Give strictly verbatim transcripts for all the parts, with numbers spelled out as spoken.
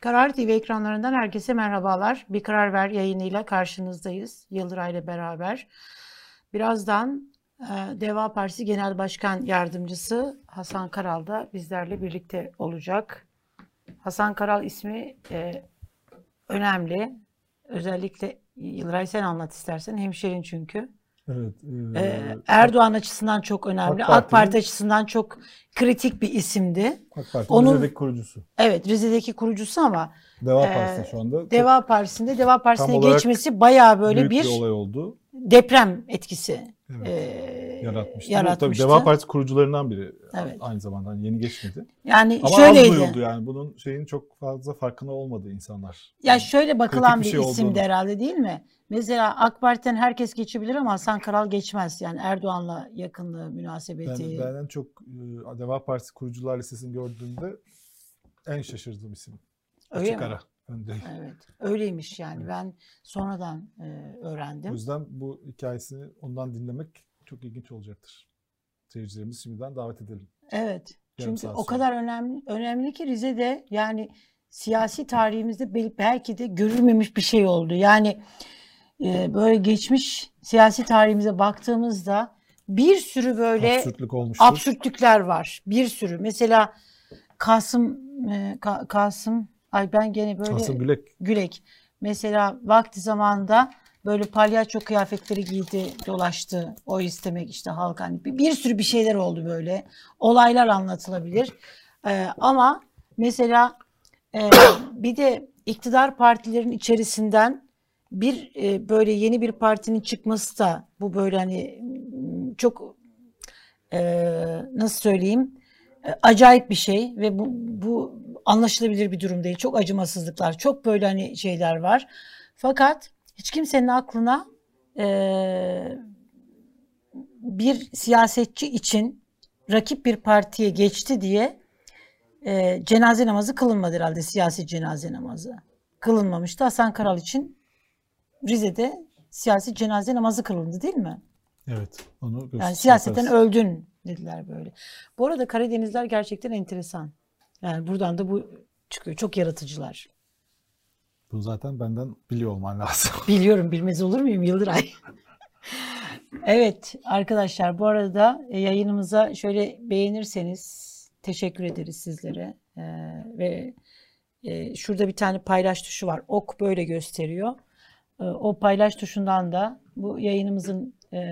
Karar T V ekranlarından herkese merhabalar. Bir Karar Ver yayınıyla karşınızdayız. Yıldıray ile beraber. Birazdan Deva Partisi Genel Başkan Yardımcısı Hasan Karal da bizlerle birlikte olacak. Hasan Karal ismi e, önemli. Özellikle Yıldıray sen anlat istersen. Hemşerin çünkü. Evet, e, Erdoğan açısından çok önemli. AK Parti, AK Parti açısından çok kritik bir isimdi. AK Parti onun, Rize'deki kurucusu. Evet, Rize'deki kurucusu ama Deva Partisi'nde şu anda. Deva Partisi'nde Deva Partisi'ne geçmesi bayağı böyle bir, bir olay oldu. Deprem etkisi evet, e, yaratmıştı. yaratmıştı. Tabii Deva Partisi kurucularından biri evet, aynı zamanda yeni geçmedi. Yani ama şöyleydi. Az duyuldu yani bunun şeyin çok fazla farkına olmadı insanlar. Ya yani şöyle bakılan bir, bir şey isimdi herhalde değil mi? Mesela AK Parti'den herkes geçebilir ama Hasan Karal geçmez. Yani Erdoğan'la yakınlığı, münasebeti. Ben, ben en çok Deva Partisi kurucular listesini gördüğümde en şaşırdığım isim. Öyle Açık mi? Ara. Evet, öyleymiş yani. Evet. Ben sonradan e, öğrendim. O yüzden bu hikayesini ondan dinlemek çok ilginç olacaktır. Seyircilerimizi şimdiden davet edelim. Evet. Yarım çünkü o kadar önemli önemli ki Rize'de yani siyasi tarihimizde belki de görülmemiş bir şey oldu. Yani e, böyle geçmiş siyasi tarihimize baktığımızda bir sürü böyle absürtlük absürtlükler var. Bir sürü. Mesela Kasım e, Ka Kasım Ay ben gene böyle Gülek. Gülek. Mesela vakti zamanında böyle palyaço kıyafetleri giydi, dolaştı. O istemek işte halk hani bir, bir sürü bir şeyler oldu böyle. Olaylar anlatılabilir. Ee, ama mesela e, bir de iktidar partilerin içerisinden bir e, böyle yeni bir partinin çıkması da bu böyle hani çok e, nasıl söyleyeyim e, acayip bir şey ve bu, bu anlaşılabilir bir durum değil. Çok acımasızlıklar, çok böyle hani şeyler var. Fakat hiç kimsenin aklına e, bir siyasetçi için rakip bir partiye geçti diye e, cenaze namazı kılınmadı herhalde. Siyasi cenaze namazı kılınmamıştı. Hasan Karal için Rize'de siyasi cenaze namazı kılındı değil mi? Evet. Onu yani siyasetten öldün dediler böyle. Bu arada Karadenizler gerçekten enteresan. Yani buradan da bu çıkıyor. Çok yaratıcılar. Bunu zaten benden biliyor olman lazım. Biliyorum. Bilmez olur muyum Yıldıray? Evet arkadaşlar bu arada yayınımıza şöyle beğenirseniz teşekkür ederiz sizlere. Ee, ve e, şurada bir tane paylaş tuşu var. Ok böyle gösteriyor. Ee, o paylaş tuşundan da bu yayınımızın e,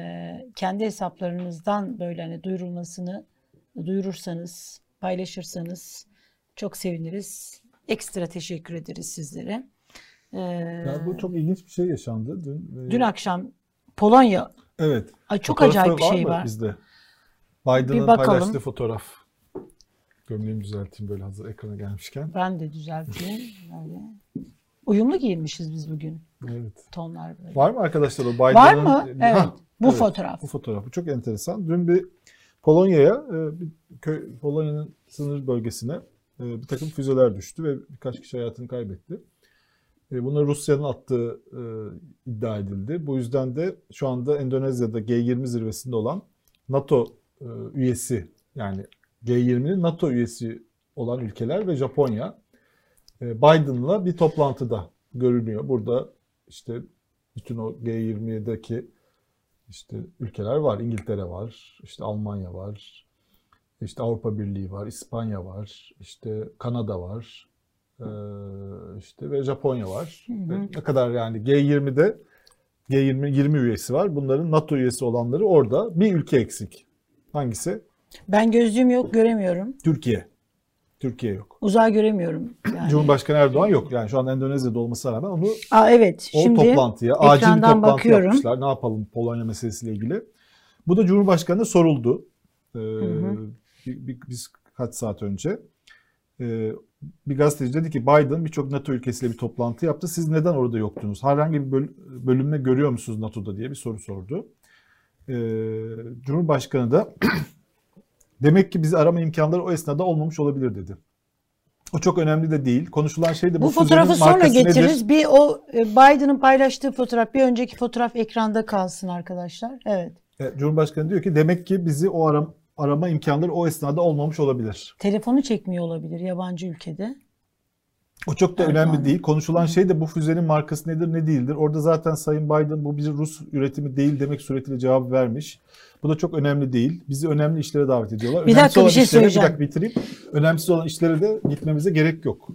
kendi hesaplarınızdan böyle hani duyurulmasını duyurursanız, paylaşırsanız çok seviniriz. Ekstra teşekkür ederiz sizlere. Ee, ya bu çok ilginç bir şey yaşandı dün. Dün akşam Polonya. Evet. Ay, çok acayip bir şey var. Bizde. Biden'ın paylaştığı fotoğraf. Gömleğimi düzelteyim böyle hazır ekrana gelmişken. Ben de düzelteyim. Böyle. Uyumlu giyinmişiz biz bugün. Evet. Tonlar böyle. Var mı arkadaşlar o Biden'ın? Var mı? Evet. Ha, bu evet, fotoğraf. Bu fotoğraf. Bu çok enteresan. Dün bir Polonya'ya, Polonya'nın sınır bölgesine bir takım füzeler düştü ve birkaç kişi hayatını kaybetti. Bunları Rusya'nın attığı iddia edildi. Bu yüzden de şu anda Endonezya'da G yirmi zirvesinde olan NATO üyesi, yani G yirminin NATO üyesi olan ülkeler ve Japonya, Biden'la bir toplantıda görünüyor. Burada işte bütün o G yirmi'deki İşte ülkeler var. İngiltere var, işte Almanya var, işte Avrupa Birliği var, İspanya var, işte Kanada var, işte ve Japonya var. Hı hı. Ve ne kadar yani G yirmi'de G yirmi yirmi üyesi var. Bunların NATO üyesi olanları orada. Bir ülke eksik. Hangisi? Ben gözlüğüm yok, göremiyorum. Türkiye. Türkiye yok. Uzağa göremiyorum. Yani. Cumhurbaşkanı Erdoğan yok. Yani şu an Endonezya'da olmasına rağmen onu Aa, evet. o Şimdi toplantıya, acil bir toplantı bakıyorum. yapmışlar. Ne yapalım Polonya meselesiyle ilgili. Bu da Cumhurbaşkanı'na soruldu. Ee, hı hı. Biz kaç saat önce. Ee, bir gazeteci dedi ki Biden birçok NATO ülkesiyle bir toplantı yaptı. Siz neden orada yoktunuz? Herhangi bir böl bölünme görüyor musunuz NATO'da diye bir soru sordu. Ee, Cumhurbaşkanı da... Demek ki bizi arama imkanları o esnada olmamış olabilir dedi. O çok önemli de değil. Konuşulan şey de bu, bu fotoğrafı sonra getiririz. Nedir? Bir o Biden'ın paylaştığı fotoğraf, bir önceki fotoğraf ekranda kalsın arkadaşlar. Evet. Evet, Cumhurbaşkanı diyor ki demek ki bizi o arama, arama imkanları o esnada olmamış olabilir. Telefonu çekmiyor olabilir yabancı ülkede. O çok da Erdoğan. Önemli değil. Konuşulan şey de bu füzenin markası nedir ne değildir. Orada zaten Sayın Biden bu bir Rus üretimi değil demek suretiyle cevap vermiş. Bu da çok önemli değil. Bizi önemli işlere davet ediyorlar. Bir dakika bir şey söyleyeceğim. Bir dakika bitireyim. Önemsiz olan işlere de gitmemize gerek yok.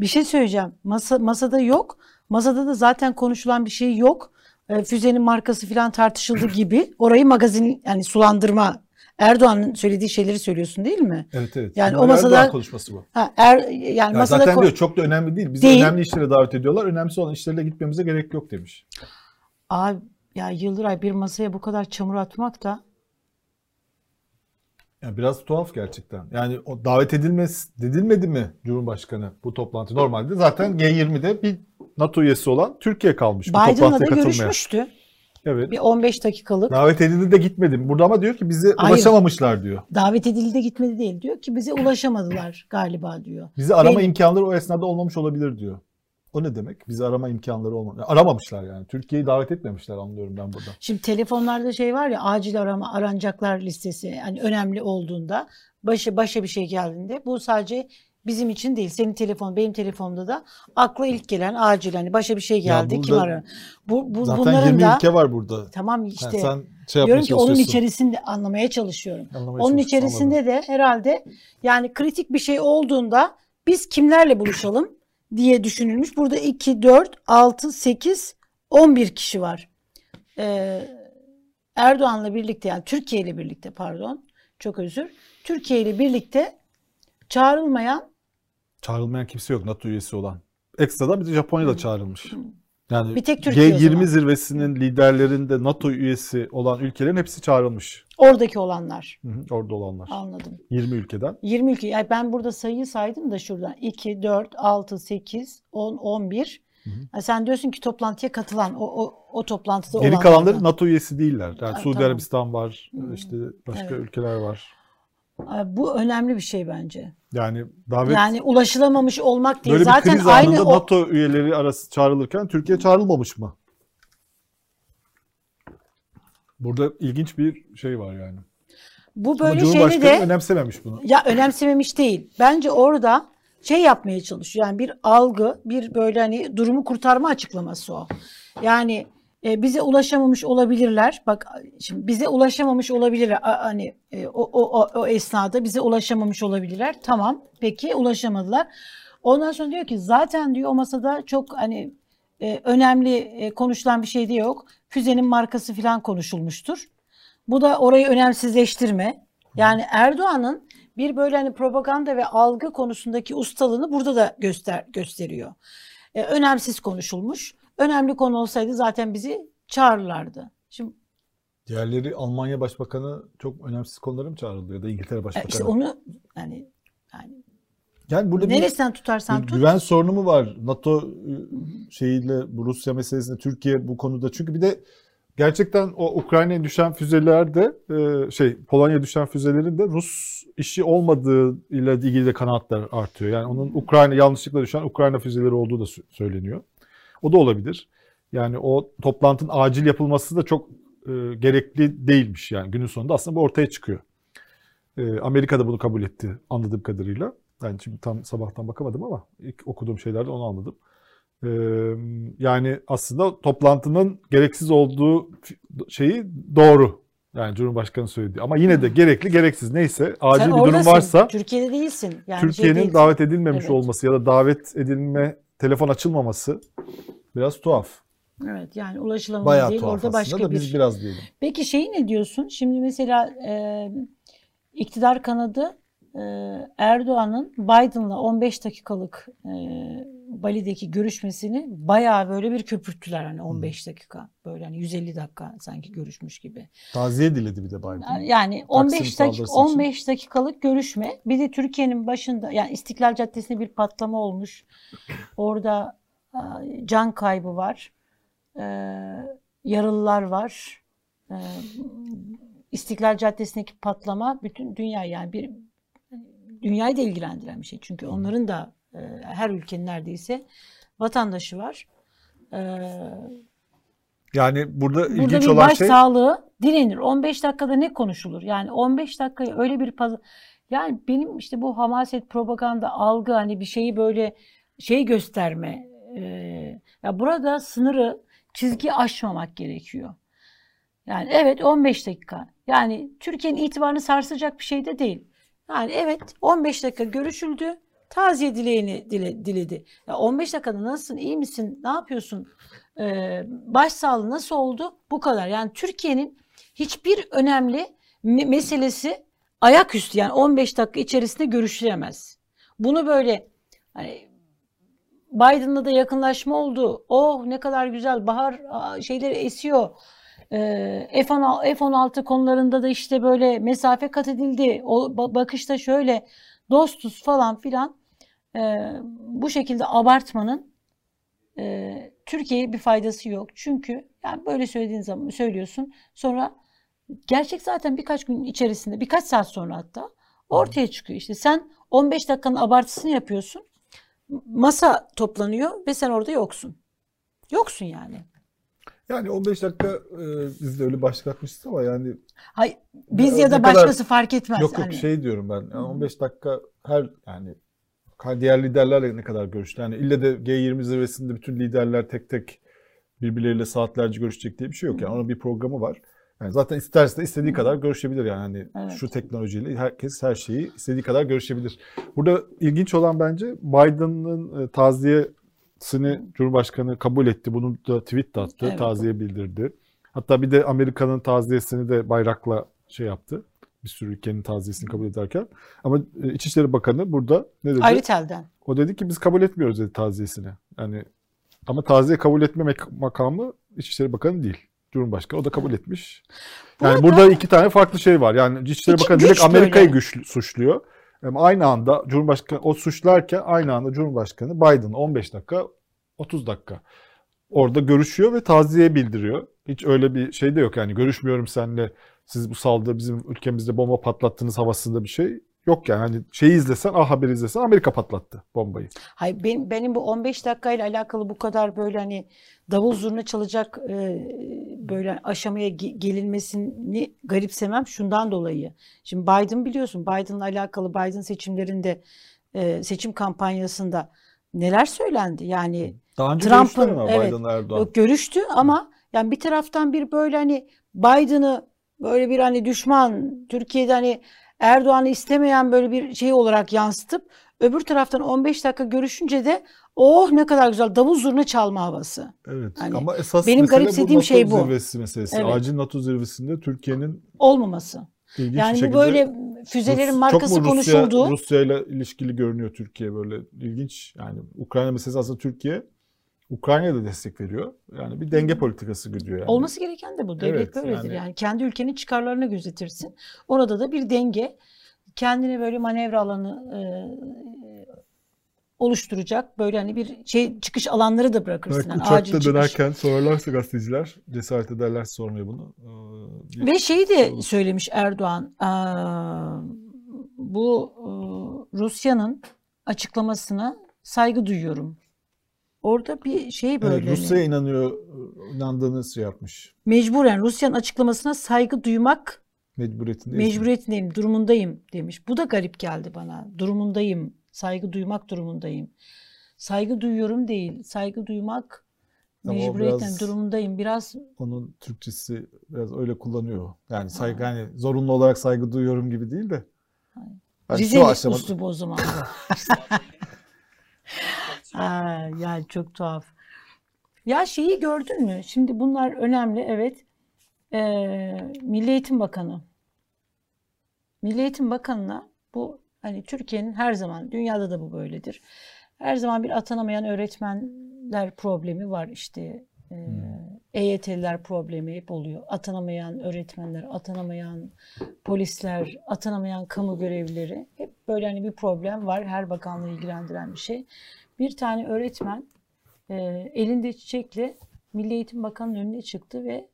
Bir şey söyleyeceğim. Masa, masada yok. Masada da zaten konuşulan bir şey yok. E, füzenin markası falan tartışıldı gibi. Orayı magazin yani sulandırma. Erdoğan'ın söylediği şeyleri söylüyorsun değil mi? Evet evet. Yani ama o masada Erdoğan konuşması bu. Ha, er, yani yani masada zaten diyor çok da önemli değil. Bizi değil. Önemli işlere davet ediyorlar. Önemsiz olan işlerle gitmemize gerek yok demiş. Abi ya Yıldıray bir masaya bu kadar çamur atmak da yani biraz tuhaf gerçekten. Yani o davet edilmez, edilmedi mi Cumhurbaşkanı bu toplantı? Normalde zaten G yirmi'de bir NATO üyesi olan Türkiye kalmış. Biden'la da görüşmüştü. Evet. Bir on beş dakikalık. Davet edildi de gitmedi. Burada ama diyor ki bize hayır, ulaşamamışlar diyor. Davet edildi de gitmedi değil. Diyor ki bize ulaşamadılar galiba diyor. Bizi arama Benim... imkanları o esnada olmamış olabilir diyor. O ne demek? Bizi arama imkanları olmamış. Aramamışlar yani. Türkiye'yi davet etmemişler anlıyorum ben burada. Şimdi telefonlarda şey var ya acil arama aranacaklar listesi. Yani önemli olduğunda başa, başa bir şey geldiğinde bu sadece bizim için değil. Senin telefon, benim telefonda da akla ilk gelen acil hani başa bir şey geldi kim arar? Bu, bu zaten yirmi da, ülke var burada. Tamam işte. Yani sen şey diyorum ki onun içerisinde anlamaya çalışıyorum. Anlamaya onun içerisinde anladım. De herhalde yani kritik bir şey olduğunda biz kimlerle buluşalım diye düşünülmüş. Burada iki, dört, altı, sekiz, on bir kişi var. Ee, Erdoğan'la birlikte yani Türkiye ile birlikte pardon çok özür. Türkiye ile birlikte çağrılmayan Çağrılmayan kimse yok NATO üyesi olan. Ekstradan bir de Japonya'da çağrılmış. Yani bir tek G yirmi zirvesinin liderlerinde NATO üyesi olan ülkelerin hepsi çağrılmış. Oradaki olanlar. Hı hı, orada olanlar. Anladım. yirmi ülkeden. yirmi ülke. Yani ben burada sayıyı saydım da şuradan. iki, dört, altı, sekiz, on, on bir. Hı hı. Yani sen diyorsun ki toplantıya katılan o, o, o toplantıda olanlar. Geri kalanları NATO üyesi değiller. Yani ha, Suudi tamam. Arabistan var. işte Başka evet. ülkeler var. Bu önemli bir şey bence. Yani davet yani ulaşılamamış olmak değil. Böyle bir zaten kriz aynı anında o... NATO üyeleri arası çağrılırken Türkiye çağrılmamış mı? Burada ilginç bir şey var yani. Bu böyle şeyde de önemsememiş bunu. Ya önemsememiş değil. Bence orada şey yapmaya çalışıyor. Yani bir algı, bir böyle hani durumu kurtarma açıklaması o. Yani E, bize ulaşamamış olabilirler. Bak şimdi bize ulaşamamış olabilirler. A, hani e, o, o, o esnada bize ulaşamamış olabilirler. Tamam. Peki ulaşamadılar. Ondan sonra diyor ki zaten diyor o masada çok hani e, önemli e, konuşulan bir şey de yok. Füzenin markası falan konuşulmuştur. Bu da orayı önemsizleştirme. Yani Erdoğan'ın bir böyle hani propaganda ve algı konusundaki ustalığını burada da göster gösteriyor. E, önemsiz konuşulmuş. Önemli konu olsaydı zaten bizi çağırırlardı. Şimdi diğerleri Almanya Başbakanı çok önemsiz konulara mı çağrıldı ya da İngiltere Başbakanı? İşte onu yani yani, yani burada neresinden tutarsan tut. Güven sorunu mu var? NATO şeyiyle bu Rusya meselesinde Türkiye bu konuda çünkü bir de gerçekten o Ukrayna'ya düşen füzelerde şey Polonya'ya düşen füzelerin de Rus işi olmadığı ile ilgili de kanaatler artıyor. Yani onun Ukrayna yanlışlıkla düşen Ukrayna füzeleri olduğu da söyleniyor. O da olabilir. Yani o toplantının acil yapılması da çok e, gerekli değilmiş. Yani günün sonunda aslında bu ortaya çıkıyor. E, Amerika da bunu kabul etti anladığım kadarıyla. Yani şimdi tam sabahtan bakamadım ama ilk okuduğum şeylerde onu anladım. E, yani aslında toplantının gereksiz olduğu şeyi doğru. Yani Cumhurbaşkanı söyledi. Ama yine de gerekli gereksiz neyse acil sen bir oradasın, durum varsa Türkiye'de değilsin. Yani Türkiye'nin şey değilsin. Davet edilmemiş evet. olması ya da davet edilme telefon açılmaması biraz tuhaf. Evet yani ulaşılamaz bayağı değil. Orada başka da bir... biz biraz diyelim. Peki şeyi ne diyorsun? Şimdi mesela e, iktidar kanadı e, Erdoğan'ın Biden'la on beş dakikalık e, Bali'deki görüşmesini bayağı böyle bir köpürttüler. Hani on beş dakika böyle hani yüz elli dakika sanki görüşmüş gibi. Taziye diledi bir de Biden. Yani on beş dakikalık görüşme. Bir de Türkiye'nin başında yani İstiklal Caddesi'nde bir patlama olmuş. Orada can kaybı var. Yaralılar var. İstiklal Caddesi'ndeki patlama bütün dünya yani bir dünyayı da ilgilendiren bir şey. Çünkü onların da her ülkenin neredeyse vatandaşı var. Ee, yani burada, burada ilginç olan şey... sağlığı direnir. on beş dakikada ne konuşulur? Yani on beş dakikaya öyle bir... Yani benim işte bu hamaset, propaganda, algı hani bir şeyi böyle şey gösterme, e, ya burada sınırı, çizgi aşmamak gerekiyor. Yani evet on beş dakika. Yani Türkiye'nin itibarını sarsacak bir şey de değil. Yani evet on beş dakika görüşüldü. Taziye dileğini dile, diledi. Ya on beş dakikada nasılsın, iyi misin, ne yapıyorsun, ee, başsağlığı nasıl oldu, bu kadar. Yani Türkiye'nin hiçbir önemli me meselesi ayaküstü, yani on beş dakika içerisinde görüşülemez. Bunu böyle hani Biden'la da yakınlaşma oldu. Oh ne kadar güzel, bahar şeyleri esiyor. Ee, F on altı konularında da işte böyle mesafe kat edildi. O bakışta şöyle dostuz falan filan, ee, bu şekilde abartmanın e, Türkiye'ye bir faydası yok. Çünkü yani böyle söylediğin zaman söylüyorsun, sonra gerçek zaten birkaç gün içerisinde, birkaç saat sonra hatta ortaya çıkıyor. İşte sen on beş dakikanın abartısını yapıyorsun, masa toplanıyor ve sen orada yoksun. Yoksun yani. Yani on beş dakika e, biz de öyle başlık atmışız ama yani... Hayır, biz ya, ya da başkası kadar, fark etmez. Yok yok hani. Şey diyorum ben, yani on beş dakika her yani diğer liderlerle ne kadar görüştü. Yani ille de G yirmi zirvesinde bütün liderler tek tek birbirleriyle saatlerce görüşecek diye bir şey yok. Yani onun bir programı var. Yani zaten isterse istediği kadar görüşebilir yani. Hani evet. Şu teknolojiyle herkes her şeyi istediği kadar görüşebilir. Burada ilginç olan bence Biden'ın e, taziye... Sini Cumhurbaşkanı kabul etti. Bunu da tweet de attı. Evet. Taziye bildirdi. Hatta bir de Amerika'nın taziyesini de bayrakla şey yaptı. Bir sürü ülkenin taziyesini kabul ederken. Ama İçişleri Bakanı burada ne dedi? Ayrı telden. O dedi ki biz kabul etmiyoruz dedi taziyesini. Yani ama taziye kabul etme makamı İçişleri Bakanı değil. Cumhurbaşkanı. O da kabul etmiş. Yani burada, burada iki tane farklı şey var. Yani İçişleri İki, Bakanı direkt Amerika'yı suçluyor. Ama aynı anda Cumhurbaşkanı o suçlarken aynı anda Cumhurbaşkanı Biden on beş dakika otuz dakika orada görüşüyor ve taziye bildiriyor. Hiç öyle bir şey de yok yani, görüşmüyorum seninle, siz bu saldırı bizim ülkemizde bomba patlattınız havasında bir şey yok yani. Hani şeyi izlesen, ah haberi izlesen Amerika patlattı bombayı. Hayır benim, benim bu on beş dakikayla alakalı bu kadar böyle hani davul zurna çalacak e, böyle aşamaya gelinmesini garipsemem şundan dolayı. Şimdi Biden biliyorsun, Biden'la alakalı Biden seçimlerinde e, seçim kampanyasında neler söylendi yani. Trump'ın evet, Erdoğan. Görüştü ama yani bir taraftan bir böyle hani Biden'ı böyle bir hani düşman, Türkiye'de hani Erdoğan'ı istemeyen böyle bir şey olarak yansıtıp öbür taraftan on beş dakika görüşünce de oh ne kadar güzel davul zurna çalma havası. Evet hani, ama esas benim garipsediğim şey bu. NATO zirvesi meselesi. Evet. Acil NATO zirvesinde Türkiye'nin olmaması. Yani bu böyle füzelerin Rus, markası çok mu Rusya, konuşuldu. Rusya ile ilişkili görünüyor Türkiye, böyle ilginç. Yani Ukrayna meselesi aslında Türkiye Ukrayna'ya da destek veriyor. Yani bir denge politikası gidiyor. Yani. Olması gereken de bu. Devlet evet, böyledir. Yani. yani kendi ülkenin çıkarlarını gözetirsin. Orada da bir denge, kendine böyle manevra alanı e, oluşturacak. Böyle hani bir şey, çıkış alanları da bırakırsın. Yani uçakta acil dönerken çıkış. Sorarlarsa gazeteciler, cesaret ederlerse sormaya bunu. E, Ve şeyi de olur. Söylemiş Erdoğan. E, bu e, Rusya'nın açıklamasına saygı duyuyorum. Orada bir şey böyle. Evet, Rusya'ya inanıyor, inandığını şey yapmış. Mecburen Rusya'nın açıklamasına saygı duymak mecburiyetindeyim. Mecburiyetindeyim, durumundayım demiş. Bu da garip geldi bana. Durumundayım, saygı duymak durumundayım. Saygı duyuyorum değil, saygı duymak mecburiyetten durumundayım. Biraz onun Türkçesi biraz öyle kullanıyor. Yani saygı ha. Yani zorunlu olarak saygı duyuyorum gibi değil de. Yani Rize'li aşamada... uslubu o zaman. Aa, yani çok tuhaf. Ya şeyi gördün mü? Şimdi bunlar önemli, evet. Ee, Milli Eğitim Bakanı. Milli Eğitim Bakanı'na bu hani Türkiye'nin her zaman, dünyada da bu böyledir. Her zaman bir atanamayan öğretmenler problemi var işte. E, E Y T'liler problemi hep oluyor. Atanamayan öğretmenler, atanamayan polisler, atanamayan kamu görevlileri. Hep böyle hani bir problem var. Her bakanlığı ilgilendiren bir şey. Bir tane öğretmen e, elinde çiçekle Milli Eğitim Bakanı'nın önüne çıktı ve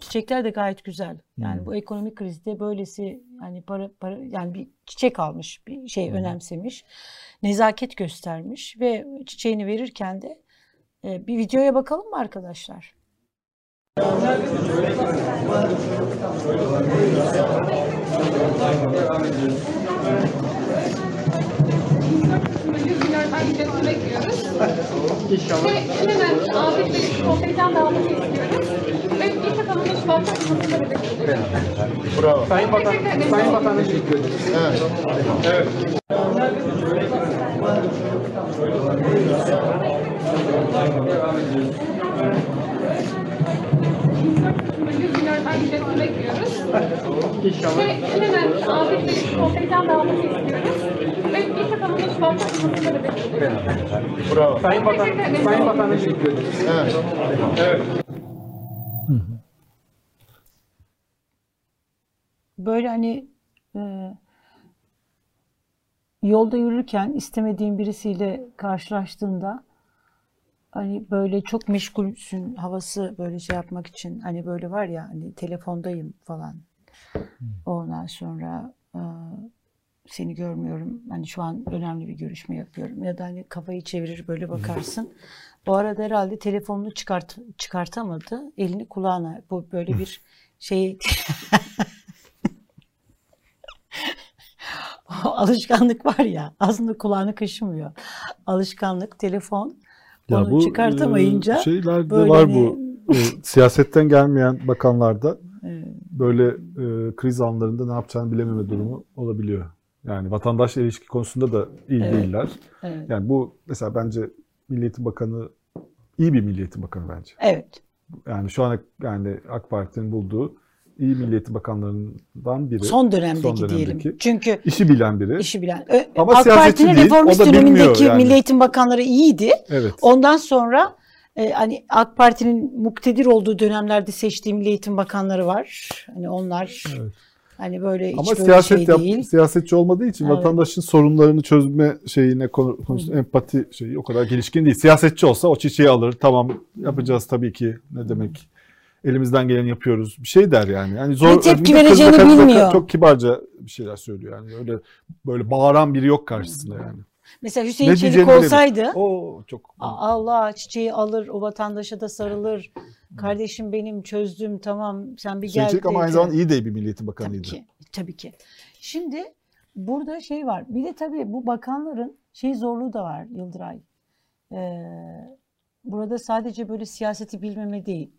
çiçekler de gayet güzel. Yani hmm. bu ekonomik krizde böylesi yani para para yani bir çiçek almış, bir şey hmm. önemsemiş. Nezaket göstermiş ve çiçeğini verirken de e, bir videoya bakalım mı arkadaşlar? Bugünler aynı bekliyoruz. İnşallah. Şimdi hemen Ahmet Bey'i sohbetten dağılmak istiyoruz. Ve bir takımın iş varsa kısımda bekliyoruz. Bravo. Sayın Bakan, Sayın Bakan'a teşekkür ederim. Evet. Evet. İnşallah. Ve hemen Ahmet Bey'i sohbetten dağılmak istiyoruz. Ve bir takımın iş varsa kısımda bekliyoruz. Bravo. Sayın Bakan, Sayın Bakan'a teşekkür ederim. Evet. Evet. Böyle hani e, yolda yürürken istemediğin birisiyle karşılaştığında hani böyle çok meşgulsün havası böyle şey yapmak için hani böyle var ya hani telefondayım falan. Ondan sonra e, seni görmüyorum. Hani şu an önemli bir görüşme yapıyorum. Ya da hani kafayı çevirir böyle bakarsın. Bu arada herhalde telefonunu çıkart çıkartamadı. Elini kulağına bu böyle bir şey alışkanlık var ya, aslında kulağını kaşımıyor. Alışkanlık, telefon, ya onu bu çıkartamayınca şeylerde böyle var ne... bu e, siyasetten gelmeyen bakanlarda evet. Böyle e, kriz anlarında ne yapacağını bilememe durumu olabiliyor. Yani vatandaşla ilişki konusunda da iyi evet. değiller. Evet. Yani bu mesela bence Milli Eğitim Bakanı iyi bir Milli Eğitim Bakanı bence. Evet. Yani şu an yani AK Parti'nin bulduğu İyi Milli Eğitim Bakanlarından biri. Son dönemdeki, son dönemdeki diyelim. Dönemdeki. Çünkü işi bilen biri. İşi bilen. Ö Ama AK Parti'nin reformist dönemindeki yani. Milli Eğitim Bakanları iyiydi. Evet. Ondan sonra e, hani AK Parti'nin muktedir olduğu dönemlerde seçtiği Milli Eğitim Bakanları var. Hani onlar evet. hani böyle Ama hiç böyle siyaset şey yap, değil. Siyasetçi olmadığı için evet. vatandaşın sorunlarını çözme şeyine konusunda empati şeyi o kadar gelişkin değil. Siyasetçi olsa o çiçeği alır. Tamam yapacağız tabii ki. Ne demek? Elimizden geleni yapıyoruz. Bir şey der yani. Yani zor, tepki vereceğini kızla, bilmiyor. Kızla, çok kibarca bir şeyler söylüyor yani. Öyle böyle bağıran biri yok karşısında yani. Mesela Hüseyin Çelik olsaydı o çok Allah çiçeği alır, o vatandaşa da sarılır. Kardeşim benim çözdüm tamam sen bir Hüseyin gel. Hüseyin Çelik ama aynı zamanda iyi de bir Milli Eğitim Bakanıydı. Tabii ki. Tabii ki. Şimdi burada şey var. Bir de tabii bu bakanların şey zorluğu da var Yıldıray. Ee, burada sadece böyle siyaseti bilmeme değil.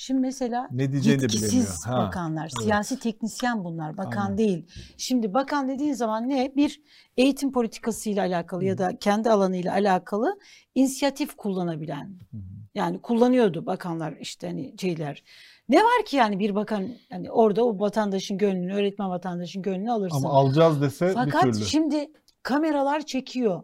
Şimdi mesela ne yetkisiz ha, bakanlar, evet. siyasi teknisyen bunlar, bakan Aynen. değil. Şimdi bakan dediğin zaman ne? Bir eğitim politikasıyla alakalı Hı. ya da kendi alanıyla alakalı inisiyatif kullanabilen. Hı. Yani kullanıyordu bakanlar işte hani şeyler. Ne var ki yani bir bakan hani orada o vatandaşın gönlünü, öğretmen vatandaşın gönlünü alırsın. Ama alacağız dese Fakat bir türlü. Fakat şimdi kameralar çekiyor.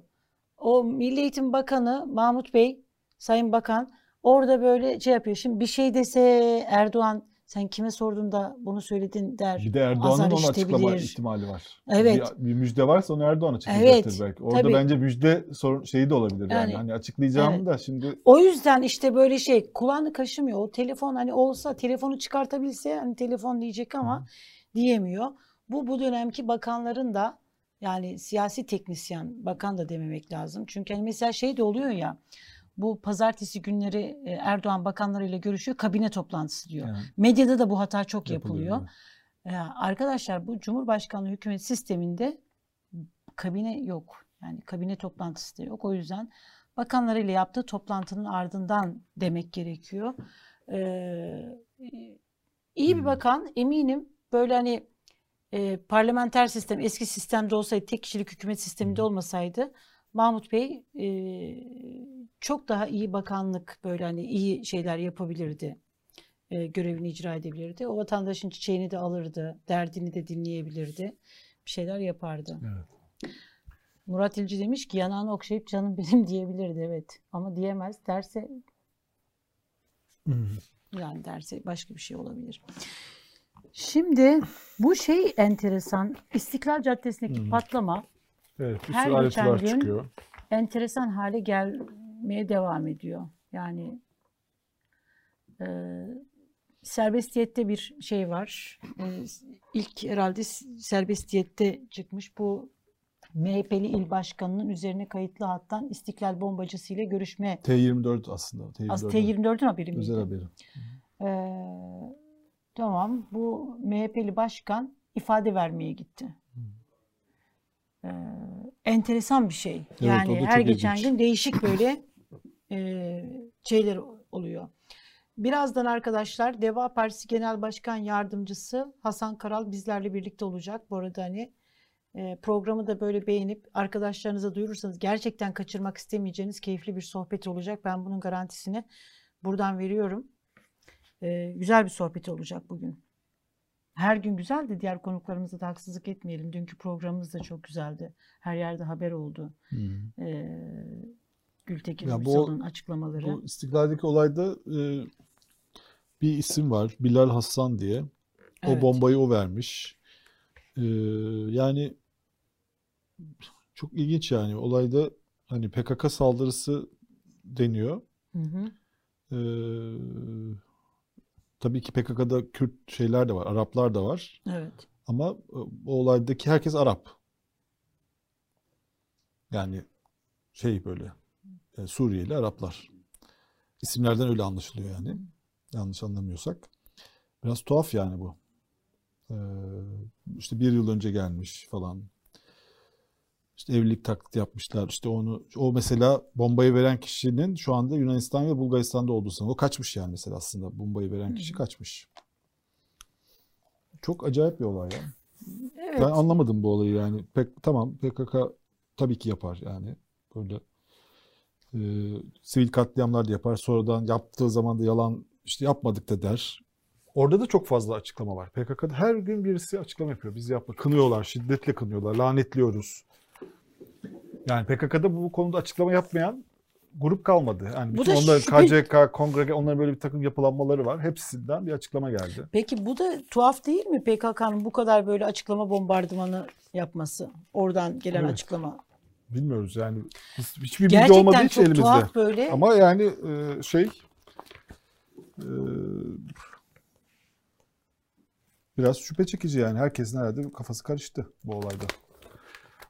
O Milli Eğitim Bakanı Mahmut Bey, Sayın Bakan... Orada böyle şey yapıyor. Şimdi bir şey dese Erdoğan sen kime sordun da bunu söyledin der. Bir de Erdoğan'ın onu açıklama ihtimali var. Evet. Bir, bir müjde varsa onu Erdoğan açıklayacaktır evet, belki. Orada tabii. bence müjde sorun şeyi de olabilir yani. yani. Hani açıklayacağım evet. da şimdi. O yüzden işte böyle şey kulağını kaşımıyor. O telefon hani olsa telefonu çıkartabilse hani telefon diyecek ama Hı. diyemiyor. Bu bu dönemki bakanların da yani siyasi teknisyen bakan da dememek lazım. Çünkü hani mesela şey de oluyor ya. Bu pazartesi günleri Erdoğan bakanlarıyla görüşüyor, kabine toplantısı diyor. Yani. Medyada da bu hata çok yapılıyor. yapılıyor. Ya arkadaşlar bu Cumhurbaşkanlığı hükümet sisteminde kabine yok. Yani kabine toplantısı da yok. O yüzden bakanlarıyla yaptığı toplantının ardından demek gerekiyor. Ee, iyi bir bakan eminim böyle hani e, parlamenter sistem eski sistemde olsaydı, tek kişilik hükümet sisteminde olmasaydı Mahmut Bey e, çok daha iyi bakanlık böyle hani iyi şeyler yapabilirdi. E, görevini icra edebilirdi. O vatandaşın çiçeğini de alırdı. Derdini de dinleyebilirdi. Bir şeyler yapardı. Evet. Murat İlci demiş ki yanağını okşayıp canım benim diyebilirdi. Evet. Ama diyemez. Derse yani derse başka bir şey olabilir. Şimdi bu şey enteresan. İstiklal Caddesi'ndeki Hı. patlama evet, her geçen gün çıkıyor. Enteresan hale gelmeye devam ediyor. Yani e, serbestiyette bir şey var. E, ilk herhalde serbestiyette çıkmış bu M H P'li il başkanının üzerine kayıtlı hattan İstiklal bombacısı ile görüşme. T yirmi dört aslında. T yirmi dört'ün haberi miydi? Özel haberi. E, tamam bu M H P'li başkan ifade vermeye gitti. Ee, enteresan bir şey. Evet, yani her geçen ilginç. gün değişik böyle şeyler oluyor. Birazdan arkadaşlar Deva Partisi Genel Başkan Yardımcısı Hasan Karal bizlerle birlikte olacak. Bu arada hani programı da böyle beğenip arkadaşlarınıza duyurursanız gerçekten kaçırmak istemeyeceğiniz keyifli bir sohbet olacak. Ben bunun garantisini buradan veriyorum. Ee, güzel bir sohbet olacak bugün. Her gün güzel de diğer konuklarımıza da haksızlık etmeyelim. Dünkü programımız da çok güzeldi. Her yerde haber oldu. Ee, Gültekin Uysal'ın açıklamaları. Bu İstiklal'deki olayda e, bir isim var. Bilal Hasan diye. O evet. Bombayı o vermiş. E, yani çok ilginç yani. Olayda hani P K K saldırısı deniyor. Hı hı. E, tabii ki P K K'da Kürt şeyler de var, Araplar da var. Evet. Ama o olaydaki herkes Arap. Yani şey böyle yani Suriyeli Araplar. İsimlerden öyle anlaşılıyor yani. Yanlış anlamıyorsak. Biraz tuhaf yani bu. Ee, işte bir yıl önce gelmiş falan. İşte evlilik taklidi yapmışlar. İşte onu o mesela bombayı veren kişinin şu anda Yunanistan ve Bulgaristan'da olduğu sanılıyor. O kaçmış yani mesela aslında bombayı veren kişi kaçmış. Çok acayip bir olay ya. Yani. Evet. Ben anlamadım bu olayı yani. Pek tamam P K K tabii ki yapar yani. Böyle e, sivil katliamlar da yapar. Sonradan yaptığı zaman da yalan işte yapmadık da der. Orada da çok fazla açıklama var. P K K'da her gün birisi açıklama yapıyor. Biz yapma. Kınıyorlar, şiddetle kınıyorlar. Lanetliyoruz. Yani P K K'da bu konuda açıklama yapmayan grup kalmadı. Yani bütün onlar K C K, Kongre, onların böyle bir takım yapılanmaları var. Hepsinden bir açıklama geldi. Peki bu da tuhaf değil mi P K K'nın bu kadar böyle açıklama bombardımanı yapması? Oradan gelen evet. Açıklama. Bilmiyoruz yani. Biz hiçbir bilgi olmadığı için elimizde. Gerçekten çok tuhaf böyle. Ama yani şey biraz şüphe çekici yani. Herkesin herhalde kafası karıştı bu olayda.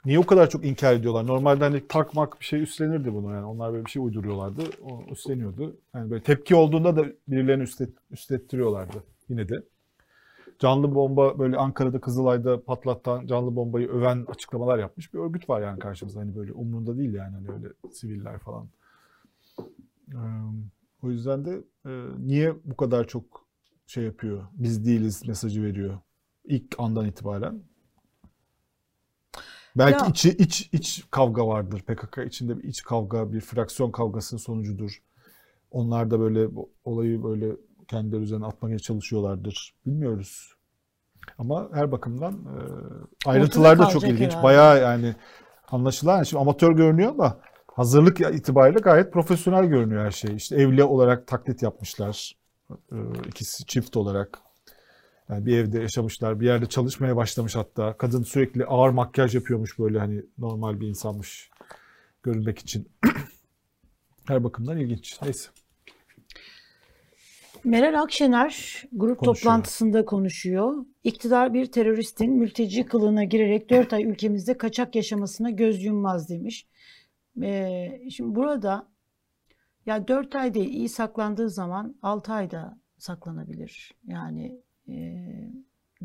Niye o kadar çok inkar ediyorlar? Normalde hani takmak bir şey üstlenirdi bunu yani. Onlar böyle bir şey uyduruyorlardı. O üstleniyordu. Yani böyle tepki olduğunda da birilerini üstlet, üstlettiriyorlardı yine de. Canlı bomba böyle Ankara'da Kızılay'da patlatan canlı bombayı öven açıklamalar yapmış bir örgüt var yani karşımızda. Hani böyle umrunda değil yani hani öyle siviller falan. Ee, o yüzden de e, niye bu kadar çok şey yapıyor? Biz değiliz mesajı veriyor ilk andan itibaren. Belki içi, iç iç kavga vardır. P K K içinde bir iç kavga, bir fraksiyon kavgasının sonucudur. Onlar da böyle olayı böyle kendileri üzerine atmaya çalışıyorlardır. Bilmiyoruz. Ama her bakımdan e, ayrıntılar da çok ilginç. Yani. Bayağı yani anlaşılan. Şimdi amatör görünüyor ama hazırlık itibariyle gayet profesyonel görünüyor her şey. İşte evli olarak taklit yapmışlar. E, ikisi çift olarak. Yani bir evde yaşamışlar, bir yerde çalışmaya başlamış hatta. Kadın sürekli ağır makyaj yapıyormuş böyle hani normal bir insanmış görünmek için. Her bakımdan ilginç. Neyse. Meral Akşener grup konuşuyor. Toplantısında konuşuyor. İktidar bir teröristin mülteci kılığına girerek dört ay ülkemizde kaçak yaşamasına göz yummaz demiş. Ee, şimdi burada ya dört ay değil iyi saklandığı zaman altı ayda saklanabilir. Yani Ee,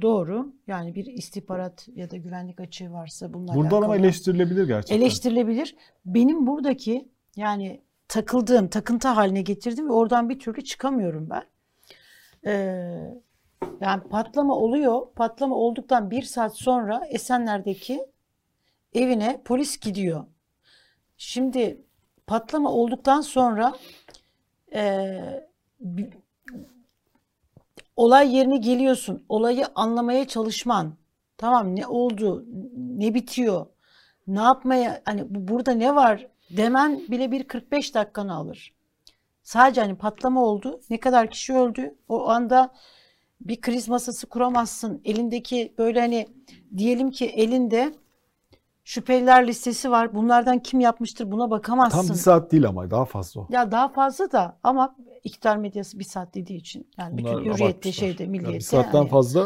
doğru. Yani bir istihbarat ya da güvenlik açığı varsa bunlar. Buradan ama eleştirilebilir gerçekten. Eleştirilebilir. Benim buradaki yani takıldığım, takıntı haline getirdim ve oradan bir türlü çıkamıyorum ben. Ee, yani patlama oluyor. Patlama olduktan bir saat sonra Esenler'deki evine polis gidiyor. Şimdi patlama olduktan sonra eee olay yerine geliyorsun. Olayı anlamaya çalışman. Tamam ne oldu? Ne bitiyor? Ne yapmaya? Hani burada ne var? Demen bile bir kırk beş dakikanı alır. Sadece hani patlama oldu. Ne kadar kişi öldü? O anda bir kriz masası kuramazsın. Elindeki böyle hani diyelim ki elinde şüpheliler listesi var. Bunlardan kim yapmıştır buna bakamazsın. Tam bir saat değil ama daha fazla. Ya daha fazla da ama iktidar medyası bir saat dediği için. Yani bunlar bütün hürriyette şeyde milliyette. Bir saatten yani. Fazla.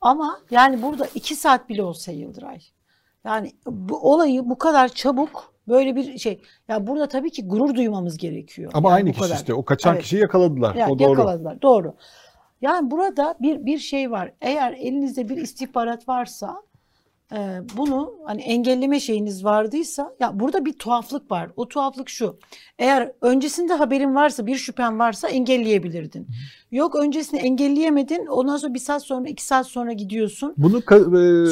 Ama yani burada iki saat bile olsa Yıldıray. Yani bu olayı bu kadar çabuk böyle bir şey. Ya burada tabii ki gurur duymamız gerekiyor. Ama yani aynı kişi kadar. İşte o kaçan evet. Kişiyi yakaladılar. Yani o doğru. Yakaladılar doğru. Yani burada bir, bir şey var. Eğer elinizde bir istihbarat varsa bunu hani engelleme şeyiniz vardıysa, ya burada bir tuhaflık var. O tuhaflık şu: eğer öncesinde haberin varsa, bir şüphen varsa engelleyebilirdin. Yok, öncesini engelleyemedin, ondan sonra bir saat sonra, iki saat sonra gidiyorsun. Bunu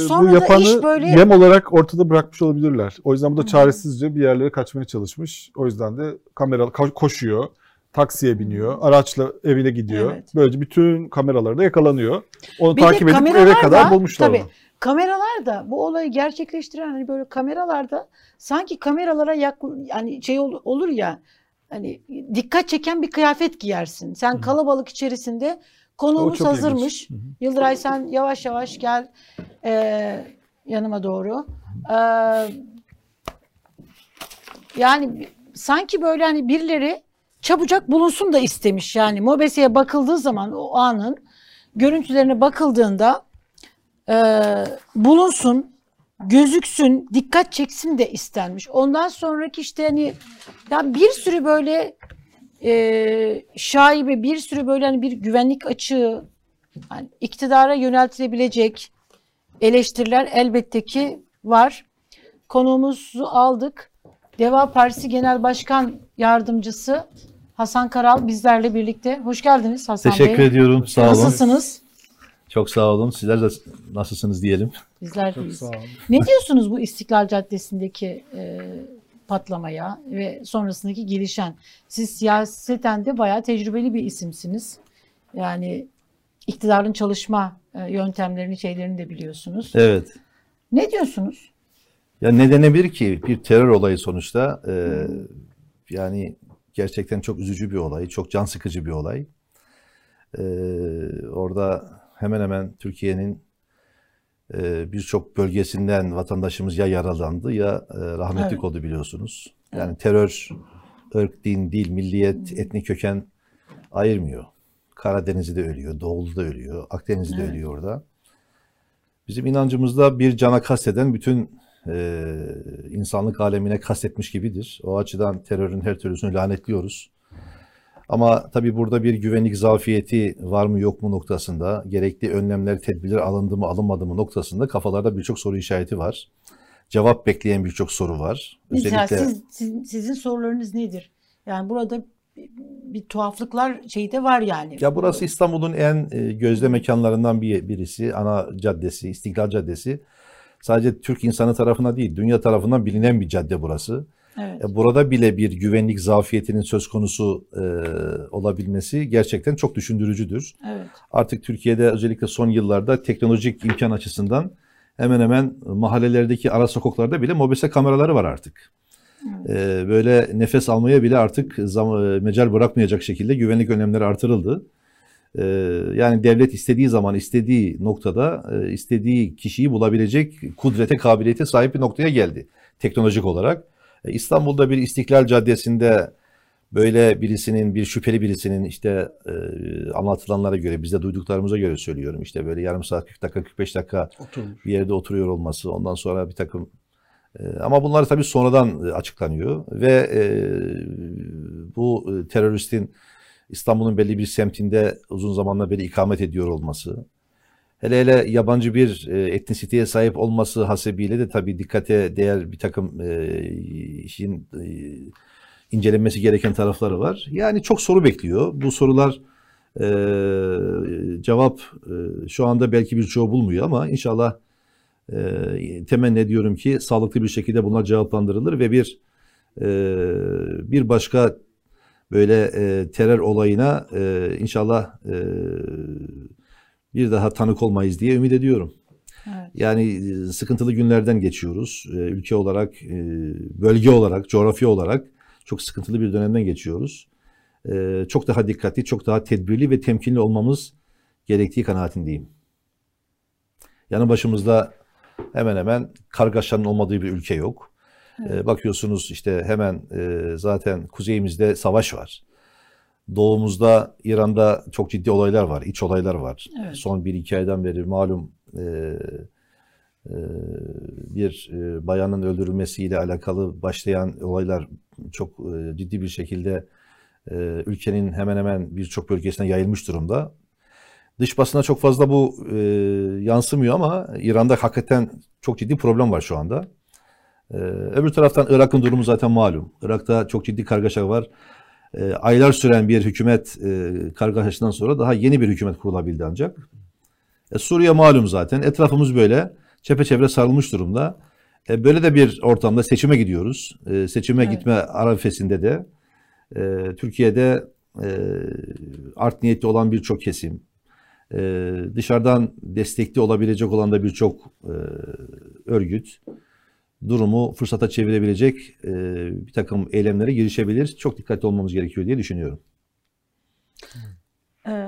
sonra bu yapanı böyle... yem olarak ortada bırakmış olabilirler. O yüzden bu da çaresizce bir yerlere kaçmaya çalışmış. O yüzden de kamera koşuyor, taksiye biniyor, araçla evine gidiyor. Evet. Böylece bütün kameralarda yakalanıyor. Onu bir takip edip eve kadar da bulmuşlar tabii, onu. Kameralar da bu olayı gerçekleştiren, hani böyle kameralarda sanki kameralara yak, yani şey ol, olur ya, hani dikkat çeken bir kıyafet giyersin. Sen kalabalık içerisinde, konuğumuz hazırmış. Hı hı. Yıldıray, sen yavaş yavaş gel ee, yanıma doğru. Ee, yani sanki böyle hani birileri çabucak bulunsun da istemiş. Yani mobeseye bakıldığı zaman, o anın görüntülerine bakıldığında Ee, bulunsun, gözüksün, dikkat çeksin de istenmiş. Ondan sonraki işte hani ya bir sürü böyle e, şaibe, bir sürü böyle hani bir güvenlik açığı, yani iktidara yöneltilebilecek eleştiriler elbette ki var. Konuğumuzu aldık. Deva Partisi Genel Başkan Yardımcısı Hasan Karal bizlerle birlikte. Hoş geldiniz Hasan Teşekkür Bey. Teşekkür ediyorum. Sağ olun. Nasılsınız? Çok sağ olun. Sizler de nasılsınız diyelim. Bizler de iyiyiz. Ne diyorsunuz bu İstiklal Caddesi'ndeki e, patlamaya ve sonrasındaki gelişen? Siz siyaseten de bayağı tecrübeli bir isimsiniz. Yani iktidarın çalışma e, yöntemlerini, şeylerini de biliyorsunuz. Evet. Ne diyorsunuz? Ya ne denebilir ki? Bir terör olayı sonuçta. E, hmm. Yani gerçekten çok üzücü bir olay. Çok can sıkıcı bir olay. E, orada... Hemen hemen Türkiye'nin birçok bölgesinden vatandaşımız ya yaralandı ya rahmetlik evet. oldu, biliyorsunuz. Yani evet. terör, ırk, din, dil, milliyet, etnik köken ayırmıyor. Karadeniz'de ölüyor, Doğu'da ölüyor, Akdeniz'de evet. ölüyor orada. Bizim inancımızda bir cana kasteden bütün insanlık alemine kastetmiş gibidir. O açıdan terörün her türlüsünü lanetliyoruz. Ama tabii burada bir güvenlik zafiyeti var mı yok mu noktasında, gerekli önlemler, tedbirler alındı mı alınmadı mı noktasında kafalarda birçok soru işareti var. Cevap bekleyen birçok soru var. Mesela özellikle... siz, sizin sorularınız nedir? Yani burada bir, bir tuhaflıklar şeyi de var yani. Ya burası İstanbul'un en gözde mekanlarından bir, birisi. Ana caddesi, İstiklal Caddesi. Sadece Türk insanı tarafına değil, dünya tarafından bilinen bir cadde burası. Evet. Burada bile bir güvenlik zafiyetinin söz konusu e, olabilmesi gerçekten çok düşündürücüdür. Evet. Artık Türkiye'de özellikle son yıllarda teknolojik imkan açısından hemen hemen mahallelerdeki ara sokaklarda bile mobese kameraları var artık. Evet. E, böyle nefes almaya bile artık zam- mecal bırakmayacak şekilde güvenlik önlemleri artırıldı. E, yani devlet istediği zaman, istediği noktada, e, istediği kişiyi bulabilecek kudrete, kabiliyete sahip bir noktaya geldi teknolojik olarak. İstanbul'da bir İstiklal Caddesi'nde böyle birisinin, bir şüpheli birisinin, işte e, anlatılanlara göre, bizde duyduklarımıza göre söylüyorum, işte böyle yarım saat, kırk dakika, kırk beş dakika oturmuş bir yerde oturuyor olması, ondan sonra bir takım e, ama bunlar tabii sonradan açıklanıyor ve e, bu teröristin İstanbul'un belli bir semtinde uzun zamanlar beri ikamet ediyor olması, hele hele yabancı bir etnisiteye sahip olması hasebiyle de tabii dikkate değer bir takım e, işin e, incelenmesi gereken tarafları var. Yani çok soru bekliyor. Bu sorular e, cevap e, şu anda belki birçoğu bulmuyor ama inşallah e, temenni ediyorum ki sağlıklı bir şekilde bunlar cevaplandırılır ve bir e, bir başka böyle e, terör olayına e, inşallah e, bir daha tanık olmayız diye ümit ediyorum. Evet. Yani sıkıntılı günlerden geçiyoruz. Ülke olarak, bölge olarak, coğrafya olarak çok sıkıntılı bir dönemden geçiyoruz. Çok daha dikkatli, çok daha tedbirli ve temkinli olmamız gerektiği kanaatindeyim. Yani başımızda hemen hemen kargaşanın olmadığı bir ülke yok. Evet. Bakıyorsunuz işte hemen zaten kuzeyimizde savaş var. Doğumuzda, İran'da çok ciddi olaylar var, iç olaylar var. Evet. Son bir iki aydan beri malum e, e, bir e, bayanın öldürülmesiyle alakalı başlayan olaylar çok e, ciddi bir şekilde e, ülkenin hemen hemen birçok bölgesine yayılmış durumda. Dış basına çok fazla bu e, yansımıyor ama İran'da hakikaten çok ciddi problem var şu anda. E, öbür taraftan Irak'ın durumu zaten malum. Irak'ta çok ciddi kargaşa var. E, aylar süren bir hükümet e, kargaşasından sonra daha yeni bir hükümet kurulabildi ancak. E, Suriye malum zaten. Etrafımız böyle çepeçevre sarılmış durumda. E, böyle de bir ortamda seçime gidiyoruz. E, seçime evet. gitme arifesinde de e, Türkiye'de e, art niyetli olan birçok kesim, Ee, dışarıdan destekli olabilecek olan da birçok e, örgüt durumu fırsata çevirebilecek e, bir takım eylemlere girişebilir. Çok dikkatli olmamız gerekiyor diye düşünüyorum. Ee,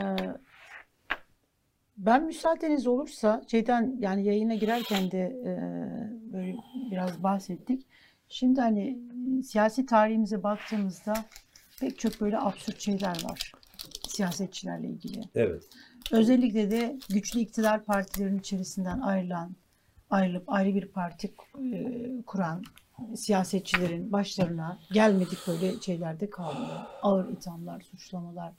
ben müsaadeniz olursa şeyden, yani yayına girerken de e, böyle biraz bahsettik. Şimdi hani siyasi tarihimize baktığımızda pek çok böyle absürt şeyler var siyasetçilerle ilgili. Evet. Özellikle de güçlü iktidar partilerinin içerisinden ayrılan, ayrılıp ayrı bir parti kuran siyasetçilerin başlarına gelmedik böyle şeylerde kalıyor. Ağır ithamlar, suçlamalar,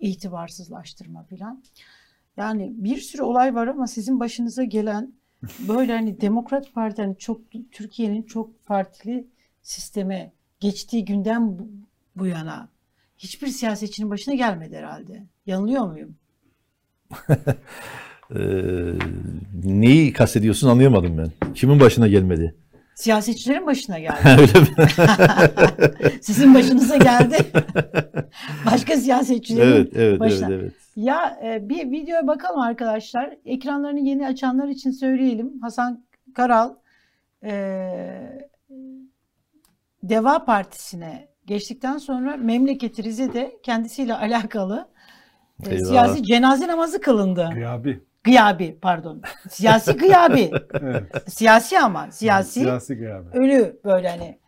itibarsızlaştırma filan. Yani bir sürü olay var ama sizin başınıza gelen böyle hani Demokrat Parti'nin çok, Türkiye'nin çok partili sisteme geçtiği günden bu, bu yana hiçbir siyasetçinin başına gelmedi herhalde. Yanılıyor muyum? ee, neyi kastediyorsun anlayamadım ben. Kimin başına gelmedi? Siyasetçilerin başına geldi. Öyle mi? Sizin başınıza geldi. Başka siyasetçilerin evet, evet, başına. Evet, evet. Ya bir videoya bakalım arkadaşlar. Ekranlarını yeni açanlar için söyleyelim. Hasan Karal e, Deva Partisi'ne geçtikten sonra memleketi Rize'de kendisiyle alakalı eyvallah. Siyasi cenaze namazı kılındı. Gıyabi. Gıyabi pardon. Siyasi gıyabi. Evet. Siyasi ama. Siyasi. Siyasi gıyabi. Ölü böyle hani.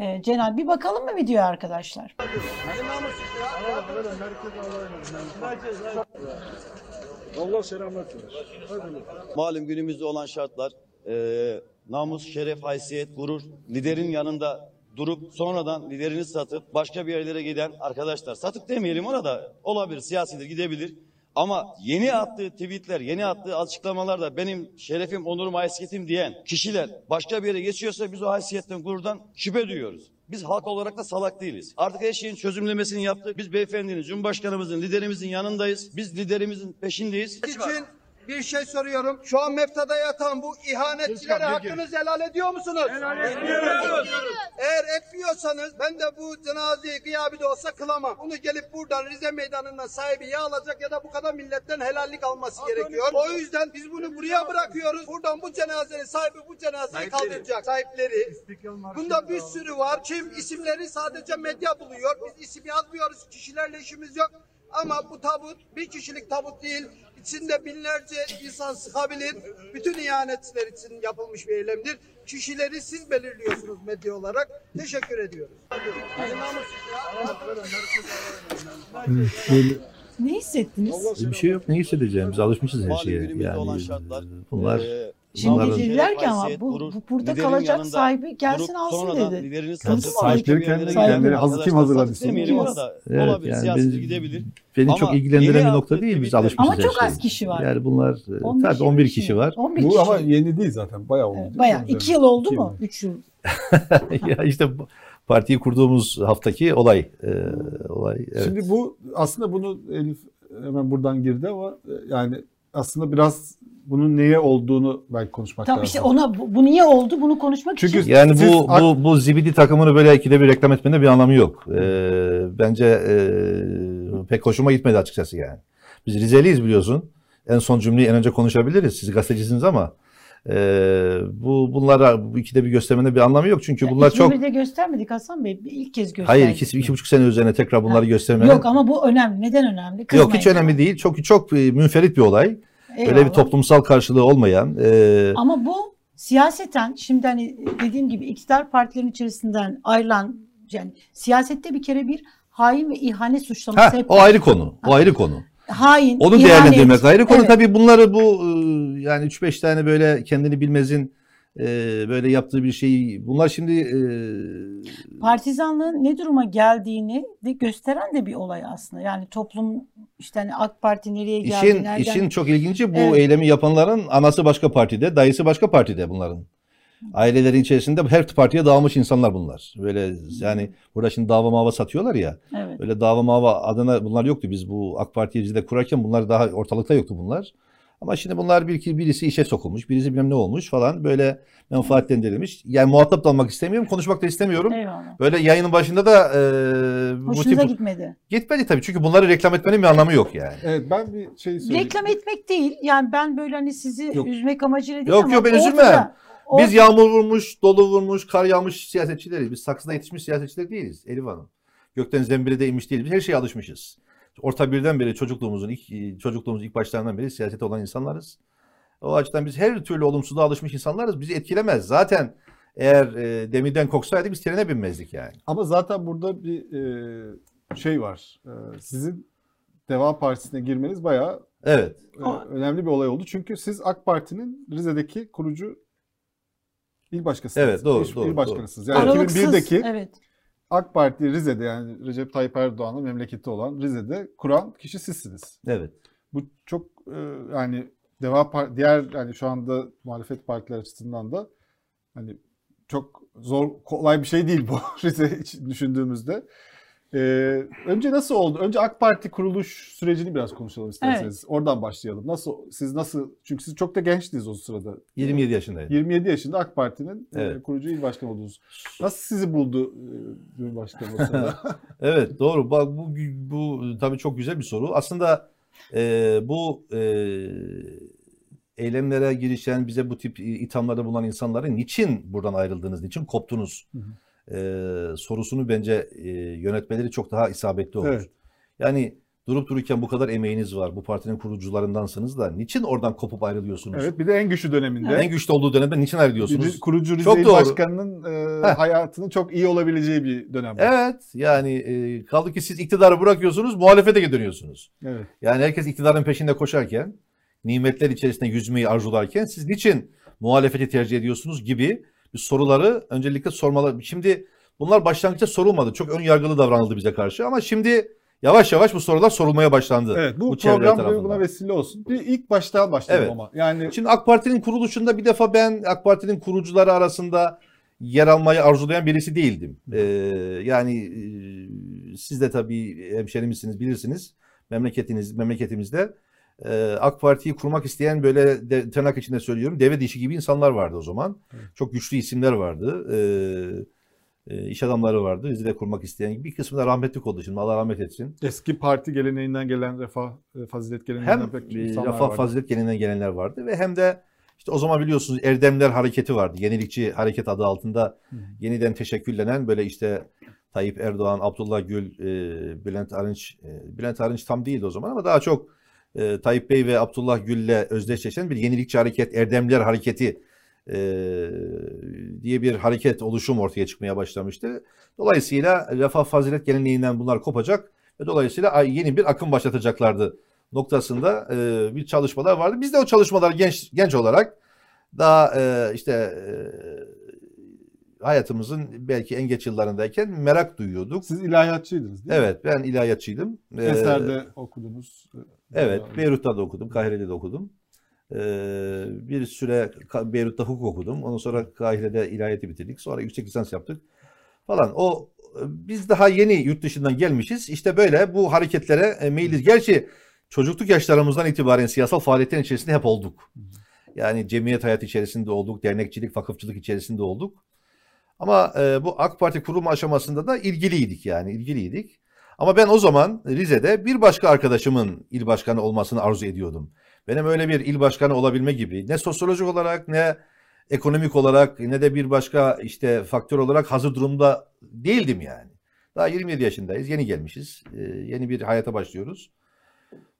E, Cenab-ı bir bakalım mı videoya arkadaşlar? Allah selamet versin. Malum günümüzde olan şartlar e, namus, şeref, haysiyet, gurur, liderin yanında durup sonradan liderini satıp başka bir yerlere giden arkadaşlar. Satıp demeyelim, ona da olabilir, siyasidir, gidebilir. Ama yeni attığı tweetler, yeni attığı açıklamalarda benim şerefim, onurum, haysiyetim diyen kişiler başka bir yere geçiyorsa biz o haysiyetten, gururdan şüphe duyuyoruz. Biz halk olarak da salak değiliz. Artık her şeyin çözümlemesini yaptık. Biz beyefendinin, cumhurbaşkanımızın, liderimizin yanındayız. Biz liderimizin peşindeyiz. Için bir şey soruyorum. Şu an meftada yatan bu ihanetçilere hakkınızı helal ediyor musunuz? Helal ediyoruz. Eğer etmiyorsanız ben de bu cenazeyi gıyabi de olsa kılamam. Bunu gelip buradan Rize Meydanı'ndan sahibi yağlayacak ya da bu kadar milletten helallik alması gerekiyor. O yüzden biz bunu buraya bırakıyoruz. Buradan bu cenazenin sahibi bu cenazeyi kaldıracak. Sahipleri. Bunda bir sürü var. Kim isimleri sadece medya buluyor. Biz isim yazmıyoruz. Kişilerle işimiz yok. Ama bu tabut bir kişilik tabut değil. İçinde binlerce insan sıkabilir. Bütün ihanetçiler için yapılmış bir eylemdir. Kişileri siz belirliyorsunuz medya olarak. Teşekkür ediyoruz. Ne hissettiniz? Bir şey yok. Ne hissedeceğim? Biz alışmışız her şeye. Yani bunlar... Şimdi dediler ki ama bu, bu burada kalacak yanında, sahibi gelsin alsın dedi. Sahipleri kendileri, kendileri hazır, kim hazırlamışsın? Evet, yani beni çok ilgilendiren bir nokta değil, biz alışmışız. Ama çok az kişi var. Yani bunlar tabii on bir kişi var. Bu ama yeni değil zaten, bayağı oldu. Bayağı iki yıl oldu mu? üç yıl. Ya işte partiyi kurduğumuz haftaki olay. olay. Şimdi bu aslında bunu Elif hemen buradan girdi ama yani aslında biraz bunun neye olduğunu belki konuşmak tamam, lazım. Tabii işte ona bu, bu niye oldu bunu konuşmak Çünkü için. Yani siz, bu bu bu zibidi takımını böyle ikide bir reklam etmenin bir anlamı yok. Ee, bence e, pek hoşuma gitmedi açıkçası yani. Biz Rizeliyiz biliyorsun. En son cümleyi en önce konuşabiliriz. Siz gazetecisiniz ama e, bu bunlara bu ikide bir göstermenin bir anlamı yok. Çünkü bunlar çok... İkide bir de göstermedik Hasan Bey. İlk kez gösterdik. Hayır, iki, iki buçuk sene üzerine tekrar bunları ha. göstermenin... Yok ama bu önemli. Neden önemli? Kızmayın. Yok hiç önemli değil. Çok çok münferit bir olay. Eyvallah. Öyle bir toplumsal karşılığı olmayan. E... Ama bu siyaseten şimdi hani dediğim gibi iktidar partilerin içerisinden ayrılan, yani siyasette bir kere bir hain ve ihanet suçlaması. Ha, o ayrı konu. Ha. O ayrı konu. Hain, onu ihanet değerlendirmek ayrı konu. Evet. Tabii bunları bu yani üç beş tane böyle kendini bilmezin böyle yaptığı bir şey. Bunlar şimdi e... partizanlığın ne duruma geldiğini de gösteren de bir olay aslında. Yani toplum işte hani AK Parti nereye geldi? İşin, nereden... işin çok ilginci bu, evet. Eylemi yapanların anası başka partide, dayısı başka partide bunların. Ailelerin içerisinde her partiye dağılmış insanlar bunlar. Böyle yani burada şimdi dava mava satıyorlar ya. Evet. Öyle dava mava adına bunlar yoktu. Biz bu AK Parti'yi biz de kurarken bunlar daha ortalıkta yoktu bunlar. Ama şimdi bunlar bir, birisi işe sokulmuş, birisi bilmem ne olmuş falan, böyle menfaatlendirilmiş. Yani muhatap da almak istemiyorum, konuşmak da istemiyorum. Eyvallah. Böyle yayının başında da... E, hoşunuza tip, gitmedi. Gitmedi tabii, çünkü bunları reklam etmenin bir anlamı yok yani. Evet, ben bir şey söyleyeyim. Reklam etmek değil yani, ben böyle hani sizi yok. üzmek amacıyla değil yok, ama... Yok yok, ben üzülmem. Orada... Biz yağmur vurmuş, dolu vurmuş, kar yağmış siyasetçileriz. Biz saksıda yetişmiş siyasetçiler değiliz Elif Hanım. Gökten zembile de inmiş değiliz. Biz her şeye alışmışız. Orta birden beri çocukluğumuzun ilk, çocukluğumuzun ilk başlarından beri siyasete olan insanlarız. O açıdan biz her türlü olumsuzluğa alışmış insanlarız. Bizi etkilemez. Zaten eğer e, demirden koksaydık biz trene binmezdik yani. Ama zaten burada bir e, şey var. E, sizin Deva Partisi'ne girmeniz bayağı evet. e, önemli bir olay oldu. Çünkü siz AK Parti'nin Rize'deki kurucu İl başkanısınız. Evet, doğru, İl, doğru, il başkanısınız. Yani iki bin birdeki evet. AK Parti Rize'de, yani Recep Tayyip Erdoğan'ın memleketi olan Rize'de kuran kişi sizsiniz. Evet. Bu çok yani Deva diğer yani şu anda muhalefet partiler açısından da hani çok zor, kolay bir şey değil bu Rize için düşündüğümüzde. Ee, önce nasıl oldu? Önce AK Parti kuruluş sürecini biraz konuşalım isterseniz. Evet. Oradan başlayalım. Nasıl siz nasıl? Çünkü siz çok da gençtiniz o sırada. yirmi yedi yaşındaydım. yirmi yedi yaşında AK Parti'nin evet. kurucu il başkanı oldunuz. Nasıl sizi buldu Cumhurbaşkanı o sırada? Evet, doğru. Bak bu, bu tabii çok güzel bir soru. Aslında e, bu e, eylemlere girişen, bize bu tip ithamlarda bulunan insanların niçin buradan ayrıldınız, niçin koptunuz? Hı hı. Ee, sorusunu bence e, yönetmeleri çok daha isabetli olur. Evet. Yani durup dururken bu kadar emeğiniz var, bu partinin kurucularındansınız da niçin oradan kopup ayrılıyorsunuz? Evet, bir de en güçlü döneminde. Yani en güçlü olduğu dönemde niçin ayrılıyorsunuz? Kurucu Rize Başkanı'nın e, hayatının çok iyi olabileceği bir dönem. Evet, yani e, kaldı ki siz iktidarı bırakıyorsunuz, muhalefete dönüyorsunuz. Evet. Yani herkes iktidarın peşinde koşarken, nimetler içerisinde yüzmeyi arzularken siz niçin muhalefeti tercih ediyorsunuz gibi soruları öncelikle sormalı. Şimdi bunlar başlangıçta sorulmadı. Çok ön yargılı davranıldı bize karşı, ama şimdi yavaş yavaş bu sorular sorulmaya başlandı. Evet, bu, bu program buna vesile olsun. Bir ilk baştan başlayalım evet. ama. Yani şimdi AK Parti'nin kuruluşunda bir defa ben AK Parti'nin kurucuları arasında yer almayı arzulayan birisi değildim. Ee, yani e, siz de tabii hemşerimizsiniz, bilirsiniz. Memleketiniz, memleketimizde AK Parti'yi kurmak isteyen, böyle de, tırnak içinde söylüyorum, deve dişi gibi insanlar vardı o zaman. Evet. Çok güçlü isimler vardı. E, e, iş adamları vardı. Bizi de kurmak isteyen. Bir kısmı da rahmetlik oldu şimdi. Allah rahmet etsin. Eski parti geleneğinden gelen refah, fazilet geleneğinden hem pek insanlar refah, vardı. fazilet geleneğinden gelenler vardı ve hem de işte o zaman biliyorsunuz Erdemler Hareketi vardı. Yenilikçi Hareket adı altında Hı. yeniden teşekküllenen, böyle işte Tayyip Erdoğan, Abdullah Gül, e, Bülent Arınç. E, Bülent Arınç tam değildi o zaman ama daha çok E, Tayyip Bey ve Abdullah Gül'le özdeşleşen bir yenilikçi hareket, Erdemler Hareketi e, diye bir hareket oluşum ortaya çıkmaya başlamıştı. Dolayısıyla refah fazilet geleneğinden bunlar kopacak ve dolayısıyla yeni bir akım başlatacaklardı noktasında e, bir çalışmalar vardı. Biz de o çalışmalar genç genç olarak daha e, işte e, hayatımızın belki en geç yıllarındayken merak duyuyorduk. Siz ilahiyatçıydınız değil mi? Evet, ben ilahiyatçıydım. Eser'de ee, okudunuz. Evet, Beyrut'ta da okudum, Kahire'de de okudum. Ee, bir süre Beyrut'ta hukuk okudum. Ondan sonra Kahire'de ilahiyatı bitirdik. Sonra yüksek lisans yaptık falan. O biz daha yeni yurt dışından gelmişiz. İşte böyle bu hareketlere meyilliyiz. Gerçi çocukluk yaşlarımızdan itibaren siyasal faaliyetlerin içerisinde hep olduk. Yani cemiyet hayatı içerisinde olduk, dernekçilik, vakıfçılık içerisinde olduk. Ama e, bu AK Parti kurulma aşamasında da ilgiliydik yani, ilgiliydik. Ama ben o zaman Rize'de bir başka arkadaşımın il başkanı olmasını arzu ediyordum. Benim öyle bir il başkanı olabilme gibi ne sosyolojik olarak, ne ekonomik olarak, ne de bir başka işte faktör olarak hazır durumda değildim yani. Daha yirmi yedi yaşındayız, yeni gelmişiz, ee, yeni bir hayata başlıyoruz.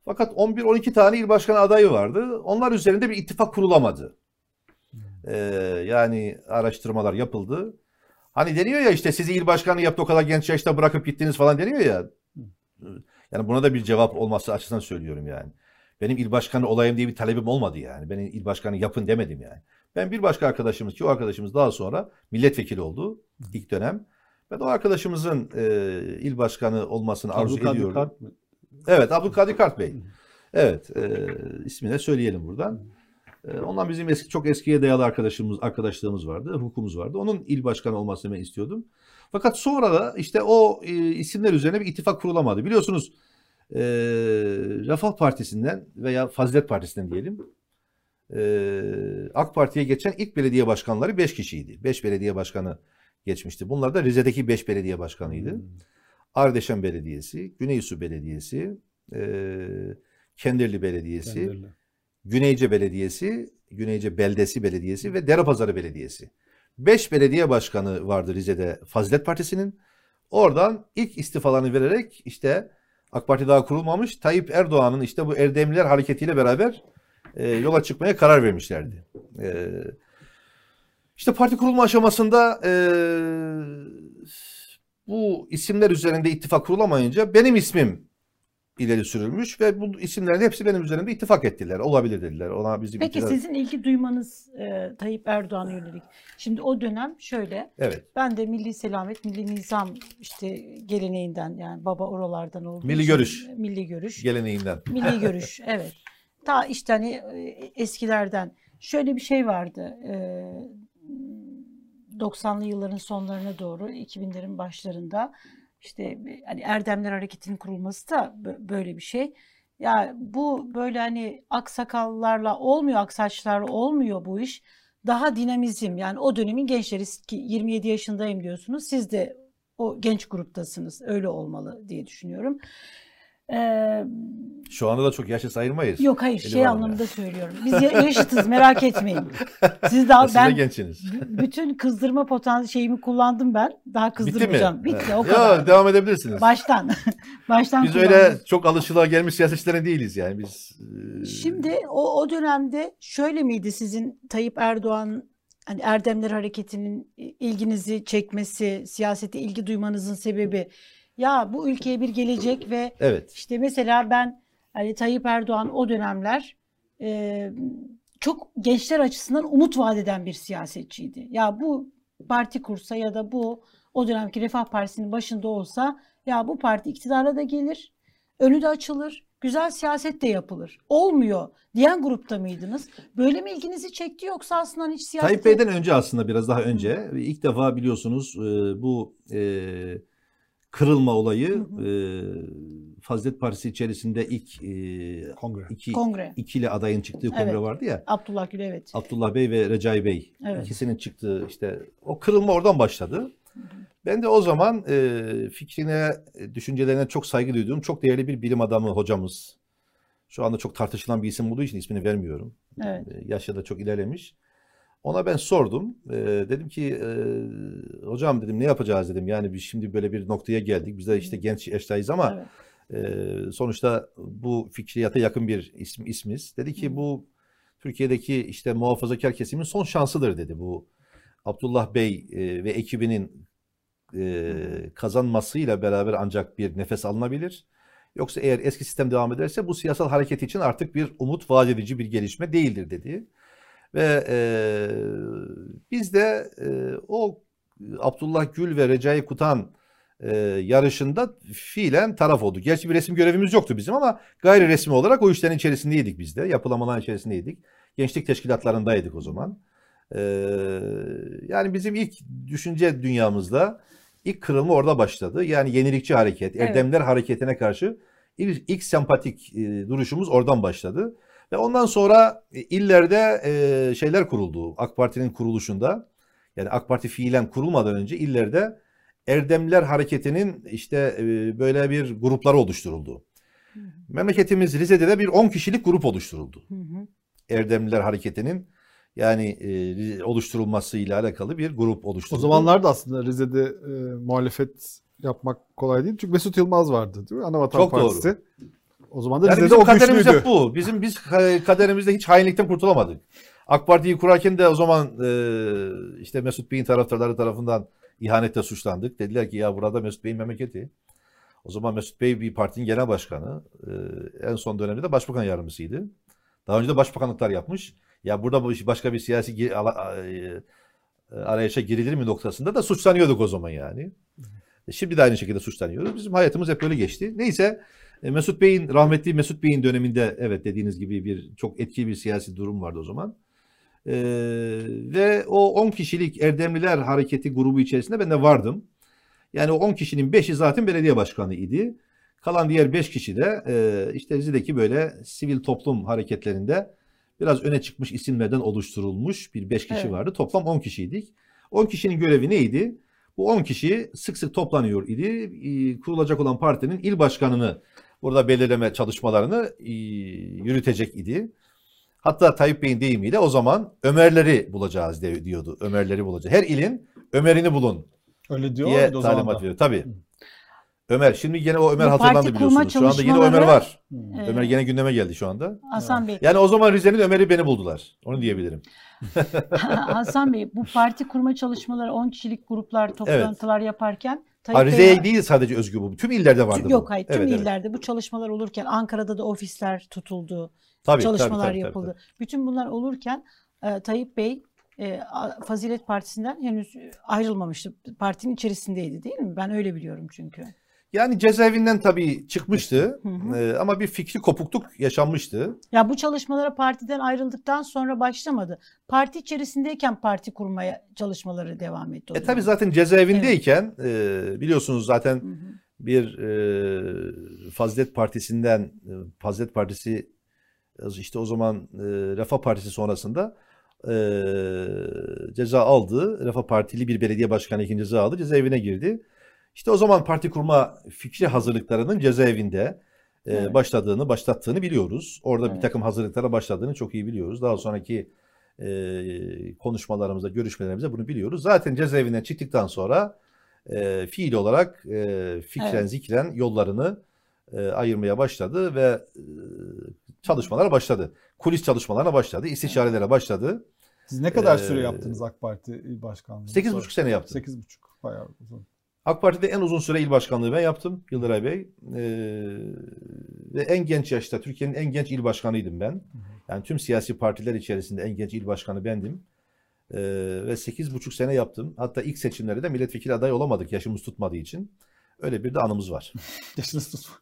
Fakat on bir on iki tane il başkanı adayı vardı. Onlar üzerinde bir ittifak kurulamadı. Ee, yani araştırmalar yapıldı. Hani deniyor ya işte sizi il başkanı yaptı, o kadar genç yaşta bırakıp gittiniz falan deniyor ya. Yani buna da bir cevap olması açısından söylüyorum yani. Benim il başkanı olayım diye bir talebim olmadı yani. Beni il başkanı yapın demedim yani. Ben bir başka arkadaşımız ki o arkadaşımız daha sonra milletvekili oldu ilk dönem. Ben o arkadaşımızın e, il başkanı olmasını arzu ediyorum. Kart mı? Evet, Abdülkadir Kart Bey. Evet, e, ismini de söyleyelim buradan. E, ondan bizim eski, çok eskiye dayalı arkadaşımız, arkadaşlığımız vardı, hukukumuz vardı. Onun il başkanı olmasını ben istiyordum. Fakat sonra da işte o e, isimler üzerine bir ittifak kurulamadı. Biliyorsunuz e, Refah Partisi'nden veya Fazilet Partisi'nden diyelim. Ee, AK Parti'ye geçen ilk belediye başkanları beş kişiydi. beş belediye başkanı geçmişti. Bunlar da Rize'deki beş belediye başkanıydı. Hmm. Ardeşen Belediyesi, Güneysu Belediyesi, e, Kendirli Belediyesi, Kendirli. Güneyce Belediyesi, Güneyce Beldesi Belediyesi ve Derepazarı Belediyesi. beş belediye başkanı vardı Rize'de Fazilet Partisi'nin. Oradan ilk istifalarını vererek işte AK Parti daha kurulmamış. Tayyip Erdoğan'ın işte bu Erdemliler hareketiyle beraber E, yola çıkmaya karar vermişlerdi. E, işte parti kurulma aşamasında e, bu isimler üzerinde ittifak kurulamayınca benim ismim ileri sürülmüş ve bu isimlerin hepsi benim üzerinde ittifak ettiler. Olabilir dediler. Ona bizi Peki ittifak... sizin ilgi duymanız e, Tayyip Erdoğan'a yönelik. Şimdi o dönem şöyle. Evet. Ben de milli selamet, milli nizam işte geleneğinden, yani baba oralardan olduğu Milli için, görüş. Milli görüş. Geleneğinden. Milli görüş. Evet. Ta işte hani eskilerden şöyle bir şey vardı, doksanlı yılların sonlarına doğru iki binlerin başlarında işte hani Erdemler Hareketi'nin kurulması da böyle bir şey. Ya bu böyle hani aksakallarla olmuyor, aksaçlarla olmuyor bu iş. Daha dinamizm, yani o dönemin gençleri, yirmi yedi yaşındayım diyorsunuz, siz de o genç gruptasınız, öyle olmalı diye düşünüyorum. Ee, Şu anda da çok yaşa sayılmayız. Yok hayır, Elim şey anlamında yani söylüyorum. Biz yaşıtız, merak etmeyin. Siz daha, ben gençsiniz. Bütün kızdırma potansiyelimi şeyimi kullandım ben. Daha kızdırmayacağım. Bitti, Bitti o kadar. Ya, devam edebilirsiniz. Baştan. Baştan. Biz öyle çok alışılığa gelmiş siyasetçilerin değiliz yani biz. Şimdi o o dönemde şöyle miydi sizin Tayyip Erdoğan, hani Erdemler Hareketi'nin ilginizi çekmesi, siyasete ilgi duymanızın sebebi? Ya bu ülkeye bir gelecek ve evet, işte mesela ben hani Tayyip Erdoğan o dönemler e, çok gençler açısından umut vaat eden bir siyasetçiydi. Ya bu parti kursa ya da bu o dönemki Refah Partisi'nin başında olsa, ya bu parti iktidara da gelir, önü de açılır, güzel siyaset de yapılır. Olmuyor diyen grupta mıydınız? Böyle mi ilginizi çekti, yoksa aslında hiç siyaset... Tayyip Bey'den önce, aslında biraz daha önce ilk defa biliyorsunuz e, bu... E, kırılma olayı, hı hı. E, Fazilet Partisi içerisinde ilk e, kongre. Iki, kongre. ikili adayın çıktığı kongre, evet, vardı ya. Abdullah Gül, evet. Abdullah Bey ve Recai Bey, evet, ikisinin çıktığı, işte o kırılma oradan başladı. Hı hı. Ben de o zaman e, fikrine, düşüncelerine çok saygı duyduğum çok değerli bir bilim adamı hocamız. Şu anda çok tartışılan bir isim olduğu için ismini vermiyorum. Evet. E, yaşça da çok ilerlemiş. Ona ben sordum. Ee, dedim ki e, hocam dedim, ne yapacağız dedim. Yani biz şimdi böyle bir noktaya geldik. Biz de işte genç yaştayız ama evet, e, sonuçta bu fikriyata yakın bir isim ismiz. Dedi ki bu Türkiye'deki işte muhafazakar kesimin son şansıdır dedi. Bu Abdullah Bey e, ve ekibinin e, kazanmasıyla beraber ancak bir nefes alınabilir. Yoksa eğer eski sistem devam ederse bu siyasal hareket için artık bir umut vaat edici bir gelişme değildir dedi. Ve e, biz de e, o Abdullah Gül ve Recai Kutan e, yarışında fiilen taraf olduk. Gerçi bir resim görevimiz yoktu bizim ama gayri resmi olarak o işlerin içerisindeydik biz de. Yapılamaların içerisindeydik. Gençlik teşkilatlarındaydık o zaman. E, yani bizim ilk düşünce dünyamızda ilk kırılma orada başladı. Yani yenilikçi hareket, evet, Erdemler Hareketi'ne karşı ilk, ilk sempatik e, duruşumuz oradan başladı. Ve ondan sonra illerde e, şeyler kuruldu. AK Parti'nin kuruluşunda, yani AK Parti fiilen kurulmadan önce illerde Erdemler Hareketi'nin işte e, böyle bir grupları oluşturuldu. Hı hı. Memleketimiz Rize'de de bir on kişilik grup oluşturuldu. Hı hı. Erdemler Hareketi'nin yani e, oluşturulmasıyla alakalı bir grup oluşturuldu. O zamanlarda aslında Rize'de e, muhalefet yapmak kolay değil. Çünkü Mesut Yılmaz vardı, değil mi? Anavatan Partisi. Çok doğru. O zaman da yani bizim o kaderimiz hep bu. Bizim biz kaderimizde hiç hainlikten kurtulamadık. AK Parti'yi kurarken de o zaman e, işte Mesut Bey'in taraftarları tarafından ihanette suçlandık. Dediler ki ya burada Mesut Bey'in memleketi. O zaman Mesut Bey bir partinin genel başkanı. E, en son dönemde de başbakan yardımcısıydı. Daha önce de başbakanlıklar yapmış. ya burada başka bir siyasi arayışa girilir mi noktasında da suçlanıyorduk o zaman yani. Şimdi de aynı şekilde suçlanıyoruz. Bizim hayatımız hep öyle geçti. Neyse, Mesut Bey'in, rahmetli Mesut Bey'in döneminde evet dediğiniz gibi bir çok etkili bir siyasi durum vardı o zaman. Ee, ve o on kişilik Erdemliler Hareketi grubu içerisinde ben de vardım. Yani o on kişinin beşi zaten belediye başkanı idi. Kalan diğer beş kişi de e, işte Rize'deki böyle sivil toplum hareketlerinde biraz öne çıkmış isimlerden oluşturulmuş bir beş kişi evet. vardı. Toplam on kişiydik. on kişinin görevi neydi? Bu on kişi sık sık toplanıyor idi. Kurulacak olan partinin il başkanını burada belirleme çalışmalarını yürütecek idi. Hatta Tayyip Bey'in deyimiyle o zaman Ömerleri bulacağız diyordu. Ömerleri bulacağız. Her ilin Ömer'ini bulun. Öyle diyor diye o talimat veriyor. Tabii. Ömer. Şimdi yine o Ömer bu hatırlandı biliyorsunuz. Şu anda yine Ömer var. E, Ömer yine gündeme geldi şu anda. Hasan Bey. Yani o zaman Rize'nin Ömer'i beni buldular. Onu diyebilirim. Hasan Bey, bu parti kurma çalışmaları on kişilik gruplar, toplantılar evet. yaparken Rize'ye değil sadece özgü bu. Tüm illerde vardı. Yok bu. hayır. Tüm evet, illerde evet. bu çalışmalar olurken Ankara'da da ofisler tutuldu. Tabii, çalışmalar tabii, tabii, yapıldı. Tabii, tabii. Bütün bunlar olurken e, Tayyip Bey e, Fazilet Partisi'nden henüz ayrılmamıştı. Partinin içerisindeydi değil mi? Ben öyle biliyorum çünkü. Yani cezaevinden tabii çıkmıştı hı hı. E, ama bir fikri kopukluk yaşanmıştı. Ya bu çalışmalara partiden ayrıldıktan sonra başlamadı. Parti içerisindeyken parti kurmaya çalışmaları devam etti. E, tabii zaten cezaevindeyken evet. e, biliyorsunuz zaten hı hı. bir e, Fazilet Partisi'nden Fazilet Partisi işte o zaman e, Refah Partisi sonrasında e, ceza aldı. Refah Partili bir belediye başkanı ikinci ceza aldı. Cezaevine girdi. İşte o zaman parti kurma fikri hazırlıklarının cezaevinde e, evet. başladığını, başlattığını biliyoruz. Orada evet. bir takım hazırlıklara başladığını çok iyi biliyoruz. Daha sonraki e, konuşmalarımızda, görüşmelerimizde bunu biliyoruz. Zaten cezaevinden çıktıktan sonra e, fiil olarak e, fikren evet. zikren yollarını e, ayırmaya başladı ve e, çalışmalara başladı. Kulis çalışmalarına başladı, istişarelere başladı. Siz ne kadar ee, süre yaptınız A K Parti başkanlığı? sekiz buçuk sene yaptım. sekiz buçuk bayağı uzun. A K Parti'de en uzun süre il başkanlığı ben yaptım, Yıldıray Bey. Ee, ve en genç yaşta, Türkiye'nin en genç il başkanıydım ben. Yani tüm siyasi partiler içerisinde en genç il başkanı bendim. Ee, ve sekiz buçuk sene yaptım. Hatta ilk seçimlere de milletvekili aday olamadık yaşımız tutmadığı için. Öyle bir de anımız var. Yaşınız tutmadı.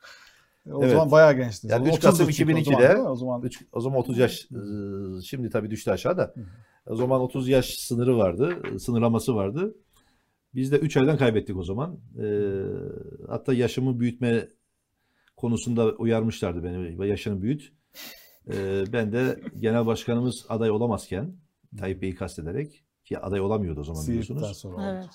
O evet. zaman bayağı gençtiniz. Yani üç Kasım iki bin iki'de o zaman, üç, o zaman otuz yaş, şimdi tabii düştü aşağıda. O zaman otuz yaş sınırı vardı, sınırlaması vardı. Biz de üç aydan kaybettik o zaman. Ee, hatta yaşımı büyütme konusunda uyarmışlardı beni. Yaşını büyüt. Ee, ben de genel başkanımız aday olamazken, Tayyip Bey'i kastederek ki aday olamıyordu o zaman Siirt'ten biliyorsunuz. Sonra evet.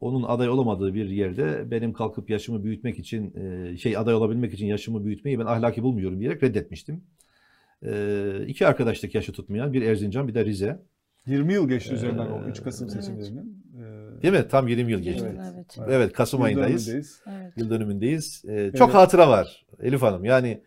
Onun aday olamadığı bir yerde benim kalkıp yaşımı büyütmek için, şey aday olabilmek için yaşımı büyütmeyi ben ahlaki bulmuyorum diyerek reddetmiştim. Ee, iki arkadaşlık yaşı tutmayan, bir Erzincan bir de Rize. yirmi yıl geçti üzerinden o üç Kasım seçimlerinin. Değil mi? Tam yirmi yıl geçti. Evet, evet. evet Kasım yıl ayındayız. Dönümündeyiz. Evet. Yıl dönümündeyiz. Ee, evet. Çok hatıra var Elif Hanım. Yani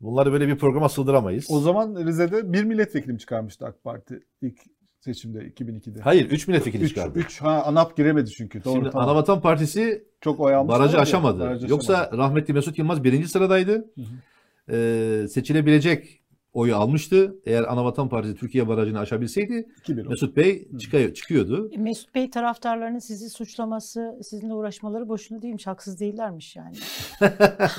bunları böyle bir programa sığdıramayız. O zaman Rize'de bir milletvekili çıkarmıştı A K Parti ilk seçimde iki bin iki'de. Hayır, üç milletvekili üç, çıkardı. üç ha ANAP giremedi çünkü. Doğru, şimdi tamam. Anavatan Partisi çok barajı aşamadı. Barajı Yoksa aşamadı. Rahmetli Mesut Yılmaz birinci sıradaydı. Hı hı. Ee, seçilebilecek oyu almıştı. Eğer Anavatan Partisi Türkiye barajını aşabilseydi Mesut Bey çıkıyor, çıkıyordu. Mesut Bey taraftarlarının sizi suçlaması, sizinle uğraşmaları boşuna değilmiş. Haksız değillermiş yani.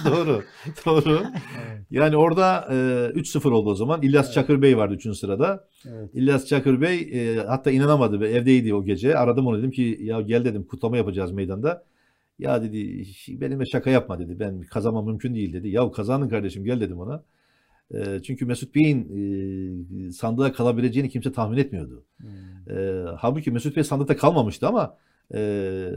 Doğru. Doğru. Evet. Yani orada e, üç sıfır oldu o zaman. İlyas evet. Çakır Bey vardı üçüncü sırada. Evet. İlyas Çakır Bey e, hatta inanamadı. Evdeydi o gece. Aradım onu, dedim ki ya gel dedim, kutlama yapacağız meydanda. Ya dedi benimle şaka yapma dedi. Ben kazanmam mümkün değil dedi. Ya kazandın kardeşim gel dedim ona. Çünkü Mesut Bey'in sandığa kalabileceğini kimse tahmin etmiyordu. Hmm. Halbuki Mesut Bey sandıkta kalmamıştı ama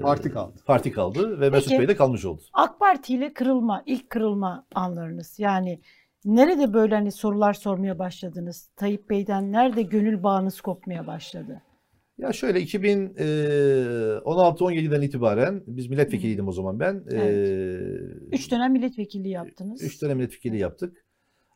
parti kaldı. Parti kaldı ve Mesut Peki, Bey de kalmış oldu. A K Parti ile kırılma, ilk kırılma anlarınız. Yani nerede böyle hani sorular sormaya başladınız? Tayyip Bey'den nerede gönül bağınız kopmaya başladı? Ya şöyle iki bin on altı on yedi'den itibaren biz milletvekiliydim o zaman ben. Evet. Ee, üç dönem milletvekilliği yaptınız. Üç dönem milletvekilliği yaptık.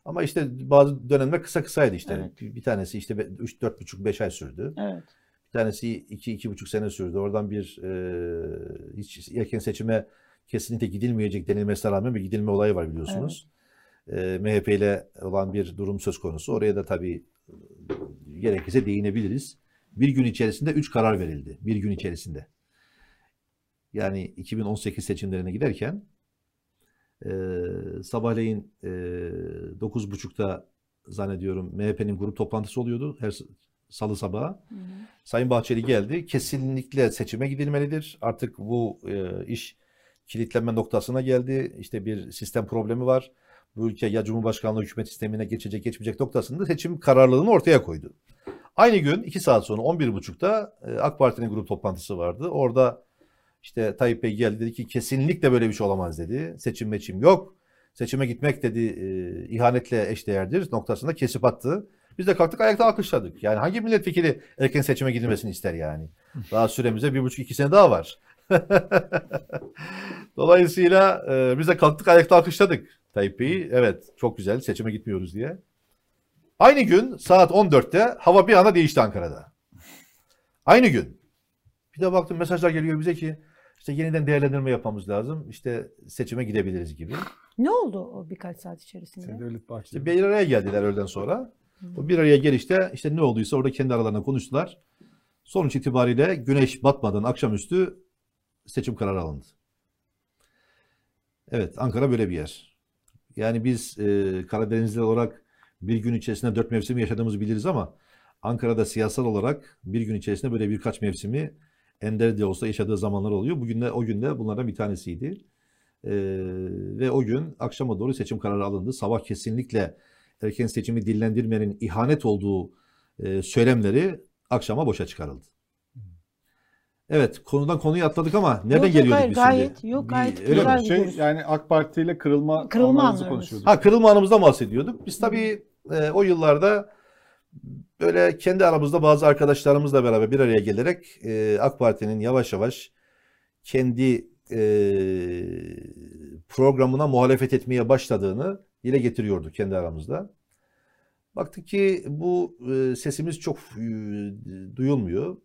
Ama işte bazı dönemler kısa kısaydı işte. Evet. Bir tanesi işte üç dört buçuk beş ay sürdü. Evet. Bir tanesi iki iki buçuk sene sürdü. Oradan bir e, hiç erken seçime kesinlikle gidilmeyecek denilmesine rağmen bir gidilme olayı var biliyorsunuz. Evet. E, M H P ile olan bir durum söz konusu. Oraya da tabii gerekirse değinebiliriz. Bir gün içerisinde üç karar verildi. Bir gün içerisinde. Yani iki bin on sekiz seçimlerine giderken e, sabahleyin e, dokuz buçukta zannediyorum M H P'nin grup toplantısı oluyordu her salı sabahı. Sayın Bahçeli geldi. Kesinlikle seçime gidilmelidir. Artık bu e, iş kilitlenme noktasına geldi. İşte bir sistem problemi var. Bu ülke ya Cumhurbaşkanlığı hükümet sistemine geçecek geçmeyecek noktasında seçim kararlılığını ortaya koydu. Aynı gün iki saat sonra on bir buçukta A K Parti'nin grup toplantısı vardı. Orada işte Tayyip Bey geldi, dedi ki kesinlikle böyle bir şey olamaz dedi. Seçim meçim yok. Seçime gitmek dedi e, ihanetle eşdeğerdir noktasında kesip attı. Biz de kalktık ayakta alkışladık. Yani hangi milletvekili erken seçime gidilmesini ister yani? Daha süremize bir buçuk iki sene daha var. Dolayısıyla e, biz de kalktık ayakta alkışladık Tayyip Bey'i. Evet, çok güzel, seçime gitmiyoruz diye. Aynı gün saat on dörtte hava bir anda değişti Ankara'da. Aynı gün. Bir de baktım mesajlar geliyor bize ki işte yeniden değerlendirme yapmamız lazım. İşte seçime gidebiliriz gibi. Ne oldu o birkaç saat içerisinde? İşte bir araya geldiler öğleden sonra. O bir araya gelişte işte ne olduysa orada kendi aralarında konuştular. Sonuç itibariyle güneş batmadan akşamüstü seçim kararı alındı. Evet, Ankara böyle bir yer. Yani biz e, Karadenizli olarak bir gün içerisinde dört mevsimi yaşadığımızı biliriz ama Ankara'da siyasal olarak bir gün içerisinde böyle birkaç mevsimi ender de olsa yaşadığı zamanlar oluyor. Bugün de, o gün de bunlardan bir tanesiydi. E, ve o gün akşama doğru seçim kararı alındı. Sabah kesinlikle erken seçimi dillendirmenin ihanet olduğu e, söylemleri akşama boşa çıkarıldı. Evet, konudan konuyu atladık ama nereden geliyorduk biz şimdi? Gayet, yok gayet bir, güzel bir şey, yani A K Parti ile kırılma, kırılma anımızı konuşuyorduk. Ha, kırılma anımızdan bahsediyorduk. Biz tabii e, o yıllarda böyle kendi aramızda bazı arkadaşlarımızla beraber bir araya gelerek e, A K Parti'nin yavaş yavaş kendi e, programına muhalefet etmeye başladığını dile getiriyorduk kendi aramızda. Baktık ki bu e, sesimiz çok e, duyulmuyor.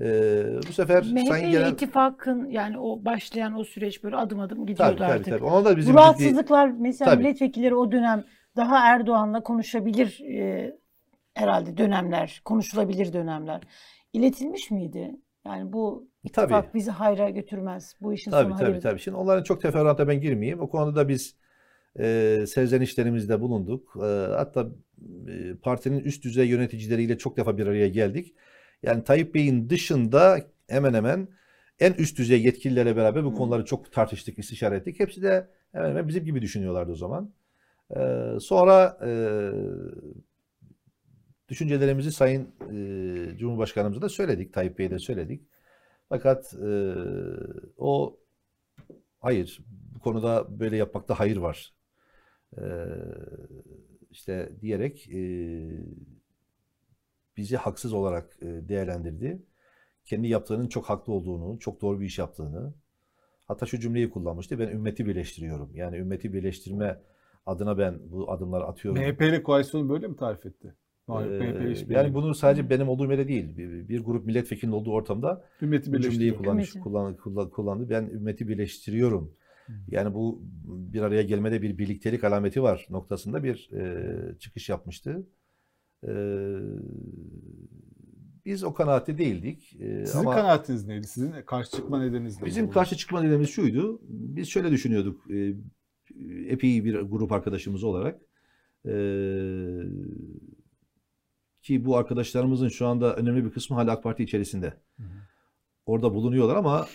Ee, bu sefer M H P gelen... ittifakın yani o başlayan o süreç böyle adım adım gidiyordu tabii, artık. Tabii, tabii. Ona da bizim bu rahatsızlıklar ciddi... mesela tabii. Milletvekilleri o dönem daha Erdoğan'la konuşabilir e, herhalde dönemler, konuşulabilir dönemler. İletilmiş miydi? Yani bu ittifak tabii. bizi hayra götürmez. Bu işin tabii, sonu tabii, hayır. Tabii. Şimdi onların çok teferruata ben girmeyeyim. O konuda da biz e, serzenişlerimizde bulunduk. E, hatta e, partinin üst düzey yöneticileriyle çok defa bir araya geldik. Yani Tayyip Bey'in dışında hemen hemen en üst düzey yetkililerle beraber bu konuları çok tartıştık, istişare ettik. Hepsi de hemen hemen bizim gibi düşünüyorlardı o zaman. Ee, sonra e, düşüncelerimizi Sayın e, Cumhurbaşkanımıza da söyledik, Tayyip Bey'e de söyledik. Fakat e, o hayır, bu konuda böyle yapmakta hayır var e, işte diyerek... E, bizi haksız olarak değerlendirdi. Kendi yaptığının çok haklı olduğunu, çok doğru bir iş yaptığını. Hatta şu cümleyi kullanmıştı. Ben ümmeti birleştiriyorum. Yani ümmeti birleştirme adına ben bu adımları atıyorum. M H P'li koalisyonu böyle mi tarif etti? Ee, yani bunu sadece benim olduğum yere değil. Bir, bir grup milletvekilinin olduğu ortamda ümmeti bu cümleyi kullanmış, kullan, kullan, kullandı. Ben ümmeti birleştiriyorum. Yani bu bir araya gelmede bir birliktelik alameti var noktasında bir e, çıkış yapmıştı. Ee, biz o kanaatte değildik. Ee, Sizin ama kanaatiniz neydi? Sizin karşı çıkma nedeniniz neydi? Bizim karşı çıkma nedenimiz şuydu. Biz şöyle düşünüyorduk. E, epey bir grup arkadaşımız olarak e, ki bu arkadaşlarımızın şu anda önemli bir kısmı hala A K Parti içerisinde. Hı hı. Orada bulunuyorlar ama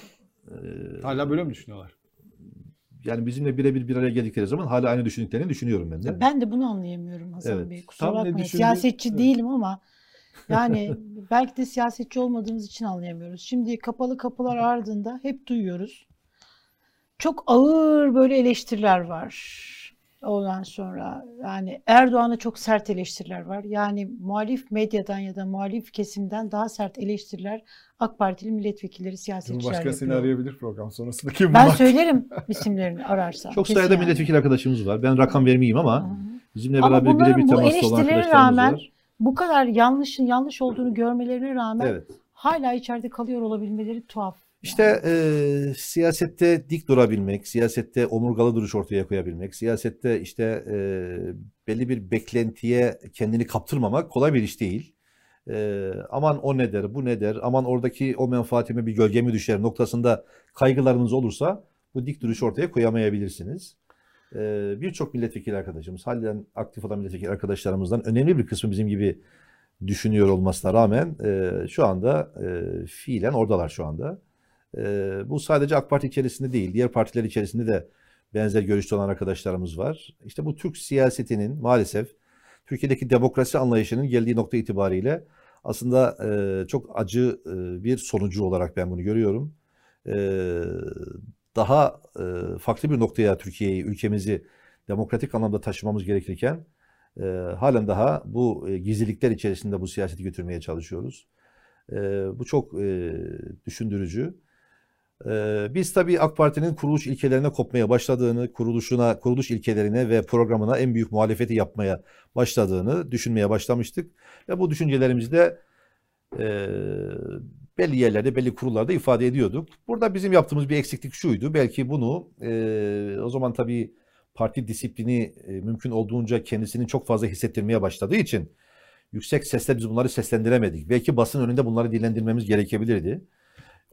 e, hala böyle mi düşünüyorlar? Yani bizimle birebir bir araya geldikleri zaman hala aynı düşündüklerini düşünüyorum ben de. Ben de bunu anlayamıyorum Hasan evet. Bey. Kusura bakmayın. Siyasetçi evet. değilim ama yani belki de siyasetçi olmadığımız için anlayamıyoruz. Şimdi kapalı kapılar ardında hep duyuyoruz. Çok ağır böyle eleştiriler var. Ondan sonra yani Erdoğan'a çok sert eleştiriler var. Yani muhalif medyadan ya da muhalif kesimden daha sert eleştiriler A K Partili milletvekilleri, siyasetçiler yapıyor. Cumhurbaşkanı seni arayabilir program sonrasında kim bunlar? Ben söylerim isimlerini ararsa. Çok sayıda yani. Milletvekili arkadaşımız var. Ben rakam vermeyeyim ama bizimle beraber birebir temaslı olan arkadaşlarımız var. Ama eleştirilere rağmen bu kadar yanlışın yanlış olduğunu görmelerine rağmen evet. hala içeride kalıyor olabilmeleri tuhaf. İşte e, siyasette dik durabilmek, siyasette omurgalı duruş ortaya koyabilmek, siyasette işte e, belli bir beklentiye kendini kaptırmamak kolay bir iş değil. e, aman o ne der, bu ne der, aman oradaki o menfaatime bir gölge mi düşer noktasında kaygılarınız olursa bu dik duruşu ortaya koyamayabilirsiniz. E, Birçok milletvekili arkadaşımız, halen aktif olan milletvekili arkadaşlarımızdan önemli bir kısmı bizim gibi düşünüyor olmasına rağmen e, şu anda e, fiilen oradalar şu anda. E, bu sadece AK Parti içerisinde değil, diğer partiler içerisinde de benzer görüşte olan arkadaşlarımız var. İşte bu Türk siyasetinin maalesef Türkiye'deki demokrasi anlayışının geldiği nokta itibariyle aslında e, çok acı e, bir sonucu olarak ben bunu görüyorum. E, daha e, farklı bir noktaya Türkiye'yi, ülkemizi demokratik anlamda taşımamız gerekirken e, halen daha bu e, gizlilikler içerisinde bu siyaseti götürmeye çalışıyoruz. E, bu çok e, düşündürücü. Biz tabii AK Parti'nin kuruluş ilkelerine kopmaya başladığını, kuruluşuna, kuruluş ilkelerine ve programına en büyük muhalefeti yapmaya başladığını düşünmeye başlamıştık. Ve bu düşüncelerimizi de e, belli yerlerde, belli kurullarda ifade ediyorduk. Burada bizim yaptığımız bir eksiklik şuydu. Belki bunu e, o zaman tabii parti disiplini e, mümkün olduğunca kendisini çok fazla hissettirmeye başladığı için yüksek sesle biz bunları seslendiremedik. Belki basın önünde bunları dillendirmemiz gerekebilirdi.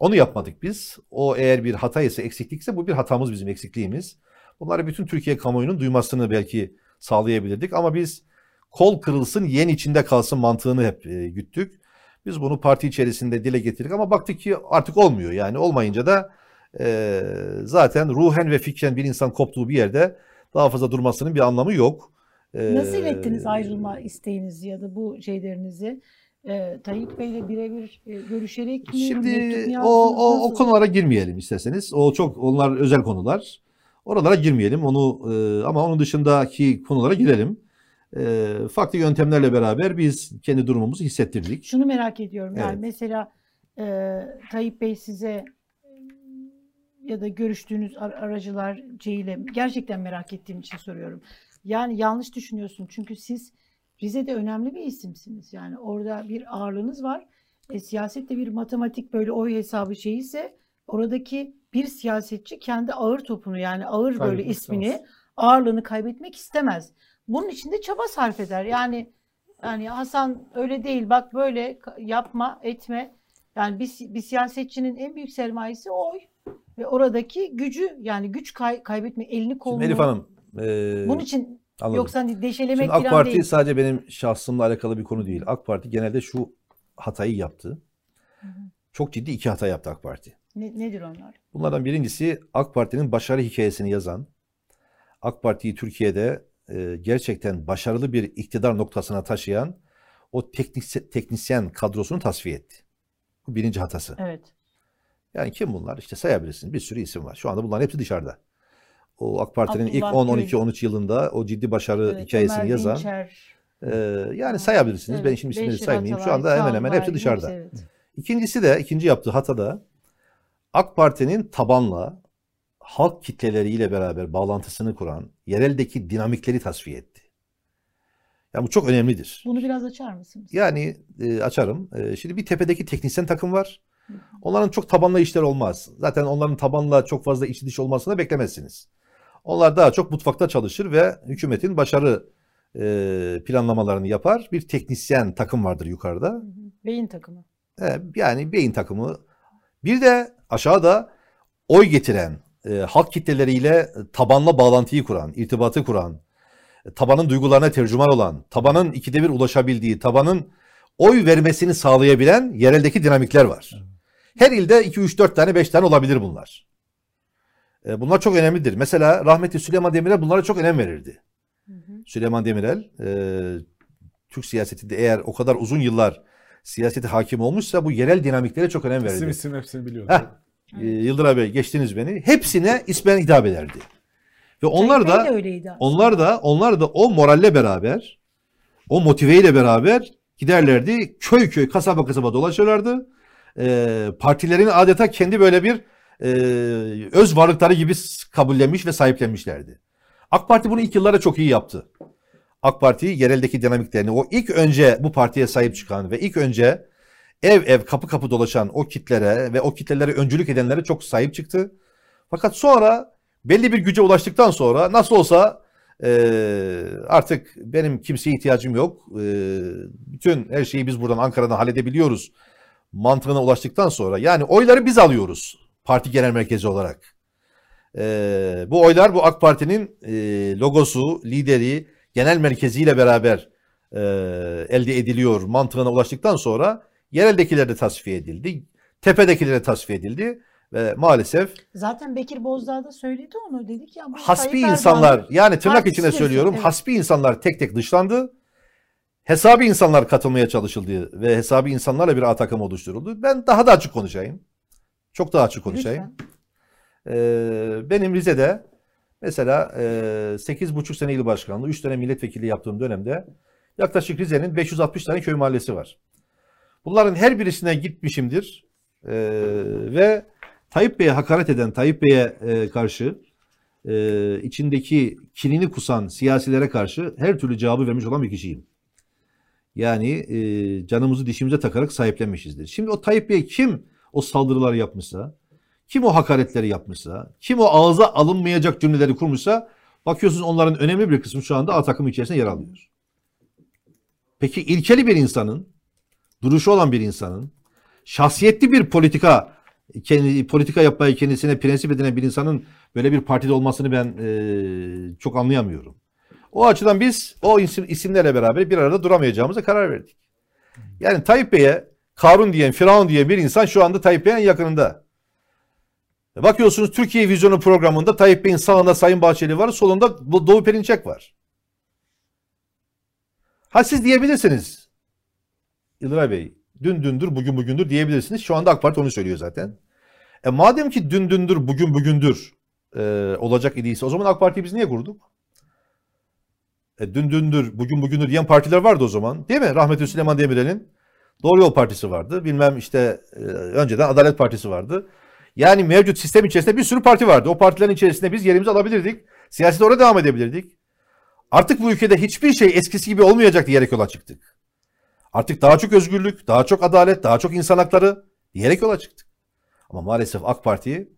Onu yapmadık biz. O eğer bir hata ise, eksiklikse bu bir hatamız, bizim eksikliğimiz. Bunları bütün Türkiye kamuoyunun duymasını belki sağlayabilirdik ama biz kol kırılsın, yen içinde kalsın mantığını hep e, güttük. Biz bunu parti içerisinde dile getirdik ama baktık ki artık olmuyor. Yani olmayınca da e, zaten ruhen ve fikren bir insan koptuğu bir yerde daha fazla durmasının bir anlamı yok. E, Nasıl ettiniz ayrılma isteğinizi ya da bu şeylerinizi? E, Tayyip Bey'le birebir e, görüşerek mi? Şimdi o, o, o konulara girmeyelim isterseniz. O çok, onlar özel konular. Oralara girmeyelim. Onu e, ama onun dışındaki konulara girelim. E, farklı yöntemlerle beraber biz kendi durumumuzu hissettirdik. Şunu merak ediyorum. Evet. Yani mesela e, Tayyip Bey size ya da görüştüğünüz aracılar ile gerçekten merak ettiğim için soruyorum. Yani yanlış düşünüyorsun çünkü siz Rize'de önemli bir isimsiniz. Yani orada bir ağırlığınız var. E, siyasette bir matematik böyle oy hesabı şey ise oradaki bir siyasetçi kendi ağır topunu yani ağır kaybetmek böyle ismini istemez. Ağırlığını kaybetmek istemez. Bunun için de çaba sarf eder. Yani yani Hasan öyle değil bak böyle yapma etme. Yani bir, bir siyasetçinin en büyük sermayesi oy ve oradaki gücü yani güç kay, kaybetme elini kolunu. Elif Hanım. Ee... Bunun için anladım. Yoksa deşelemek Şimdi AK Parti değil. Sadece benim şahsımla alakalı bir konu değil. AK Parti genelde şu hatayı yaptı. Hı hı. Çok ciddi iki hata yaptı AK Parti. Ne, nedir onlar? Bunlardan birincisi AK Parti'nin başarı hikayesini yazan, AK Parti'yi Türkiye'de e, gerçekten başarılı bir iktidar noktasına taşıyan o teknik, teknisyen kadrosunu tasfiye etti. Bu birinci hatası. Evet. Yani kim bunlar? İşte sayabilirsiniz. Bir sürü isim var. Şu anda bunların hepsi dışarıda. O AK Parti'nin ilk on on iki on üç yılında o ciddi başarı evet, hikayesini Ömer yazan e, yani sayabilirsiniz. Evet, ben şimdi isimleri saymayayım. Şu anda hemen hemen hepsi dışarıda. Evet. İkincisi de ikinci yaptığı hata da AK Parti'nin tabanla halk kitleleriyle beraber bağlantısını kuran yereldeki dinamikleri tasfiye etti. Yani bu çok önemlidir. Bunu biraz açar mısınız? Yani e, açarım. E, şimdi bir tepedeki teknisyen takım var. Onların çok tabanla işler olmaz. Zaten onların tabanla çok fazla içi dışı olmasını beklemezsiniz. Onlar daha çok mutfakta çalışır ve hükümetin başarı e, planlamalarını yapar. Bir teknisyen takım vardır yukarıda. Beyin takımı. E, yani beyin takımı. Bir de aşağıda oy getiren, e, halk kitleleriyle tabanla bağlantıyı kuran, irtibatı kuran, tabanın duygularına tercüman olan, tabanın ikide bir ulaşabildiği, tabanın oy vermesini sağlayabilen yereldeki dinamikler var. Her ilde iki üç dört tane, beş tane olabilir bunlar. Bunlar çok önemlidir. Mesela rahmetli Süleyman Demirel bunlara çok önem verirdi. Hı hı. Süleyman Demirel e, Türk siyasetinde eğer o kadar uzun yıllar siyasete hakim olmuşsa bu yerel dinamiklere çok önem verirdi. İsim isim hepsini biliyordu. E, Yıldıray Bey geçtiniz beni. Hepsine ismen hitap ederdi. Ve onlar da, onlar da onlar da o moralle beraber, o motiveyle beraber giderlerdi. Köy köy, kasaba kasaba dolaşırlardı. E, partilerin adeta kendi böyle bir Ee, öz varlıkları gibi kabullenmiş ve sahiplenmişlerdi. AK Parti bunu ilk yıllarda çok iyi yaptı. AK Parti yereldeki dinamiklerini, o ilk önce bu partiye sahip çıkan ve ilk önce ev ev kapı kapı dolaşan o kitlere ve o kitlelere öncülük edenlere çok sahip çıktı. Fakat sonra belli bir güce ulaştıktan sonra nasıl olsa Ee, artık benim kimseye ihtiyacım yok. Ee, bütün her şeyi biz buradan Ankara'dan halledebiliyoruz mantığına ulaştıktan sonra, yani oyları biz alıyoruz parti genel merkezi olarak. Ee, bu oylar bu AK Parti'nin e, logosu, lideri, genel merkeziyle beraber e, elde ediliyor mantığına ulaştıktan sonra yereldekiler de tasfiye edildi. Tepedekiler de tasfiye edildi. Ve maalesef zaten Bekir Bozdağ da söyledi onu, dedi ki hasbi insanlar, yani tırnak içinde söylüyorum, evet, hasbi insanlar tek tek dışlandı. Hesabı insanlar katılmaya çalışıldı ve hesabı insanlarla bir A takımı oluşturuldu. Ben daha da açık konuşayım. Çok daha açık konuşayım. Ee, benim Rize'de mesela e, sekiz buçuk sene il başkanlığı, üç tane milletvekili yaptığım dönemde yaklaşık Rize'nin beş yüz altmış tane köy mahallesi var. Bunların her birisine gitmişimdir e, ve Tayyip Bey'e hakaret eden, Tayyip Bey'e e, karşı e, içindeki kinini kusan siyasilere karşı her türlü cevabı vermiş olan bir kişiyim. Yani e, canımızı dişimize takarak sahiplenmişizdir. Şimdi o Tayyip Bey kim o saldırıları yapmışsa, kim o hakaretleri yapmışsa, kim o ağza alınmayacak cümleleri kurmuşsa, bakıyorsunuz onların önemli bir kısmı şu anda A takımı içerisinde yer alıyor. Peki ilkeli bir insanın, duruşu olan bir insanın, şahsiyetli bir politika, kendi, politika yapmayı kendisine prensip edinen bir insanın böyle bir partide olmasını ben e, çok anlayamıyorum. O açıdan biz o isim, isimlerle beraber bir arada duramayacağımıza karar verdik. Yani Tayyip Bey'e Karun diyen, Firavun diye bir insan şu anda Tayyip Bey'in yakınında. Bakıyorsunuz Türkiye Vizyonu programında Tayyip Bey'in sağında Sayın Bahçeli var, solunda Doğu Perinçek var. Ha siz diyebilirsiniz Yıldıray Bey, dün dündür, bugün bugündür diyebilirsiniz. Şu anda AK Parti onu söylüyor zaten. E madem ki dün dündür, bugün bugündür e, olacak idiyse, o zaman AK Parti'yi biz niye kurduk? E, dün dündür, bugün bugündür diyen partiler vardı o zaman. Değil mi? Rahmetli Süleyman Demirel'in Doğru Yol Partisi vardı. Bilmem işte e, önceden Adalet Partisi vardı. Yani mevcut sistem içerisinde bir sürü parti vardı. O partilerin içerisinde biz yerimizi alabilirdik. Siyasete orada devam edebilirdik. Artık bu ülkede hiçbir şey eskisi gibi olmayacak diyerek yola çıktık. Artık daha çok özgürlük, daha çok adalet, daha çok insan hakları diyerek yola çıktık. Ama maalesef AK Parti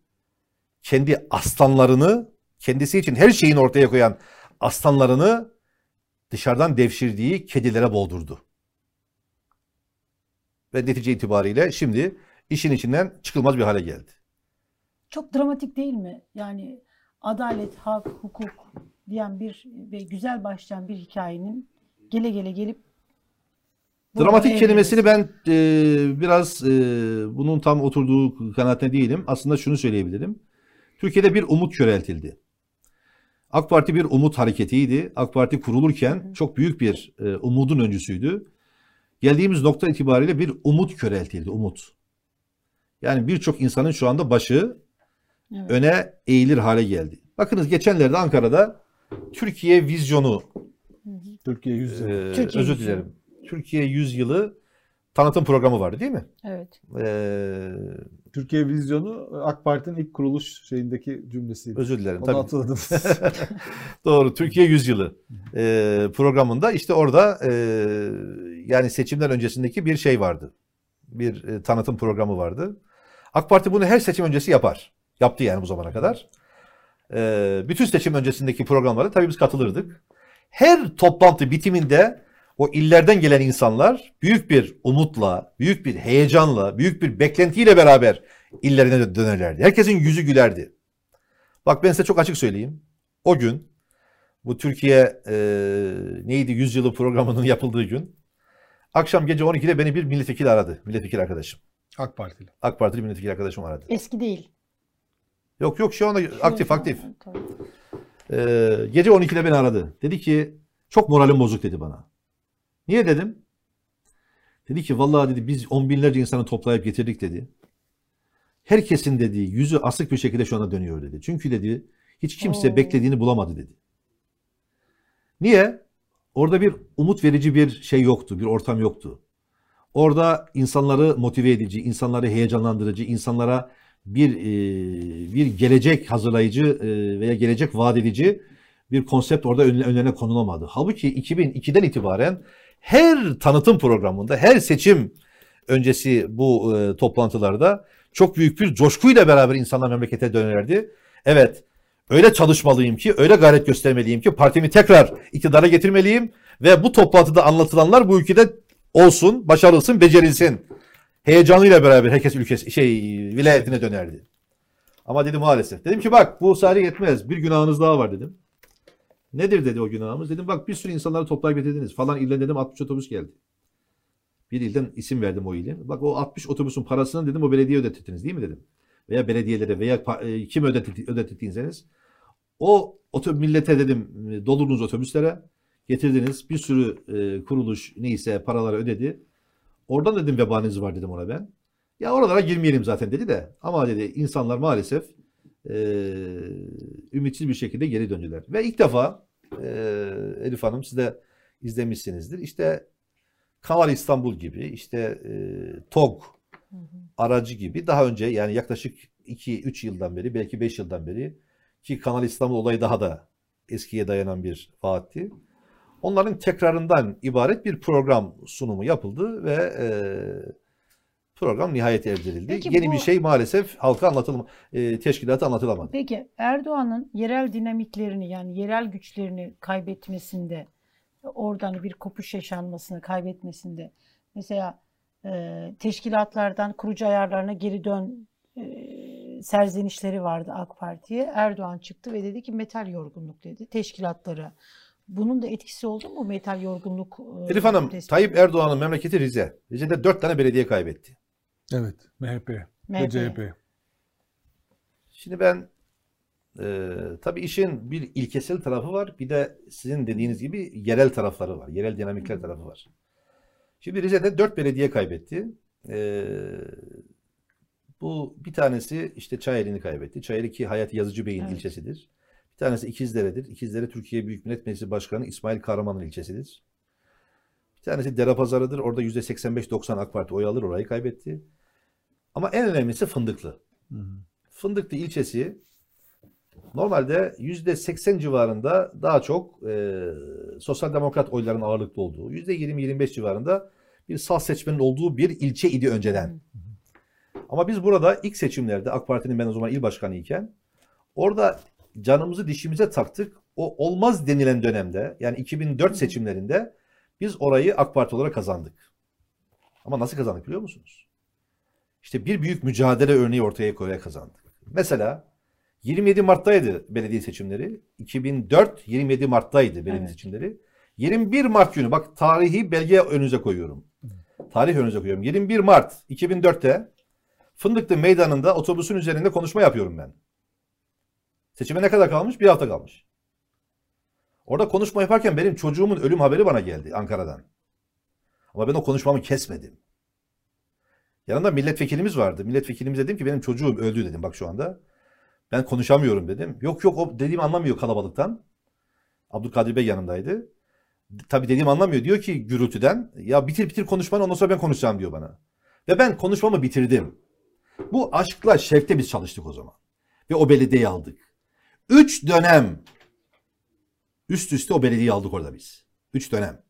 kendi aslanlarını, kendisi için her şeyin ortaya koyan aslanlarını dışarıdan devşirdiği kedilere boğdurdu. Ve netice itibariyle şimdi işin içinden çıkılmaz bir hale geldi. Çok dramatik değil mi? Yani adalet, hak, hukuk diyen bir ve güzel başlayan bir hikayenin gele gele gelip dramatik kelimesini ben e, biraz e, bunun tam oturduğu kanaatine değilim. Aslında şunu söyleyebilirim. Türkiye'de bir umut köreltildi. AK Parti bir umut hareketiydi. AK Parti kurulurken Hı. çok büyük bir e, umudun öncüsüydü. Geldiğimiz nokta itibariyle bir umut köreltildi. Umut. Yani birçok insanın şu anda başı evet. öne eğilir hale geldi. Bakınız geçenlerde Ankara'da Türkiye Vizyonu, Hı. Türkiye Yüzyılı, e, özür dilerim. Türkiye Yüzyılı tanıtım programı vardı değil mi? Evet. Ee, Türkiye Vizyonu AK Parti'nin ilk kuruluş şeyindeki cümlesiydi. Özür dilerim. Onu tabii. hatırladım. Doğru. Türkiye Yüzyılı ee, programında işte orada e, yani seçimden öncesindeki bir şey vardı. Bir e, tanıtım programı vardı. AK Parti bunu her seçim öncesi yapar. Yaptı yani bu zamana kadar. E, bütün seçim öncesindeki programlara tabii biz katılırdık. Her toplantı bitiminde o illerden gelen insanlar büyük bir umutla, büyük bir heyecanla, büyük bir beklentiyle beraber illerine dönerlerdi. Herkesin yüzü gülerdi. Bak ben size çok açık söyleyeyim. O gün, bu Türkiye e, neydi yüzyılı programının yapıldığı gün, akşam gece on ikide beni bir milletvekili aradı. Milletvekili arkadaşım. AK Partili. AK Partili milletvekili arkadaşım aradı. Eski değil. Yok yok şu anda şu aktif zaman, aktif. E, gece on ikide beni aradı. Dedi ki çok moralim bozuk dedi bana. Niye dedim? Dedi ki vallahi dedi biz on binlerce insanı toplayıp getirdik dedi. Herkesin dedi yüzü asık bir şekilde şu anda dönüyor dedi. Çünkü dedi hiç kimse Oo. beklediğini bulamadı dedi. Niye? Orada bir umut verici bir şey yoktu, bir ortam yoktu. Orada insanları motive edici, insanları heyecanlandırıcı, insanlara bir bir gelecek hazırlayıcı veya gelecek vaat edici bir konsept orada önlerine konulamadı. Halbuki iki bin ikiden itibaren her tanıtım programında, her seçim öncesi bu e, toplantılarda çok büyük bir coşkuyla beraber insanlar memlekete dönerdi. Evet, öyle çalışmalıyım ki, öyle gayret göstermeliyim ki partimi tekrar iktidara getirmeliyim ve bu toplantıda anlatılanlar bu ülkede olsun, başarılsın, becerilsin. Heyecanıyla beraber herkes ülkesi şey vilayetine dönerdi. Ama dedi maalesef. Dedim ki bak bu sadece yetmez. Bir günahınız daha var dedim. Nedir dedi o günahımız? Dedim bak bir sürü insanları toplayıp getirdiniz. Falan ilden dedim altmış otobüs geldi. Bir ilden isim verdim o ilin. Bak o altmış otobüsün parasını dedim o belediye ödettiniz değil mi dedim. Veya belediyelere veya e, kim ödettiyseniz. O millete dedim doldurduğunuz otobüslere getirdiniz. Bir sürü e, kuruluş neyse paraları ödedi. Oradan dedim vebanız var dedim ona ben. Ya oralara girmeyelim zaten dedi de. Ama dedi insanlar maalesef e, ümitsiz bir şekilde geri döndüler. Ve ilk defa e, Elif Hanım siz de izlemişsinizdir. İşte Kanal İstanbul gibi, işte e, TOG aracı gibi daha önce yani yaklaşık iki üç yıldan beri belki beş yıldan beri ki Kanal İstanbul olayı daha da eskiye dayanan bir faaliyetti. Onların tekrarından ibaret bir program sunumu yapıldı ve e, program nihayet erdirildi. Peki Yeni bu... bir şey maalesef halka anlatılma, e, teşkilata anlatılamadı. Peki Erdoğan'ın yerel dinamiklerini yani yerel güçlerini kaybetmesinde oradan bir kopuş yaşanmasını kaybetmesinde mesela e, teşkilatlardan kurucu ayarlarına geri dön e, serzenişleri vardı AK Parti'ye. Erdoğan çıktı ve dedi ki metal yorgunluk dedi teşkilatlara. Bunun da etkisi oldu mu metal yorgunluk? E, Elif Hanım, Tayyip Erdoğan'ın memleketi Rize. Rize'de dört tane belediye kaybetti. Evet, M H P, M H P. Ve C H P. Şimdi ben e, tabii işin bir ilkesel tarafı var. Bir de sizin dediğiniz gibi yerel tarafları var. Yerel dinamikler Hı. tarafı var. Şimdi Rize'de dört belediye kaybetti. E, bu bir tanesi işte Çayeli'ni kaybetti. Çayeli ki Hayati Yazıcı Bey'in evet. ilçesidir. Bir tanesi İkizdere'dir. İkizdere Türkiye Büyük Millet Meclisi Başkanı İsmail Kahraman'ın ilçesidir. Bir tanesi Derapazarı'dır. Orada yüzde seksen beş doksan AK Parti oy alır. Orayı kaybetti. Ama en önemlisi Fındıklı. Hı hı. Fındıklı ilçesi normalde yüzde seksen civarında daha çok e, sosyal demokrat oyların ağırlıklı olduğu, yüzde yirmi yirmi beş civarında bir sağ seçmenin olduğu bir ilçe idi önceden. Hı hı. Ama biz burada ilk seçimlerde AK Parti'nin ben o zaman il başkanıyken orada canımızı dişimize taktık. O olmaz denilen dönemde yani iki bin dört seçimlerinde biz orayı AK Parti olarak kazandık. Ama nasıl kazandık biliyor musunuz? İşte bir büyük mücadele örneği ortaya koyarak kazandık. Mesela yirmi yedi Mart'taydı belediye seçimleri. iki bin dört yirmi yedi Mart'taydı belediye evet. seçimleri. yirmi bir Mart günü bak tarihi belge önünüze koyuyorum. Tarih önünüze koyuyorum. yirmi bir Mart iki bin dört'te Fındıklı Meydanı'nda otobüsün üzerinde konuşma yapıyorum ben. Seçime ne kadar kalmış? Bir hafta kalmış. Orada konuşma yaparken benim çocuğumun ölüm haberi bana geldi Ankara'dan. Ama ben o konuşmamı kesmedim. Yanında milletvekilimiz vardı. Milletvekilimiz dedim ki benim çocuğum öldü dedim bak şu anda. Ben konuşamıyorum dedim. Yok yok o dediğimi anlamıyor kalabalıktan. Abdülkadir Bey yanımdaydı. Tabii dediğimi anlamıyor. Diyor ki gürültüden ya bitir bitir konuşmanı ondan sonra ben konuşacağım diyor bana. Ve ben konuşmamı bitirdim. Bu aşkla şevkle biz çalıştık o zaman. Ve o belediyeyi aldık. Üç dönem üst üste o belediyeyi aldık orada biz. Üç dönem.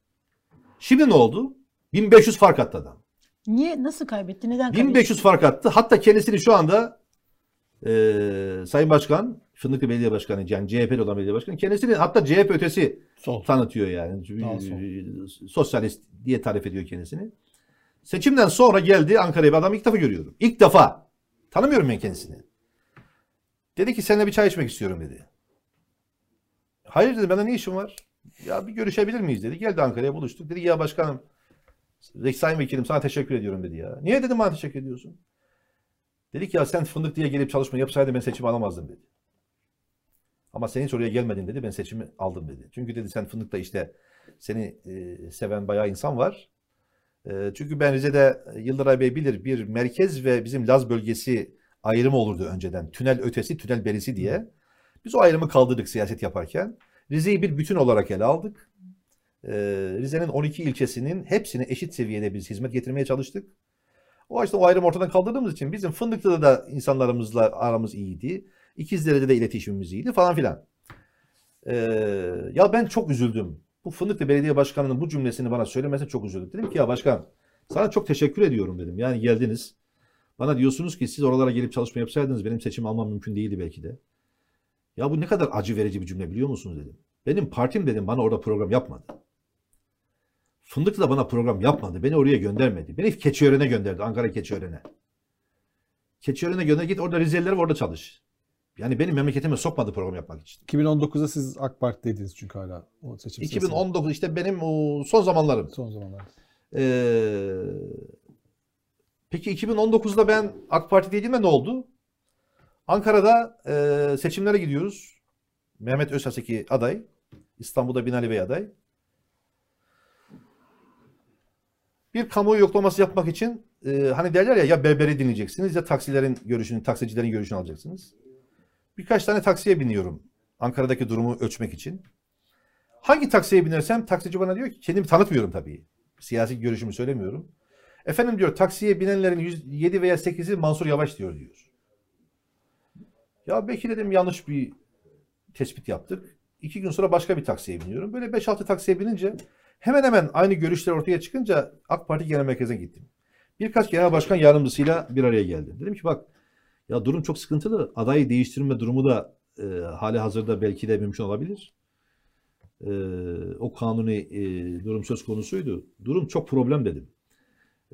Şimdi ne oldu? bin beş yüz fark attı adam. Niye? Nasıl kaybetti? Neden kaybetti? bin beş yüz fark attı. Hatta kendisini şu anda e, Sayın Başkan, Fındıklı Belediye Başkanı, yani C H P'li olan belediye başkanı kendisini hatta C H P ötesi sol tanıtıyor yani. Sol. Sosyalist diye tarif ediyor kendisini. Seçimden sonra geldi Ankara'ya bir adamı ilk defa görüyorum. İlk defa. Tanımıyorum ben kendisini. Dedi ki seninle bir çay içmek istiyorum dedi. Hayır dedi bende ne işim var? Ya bir görüşebilir miyiz dedi. Geldi Ankara'ya buluştuk. Dedi ya başkanım, sayın vekilim sana teşekkür ediyorum dedi ya. Niye dedim bana teşekkür ediyorsun? Dedi ki ya sen Fındık diye gelip çalışma yapsaydın ben seçimi alamazdım dedi. Ama sen hiç oraya gelmedin dedi ben seçimi aldım dedi. Çünkü dedi sen Fındık'ta işte seni e, seven bayağı insan var. E, çünkü ben Rize'de Yıldıray Bey bilir bir merkez ve bizim Laz bölgesi ayrımı olurdu önceden. Tünel ötesi, tünel berisi diye. Biz o ayrımı kaldırdık siyaset yaparken. Rize'yi bir bütün olarak ele aldık. Ee, Rize'nin on iki ilçesinin hepsine eşit seviyede biz hizmet getirmeye çalıştık. O açıdan o ayrımı ortadan kaldırdığımız için bizim Fındıklı'da da insanlarımızla aramız iyiydi. İkizdere'de de iletişimimiz iyiydi falan filan. Ee, ya ben çok üzüldüm. Bu Fındıklı Belediye Başkanı'nın bu cümlesini bana söylemesine çok üzüldüm. Dedim ki ya başkan sana çok teşekkür ediyorum dedim. Yani geldiniz. Bana diyorsunuz ki siz oralara gelip çalışma yapsaydınız benim seçim almam mümkün değildi belki de. Ya bu ne kadar acı verici bir cümle biliyor musunuz dedim. Benim partim dedim bana orada program yapmadı. Fındıklı da bana program yapmadı. Beni oraya göndermedi. Beni Keçiören'e gönderdi. Ankara Keçiören'e. Keçiören'e gönder git orada Rizeliler orada çalış. Yani benim memleketime sokmadı program yapmak için. iki bin on dokuzda siz A K Parti'deydiniz çünkü hala. O seçim iki bin on dokuz sırasında. İşte benim o son zamanlarım. Son zamanlar. Ee, peki iki bin on dokuzda ben A K Parti'deydim, ne oldu? Ankara'da e, seçimlere gidiyoruz. Mehmet Özhaseki aday. İstanbul'da Binali Bey aday. Bir kamuoyu yoklaması yapmak için e, hani derler ya ya berberi dinleyeceksiniz ya taksilerin görüşünü, taksicilerin görüşünü alacaksınız. Birkaç tane taksiye biniyorum Ankara'daki durumu ölçmek için. Hangi taksiye binersem taksici bana diyor ki, kendimi tanıtmıyorum tabii. Siyasi görüşümü söylemiyorum. Efendim diyor, taksiye binenlerin yedi veya sekizi Mansur Yavaş diyor diyor. Ya belki dedim yanlış bir tespit yaptık. İki gün sonra başka bir taksiye biniyorum. Böyle beş altı taksiye binince hemen hemen aynı görüşler ortaya çıkınca A K Parti Genel Merkezi'ne gittim. Birkaç genel başkan yardımcısıyla bir araya geldim. Dedim ki bak ya durum çok sıkıntılı. Adayı değiştirme durumu da e, hali hazırda belki de mümkün olabilir. E, o kanuni e, durum söz konusuydu. Durum çok problem dedim.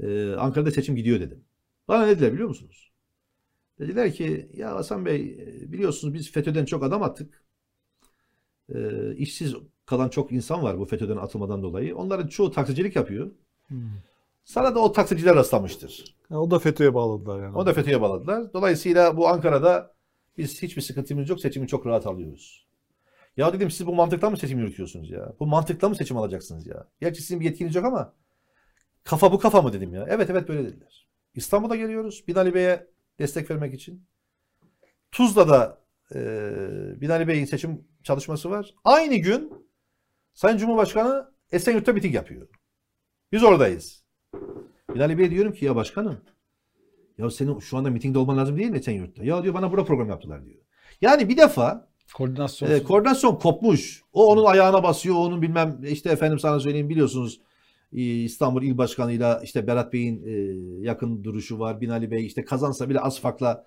E, Ankara'da seçim gidiyor dedim. Bana ne dediler biliyor musunuz? Dediler ki ya Hasan Bey biliyorsunuz biz FETÖ'den çok adam attık. E, işsiz kalan çok insan var bu FETÖ'den atılmadan dolayı. Onların çoğu taksicilik yapıyor. Hmm. Sana da o taksiciler rastlamıştır. Yani o da FETÖ'ye bağladılar yani. O da FETÖ'ye bağladılar. Dolayısıyla bu Ankara'da biz hiçbir sıkıntımız yok. Seçimi çok rahat alıyoruz. Ya dedim siz bu mantıkla mı seçim yürütüyorsunuz ya? Bu mantıkla mı seçim alacaksınız ya? Gerçi sizin bir yetkiniz yok ama kafa bu kafa mı dedim ya. Evet evet böyle dediler. İstanbul'a geliyoruz Binali Bey'e destek vermek için. Tuzla'da e, Binali Bey'in seçim çalışması var. Aynı gün Sayın Cumhurbaşkanı Esenyurt'ta miting yapıyor. Biz oradayız. Binali Bey'e diyorum ki ya başkanım ya senin şu anda mitingde olman lazım değil mi Esenyurt'ta? Ya diyor bana burada program yaptılar diyor. Yani bir defa koordinasyon, e, koordinasyon kopmuş. O onun ayağına basıyor. Onun bilmem işte efendim sana söyleyeyim biliyorsunuz İstanbul İl Başkanı'yla işte Berat Bey'in e, yakın duruşu var. Binali Bey işte kazansa bile az farkla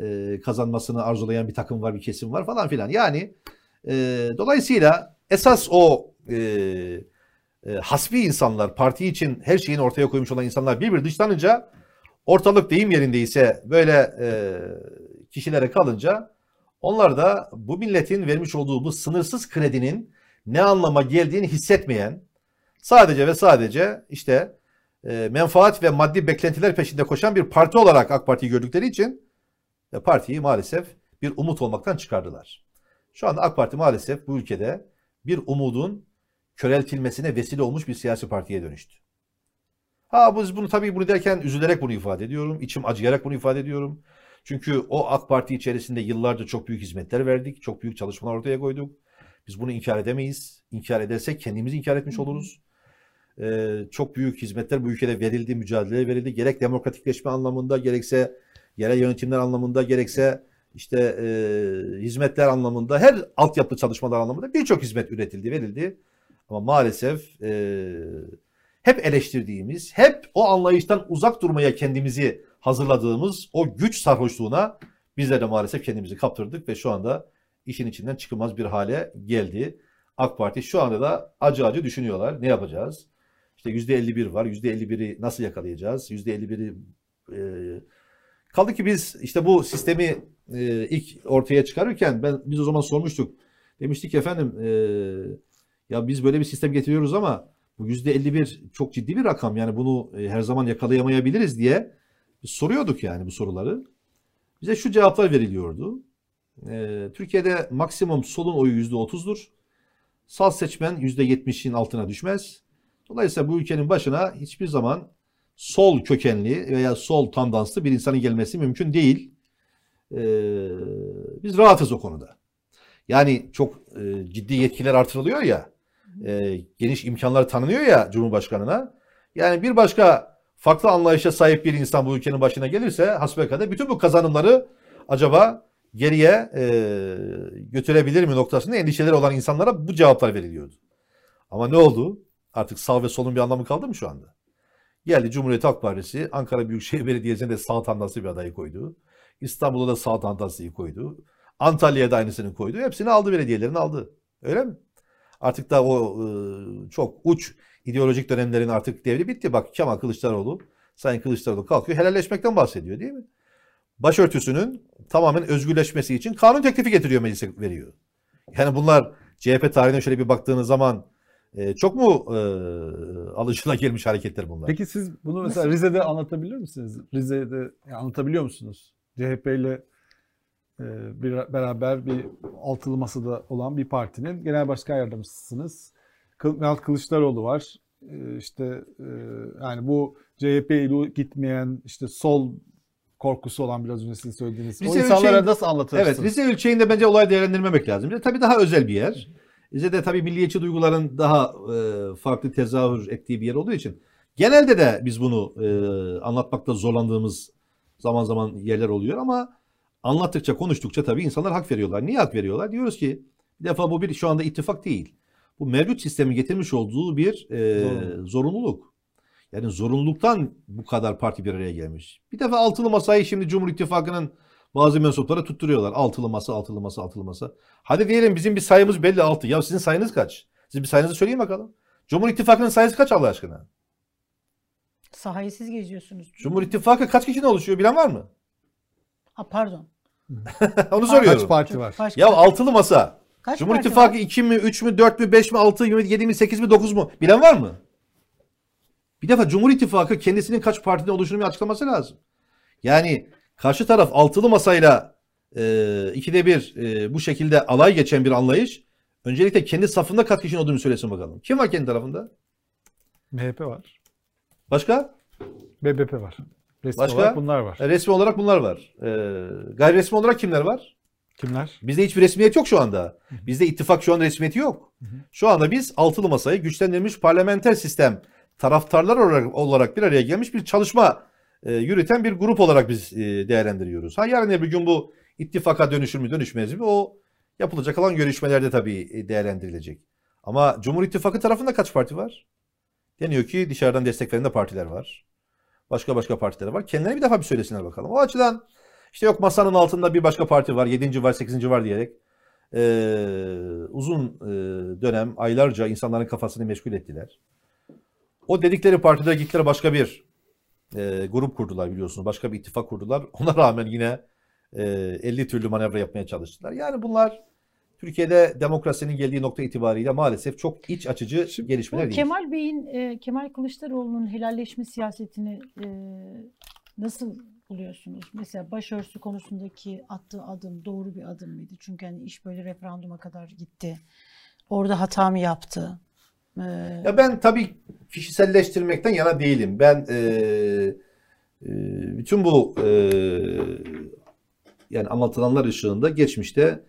e, kazanmasını arzulayan bir takım var, bir kesim var falan filan. Yani e, dolayısıyla esas o eee hasbi insanlar, parti için her şeyini ortaya koymuş olan insanlar bir bir dışlanınca, ortalık deyim yerindeyse böyle e, kişilere kalınca onlar da bu milletin vermiş olduğu bu sınırsız kredinin ne anlama geldiğini hissetmeyen, sadece ve sadece işte e, menfaat ve maddi beklentiler peşinde koşan bir parti olarak A K Parti'yi gördükleri için e, partiyi maalesef bir umut olmaktan çıkardılar. Şu anda A K Parti maalesef bu ülkede bir umudun köreltilmesine vesile olmuş bir siyasi partiye dönüştü. Ha biz bunu tabii bunu derken üzülerek bunu ifade ediyorum. İçim acıyarak bunu ifade ediyorum. Çünkü o A K Parti içerisinde yıllarca çok büyük hizmetler verdik. Çok büyük çalışmalar ortaya koyduk. Biz bunu inkar edemeyiz. İnkar edersek kendimizi inkar etmiş oluruz. Ee, çok büyük hizmetler bu ülkede verildi, mücadele verildi. Gerek demokratikleşme anlamında, gerekse yerel yönetimler anlamında, gerekse işte e, hizmetler anlamında, her altyapı çalışmalar anlamında birçok hizmet üretildi, verildi. Ama maalesef e, hep eleştirdiğimiz, hep o anlayıştan uzak durmaya kendimizi hazırladığımız o güç sarhoşluğuna bizler de maalesef kendimizi kaptırdık ve şu anda işin içinden çıkılmaz bir hale geldi. A K Parti şu anda da acı acı düşünüyorlar. Ne yapacağız? İşte yüzde elli bir var. yüzde elli biri nasıl yakalayacağız? yüzde elli biri e, kaldı ki biz işte bu sistemi e, ilk ortaya çıkarırken ben biz o zaman sormuştuk. Demiştik efendim e, ya biz böyle bir sistem getiriyoruz ama bu yüzde elli bir çok ciddi bir rakam. Yani bunu her zaman yakalayamayabiliriz diye soruyorduk yani bu soruları. Bize şu cevaplar veriliyordu. Ee, Türkiye'de maksimum solun oyu yüzde otuzdur. Sağ seçmen yüzde yetmişin altına düşmez. Dolayısıyla bu ülkenin başına hiçbir zaman sol kökenli veya sol tandanslı bir insanın gelmesi mümkün değil. Ee, biz rahatız o konuda. Yani çok e, ciddi yetkiler artırılıyor ya. E, geniş imkanlar tanınıyor ya Cumhurbaşkanı'na. Yani bir başka farklı anlayışa sahip bir insan bu ülkenin başına gelirse hasbelkader bütün bu kazanımları acaba geriye e, götürebilir mi noktasında endişeleri olan insanlara bu cevaplar veriliyordu. Ama ne oldu? Artık sağ ve solun bir anlamı kaldı mı şu anda? Geldi Cumhuriyet Halk Partisi, Ankara Büyükşehir Belediyesi'ne de sağ tandanslı bir adayı koydu. İstanbul'a da sağ tandansıyı koydu. Antalya'ya da aynısını koydu. Hepsini aldı, belediyelerini aldı. Öyle mi? Artık da o e, çok uç ideolojik dönemlerin artık devri bitti. Bak Kemal Kılıçdaroğlu, Sayın Kılıçdaroğlu kalkıyor, helalleşmekten bahsediyor değil mi? Başörtüsünün tamamen özgürleşmesi için kanun teklifi getiriyor, meclise veriyor. Yani bunlar C H P tarihine şöyle bir baktığınız zaman e, çok mu e, alıcına gelmiş hareketler bunlar? Peki siz bunu mesela Rize'de anlatabilir misiniz? Rize'de anlatabiliyor musunuz? C H P ile e, bir, beraber bir altılı masada olan bir partinin genel başkan yardımcısınız. Kılıç Kılıçdaroğlu var. E, işte e, yani bu C H P ile gitmeyen işte sol korkusu olan, biraz önce sizin söylediğiniz. Rize o insanlara ülkeğin, nasıl anlatırsınız? Evet, Rize ülkeğinde bence olay değerlendirmemek lazım. Rize tabii daha özel bir yer. Rize'de tabii milliyetçi duyguların daha e, farklı tezahür ettiği bir yer olduğu için genelde de biz bunu e, anlatmakta zorlandığımız zaman zaman yerler oluyor ama anlattıkça, konuştukça tabii insanlar hak veriyorlar. Niye hak veriyorlar? Diyoruz ki bir defa bu bir şu anda ittifak değil. Bu mevcut sistemin getirmiş olduğu bir e, Zorun. zorunluluk. Yani zorunluluktan bu kadar parti bir araya gelmiş. Bir defa altılı masayı şimdi Cumhur İttifakı'nın bazı mensupları tutturuyorlar. Altılı masa, altılı masa, altılı masa. Hadi diyelim bizim bir sayımız belli altı. Ya sizin sayınız kaç? Siz bir sayınızı söyleyin bakalım. Cumhur İttifakı'nın sayısı kaç Allah aşkına? Sahayı siz geziyorsunuz. Cumhur İttifakı kaç kişiden oluşuyor bilen var mı? Ha pardon. Onu soruyorum. Kaç parti var? Kaç ya altılı masa. Kaç Cumhur İttifakı var? iki mi, üç mü, dört mü, beş mi, altı mı, yedi mi, sekiz mi, dokuz mu? Bilen var mı? Bir defa Cumhur İttifakı kendisinin kaç partiden oluştuğunu bir açıklaması lazım. Yani karşı taraf altılı masayla e, ikide bir e, bu şekilde alay geçen bir anlayış. Öncelikle kendi safında kaç kişinin olduğunu söylesin bakalım. Kim var kendi tarafında? M H P var. Başka? B B P var. Resmi Başka? olarak bunlar var. Resmi olarak bunlar var. E, gayri resmi olarak kimler var? Kimler? Bizde hiçbir resmiyet yok şu anda. Bizde ittifak şu an resmiyeti yok. Şu anda biz altılı masayı güçlendirilmiş parlamenter sistem taraftarlar olarak, olarak bir araya gelmiş bir çalışma e, yürüten bir grup olarak biz e, değerlendiriyoruz. Ha, yarın bir gün bu ittifaka dönüşür mü dönüşmez mi o yapılacak olan görüşmelerde tabii değerlendirilecek. Ama Cumhur İttifakı tarafında kaç parti var? Deniyor ki dışarıdan destek veren de partiler var. Başka başka partiler var. Kendilerine bir defa bir söylesinler bakalım. O açıdan işte yok masanın altında bir başka parti var, yedinci var, sekizinci var diyerek e, uzun e, dönem aylarca insanların kafasını meşgul ettiler. O dedikleri partide gittiler başka bir e, grup kurdular biliyorsunuz. Başka bir ittifak kurdular. Ona rağmen yine e, elli türlü manevra yapmaya çalıştılar. Yani bunlar Türkiye'de demokrasinin geldiği nokta itibariyle maalesef çok iç açıcı Şimdi, gelişmeler değil. Kemal Bey'in, e, Kemal Kılıçdaroğlu'nun helalleşme siyasetini e, nasıl buluyorsunuz? Mesela başörtüsü konusundaki attığı adım doğru bir adım mıydı? Çünkü hani iş böyle referanduma kadar gitti. Orada hata mı yaptı? Ya ben tabii kişiselleştirmekten yana değilim. Ben e, e, bütün bu e, yani anlatılanlar ışığında geçmişte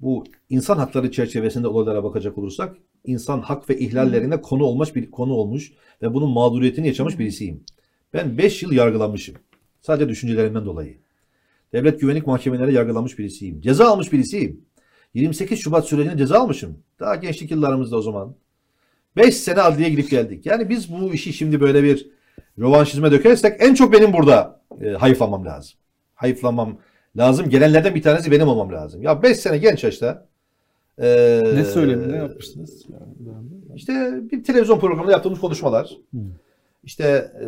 bu insan hakları çerçevesinde olaylara bakacak olursak insan hak ve ihlallerine konu olmuş bir konu olmuş ve bunun mağduriyetini yaşamış birisiyim. Ben beş yıl yargılanmışım. Sadece düşüncelerimden dolayı. Devlet güvenlik mahkemeleri yargılanmış birisiyim. Ceza almış birisiyim. yirmi sekiz Şubat sürecinde ceza almışım. Daha gençlik yıllarımızda o zaman. beş sene adliyeye gidip geldik. Yani biz bu işi şimdi böyle bir rövanşizme dökersek en çok benim burada e, hayıflanmam lazım. Hayıflanmam lazım. Gelenlerden bir tanesi benim olmam lazım. Ya beş sene genç yaşta. E, ne söylemini yapmıştınız? İşte bir televizyon programında yaptığımız konuşmalar. Hmm. İşte e,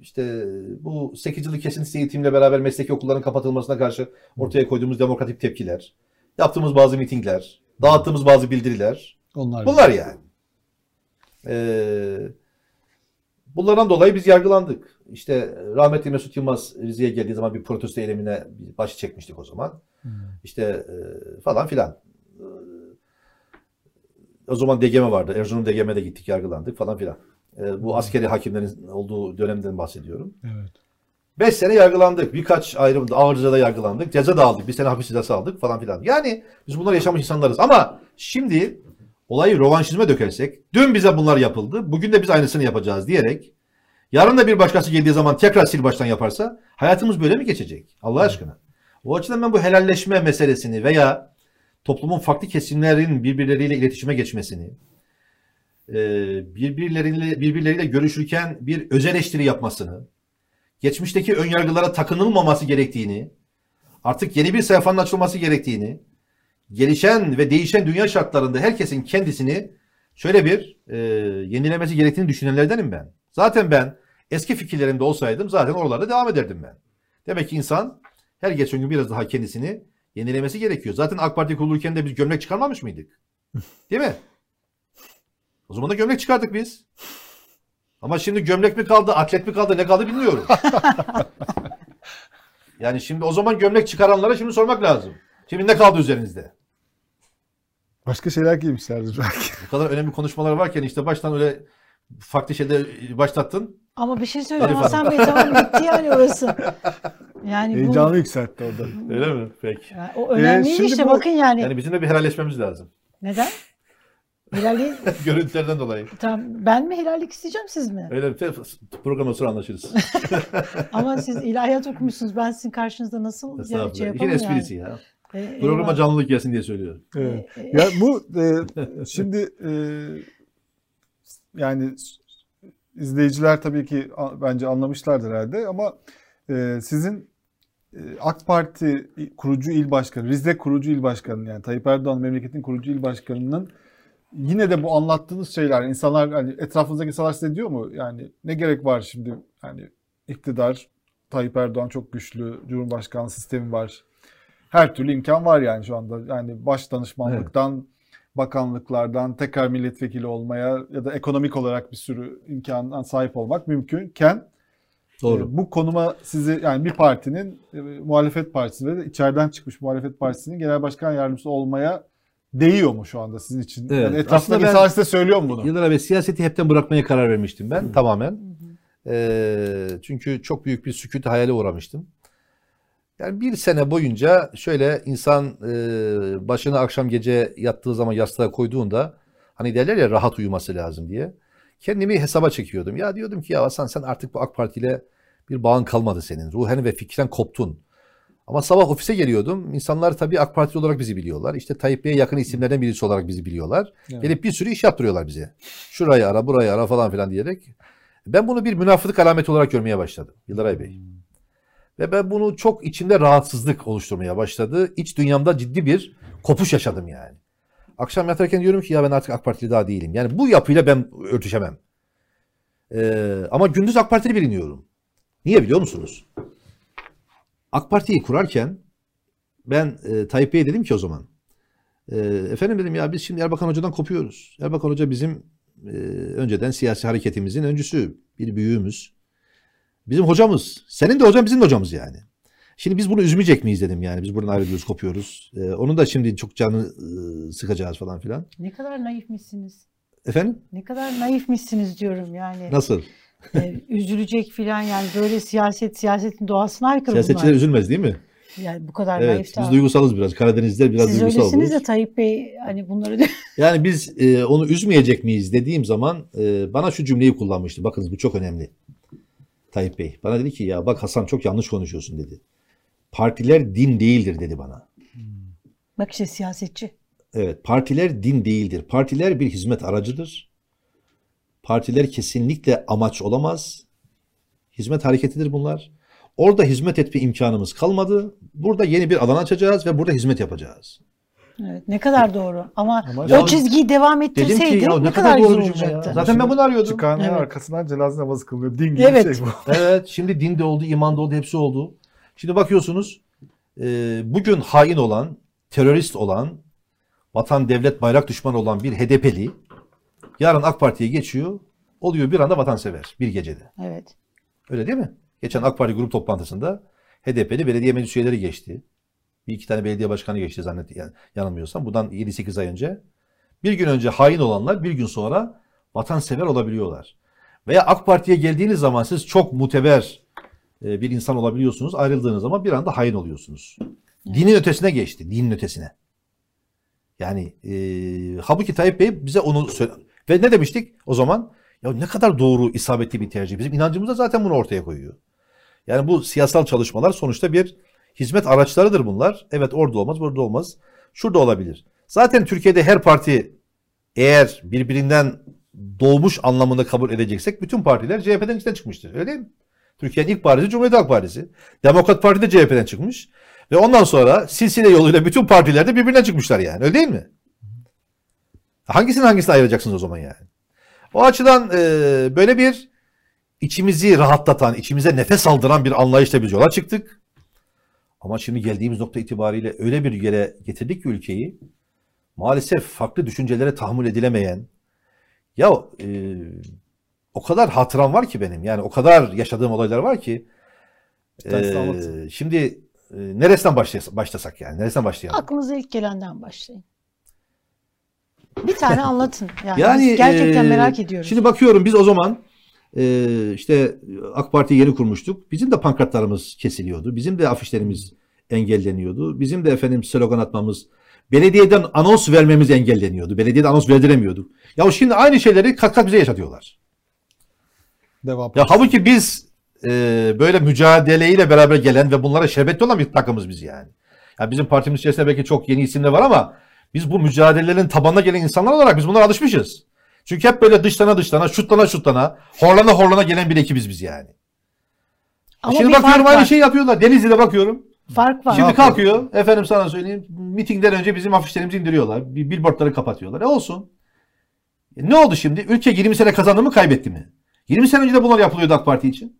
işte bu sekiz yıllık kesintisiz eğitimle beraber mesleki okulların kapatılmasına karşı ortaya koyduğumuz demokratik tepkiler. Yaptığımız bazı mitingler. Dağıttığımız bazı bildiriler. Onlar Bunlar gibi. yani. Ee, bunlardan dolayı biz yargılandık. İşte rahmetli Mesut Yılmaz Rize'ye geldiği zaman bir protesto eylemine başı çekmiştik o zaman. Hmm. İşte e, falan filan. E, o zaman D G M vardı. Erzurum'un D G M'de gittik, yargılandık falan filan. E, bu hmm. askeri hakimlerin olduğu dönemden bahsediyorum. Evet. Beş sene yargılandık. Birkaç ayrımda ağır cezada yargılandık. Ceza da aldık. Bir sene hapis cezası aldık falan filan. Yani biz bunları yaşamış insanlarız. Ama şimdi olayı rövanşizme dökersek, dün bize bunlar yapıldı, bugün de biz aynısını yapacağız diyerek, yarın da bir başkası geldiği zaman tekrar sil baştan yaparsa, hayatımız böyle mi geçecek? Allah aşkına. O açıdan ben bu helalleşme meselesini veya toplumun farklı kesimlerin birbirleriyle iletişime geçmesini, birbirleriyle, birbirleriyle görüşürken bir öz eleştiri yapmasını, geçmişteki önyargılara takınılmaması gerektiğini, artık yeni bir sayfanın açılması gerektiğini, gelişen ve değişen dünya şartlarında herkesin kendisini şöyle bir e, yenilemesi gerektiğini düşünenlerdenim ben. Zaten ben eski fikirlerimde olsaydım zaten oralarda devam ederdim ben. Demek ki insan her geçen gün biraz daha kendisini yenilemesi gerekiyor. Zaten A K Parti kurulurken de biz gömlek çıkarmamış mıydık? Değil mi? O zaman da gömlek çıkardık biz. Ama şimdi gömlek mi kaldı, atlet mi kaldı, ne kaldı bilmiyorum. Yani şimdi o zaman gömlek çıkaranlara şimdi sormak lazım. Şimdi ne kaldı üzerinizde? Başka şeyler giymişlerdir belki. Bu kadar önemli konuşmalar varken işte baştan öyle farklı şeyler başlattın. Ama bir şey söyleyeyim Hasan Bey, tamam bitti yani orası. Yani heyecanı bu... yükseltti orada. Öyle mi? Peki. Yani o önemli ee, işte bu... bakın yani. Yani bizim de bir helalleşmemiz lazım. Neden? Hilallik... Görüntülerden dolayı. Tamam, ben mi helallik isteyeceğim, siz mi? Öyle bir şey, programda sonra anlaşırız. Ama siz ilahiyat okumuşsunuz, ben sizin karşınızda nasıl şey yapamam yani. Esprisi ya. E, Programa e, canlılık gelsin diye söylüyorum. Evet. E, e, ya bu e, şimdi e, yani izleyiciler tabii ki bence anlamışlardır herhalde ama e, sizin A K Parti kurucu il başkanı, Rize kurucu il başkanı, yani Tayyip Erdoğan memleketin kurucu il başkanının yine de bu anlattığınız şeyler, insanlar hani etrafınızdaki insanlar size diyor mu? Yani ne gerek var şimdi? Yani iktidar, Tayyip Erdoğan çok güçlü, Cumhurbaşkanlığı sistemi var. Her türlü imkan var yani şu anda. Yani baş danışmanlıktan, evet, bakanlıklardan tekrar milletvekili olmaya ya da ekonomik olarak bir sürü imkandan sahip olmak mümkünken, doğru, bu konuma sizi yani bir partinin e, muhalefet partisi ve içeriden çıkmış muhalefet partisinin genel başkan yardımcısı olmaya değiyor mu şu anda sizin için? Evet. Yani etrafındaki insan size söylüyor mu bunu? Yıldıray Bey, siyaseti hepten bırakmaya karar vermiştim ben, hı, tamamen. Hı hı. E, çünkü çok büyük bir sükût hayale uğramıştım. Yani bir sene boyunca şöyle insan e, başını akşam gece yattığı zaman yastığa koyduğunda hani derler ya rahat uyuması lazım diye. Kendimi hesaba çekiyordum. Ya diyordum ki ya Hasan, sen artık bu A K Parti ile bir bağın kalmadı senin. Ruhen ve fikren koptun. Ama sabah ofise geliyordum. İnsanlar tabii A K Parti olarak bizi biliyorlar. İşte Tayyip Bey'e yakın isimlerden birisi olarak bizi biliyorlar. Evet. Gelip bir sürü iş yaptırıyorlar bize. Şurayı ara, burayı ara falan filan diyerek. Ben bunu bir münafıklık alameti olarak görmeye başladım Yıldıray Bey. Hmm. Ve ben bunu çok içimde rahatsızlık oluşturmaya başladı. İç dünyamda ciddi bir kopuş yaşadım yani. Akşam yatarken diyorum ki ya ben artık A K Partili daha değilim. Yani bu yapıyla ben örtüşemem. Ee, ama gündüz A K Partili biliniyorum. Niye biliyor musunuz? A K Parti'yi kurarken ben e, Tayyip Bey'e dedim ki o zaman. E, efendim dedim ya biz şimdi Erbakan Hoca'dan kopuyoruz. Erbakan Hoca bizim e, önceden siyasi hareketimizin öncüsü, bir büyüğümüz. Bizim hocamız. Senin de hocam, bizim de hocamız yani. Şimdi biz bunu üzmeyecek miyiz dedim yani. Biz buradan ayrılıyoruz, kopuyoruz. Ee, onun da şimdi çok canı e, sıkacağız falan filan. Ne kadar naifmişsiniz. Efendim? Ne kadar naifmişsiniz diyorum yani. Nasıl? Ee, üzülecek filan yani, böyle siyaset, siyasetin doğasına aykırı. Siyasetçiler bunlar üzülmez değil mi? Yani bu kadar, evet, naif. Biz duygusalız biraz. Karadenizler biraz siz duygusal oluruz. Siz öylesiniz de Tayyip Bey hani bunları... Yani biz e, onu üzmeyecek miyiz dediğim zaman e, bana şu cümleyi kullanmıştı. Bakınız bu çok önemli. Tayyip Bey bana dedi ki ya bak Hasan, çok yanlış konuşuyorsun dedi. Partiler din değildir dedi bana. Bak işte siyasetçi. Evet, partiler din değildir. Partiler bir hizmet aracıdır. Partiler kesinlikle amaç olamaz. Hizmet hareketidir bunlar. Orada hizmet etme imkanımız kalmadı. Burada yeni bir alan açacağız ve burada hizmet yapacağız. Evet, ne kadar doğru. Ama, Ama o ya, çizgiyi devam ettirseydi ki, ya, ne, ne kadar, kadar doğru olacaktı. Ya. Zaten ben bunu arıyordum. Çıkanın, evet, arkasından cenaze namazı kılıyor. Din gibi, evet, bir şey bu. Evet. Şimdi din de oldu, iman da oldu, hepsi oldu. Şimdi bakıyorsunuz bugün hain olan, terörist olan, vatan, devlet, bayrak düşmanı olan bir H D P'li yarın A K Parti'ye geçiyor. Oluyor bir anda vatansever bir gecede. Evet. Öyle değil mi? Geçen A K Parti grup toplantısında H D P'li belediye meclis üyeleri geçti. Bir iki tane belediye başkanı geçti zannet, yani yanılmıyorsam. Bundan yedi sekiz ay önce. Bir gün önce hain olanlar bir gün sonra vatansever olabiliyorlar. Veya A K Parti'ye geldiğiniz zaman siz çok muteber bir insan olabiliyorsunuz. Ayrıldığınız zaman bir anda hain oluyorsunuz. Dinin ötesine geçti. Dinin ötesine. Yani e, halbuki Tayyip Bey bize onu söyledi. Ve ne demiştik o zaman? Ya ne kadar doğru, isabetli bir tercih. Bizim inancımız da zaten bunu ortaya koyuyor. Yani bu siyasal çalışmalar sonuçta bir hizmet araçlarıdır bunlar. Evet, orada olmaz, burada olmaz. Şurada olabilir. Zaten Türkiye'de her parti eğer birbirinden doğmuş anlamında kabul edeceksek bütün partiler C H P'den içten çıkmıştır. Öyle değil mi? Türkiye'nin ilk partisi Cumhuriyet Halk Partisi. Demokrat Parti de C H P'den çıkmış. Ve ondan sonra silsile yoluyla bütün partilerde birbirine çıkmışlar yani. Öyle değil mi? Hangisini hangisini ayıracaksınız o zaman yani? O açıdan e, böyle bir içimizi rahatlatan, içimize nefes aldıran bir anlayışla biz yola çıktık. Ama şimdi geldiğimiz nokta itibariyle öyle bir yere getirdik ki ülkeyi, maalesef farklı düşüncelere tahammül edilemeyen, ya e, o kadar hatıram var ki benim, yani o kadar yaşadığım olaylar var ki, e, şimdi e, neresinden başlasak yani, neresinden başlayalım? Aklınıza ilk gelenden başlayın. Bir tane anlatın yani, yani gerçekten e, merak ediyorum. Şimdi bakıyorum biz o zaman e, işte AK Parti'yi yeni kurmuştuk. Bizim de pankartlarımız kesiliyordu. Bizim de afişlerimiz engelleniyordu. Bizim de efendim slogan atmamız, belediyeden anons vermemiz engelleniyordu. Belediyeden anons verdiremiyorduk. Ya şimdi aynı şeyleri kat kat bize yaşatıyorlar. Devam. Ya halbuki biz e, böyle mücadeleyle beraber gelen ve bunlara şerbetli olan bir takımız biz yani. Ya bizim partimiz içerisinde belki çok yeni isimler var ama biz bu mücadelelerin tabanına gelen insanlar olarak biz bunlara alışmışız. Çünkü hep böyle dışlana dışlana, şutlana şutlana, horlana horlana gelen bir ekibiz biz yani. Ama şimdi bakıyorum aynı şey yapıyorlar. Denizli'de bakıyorum. Fark var. Şimdi kalkıyor, efendim sana söyleyeyim, mitingden önce bizim afişlerimizi indiriyorlar. Billboardları kapatıyorlar. E olsun. E ne oldu şimdi? Ülke yirmi sene kazandı mı, kaybetti mi? yirmi sene önce de bunlar yapılıyordu AK Parti için.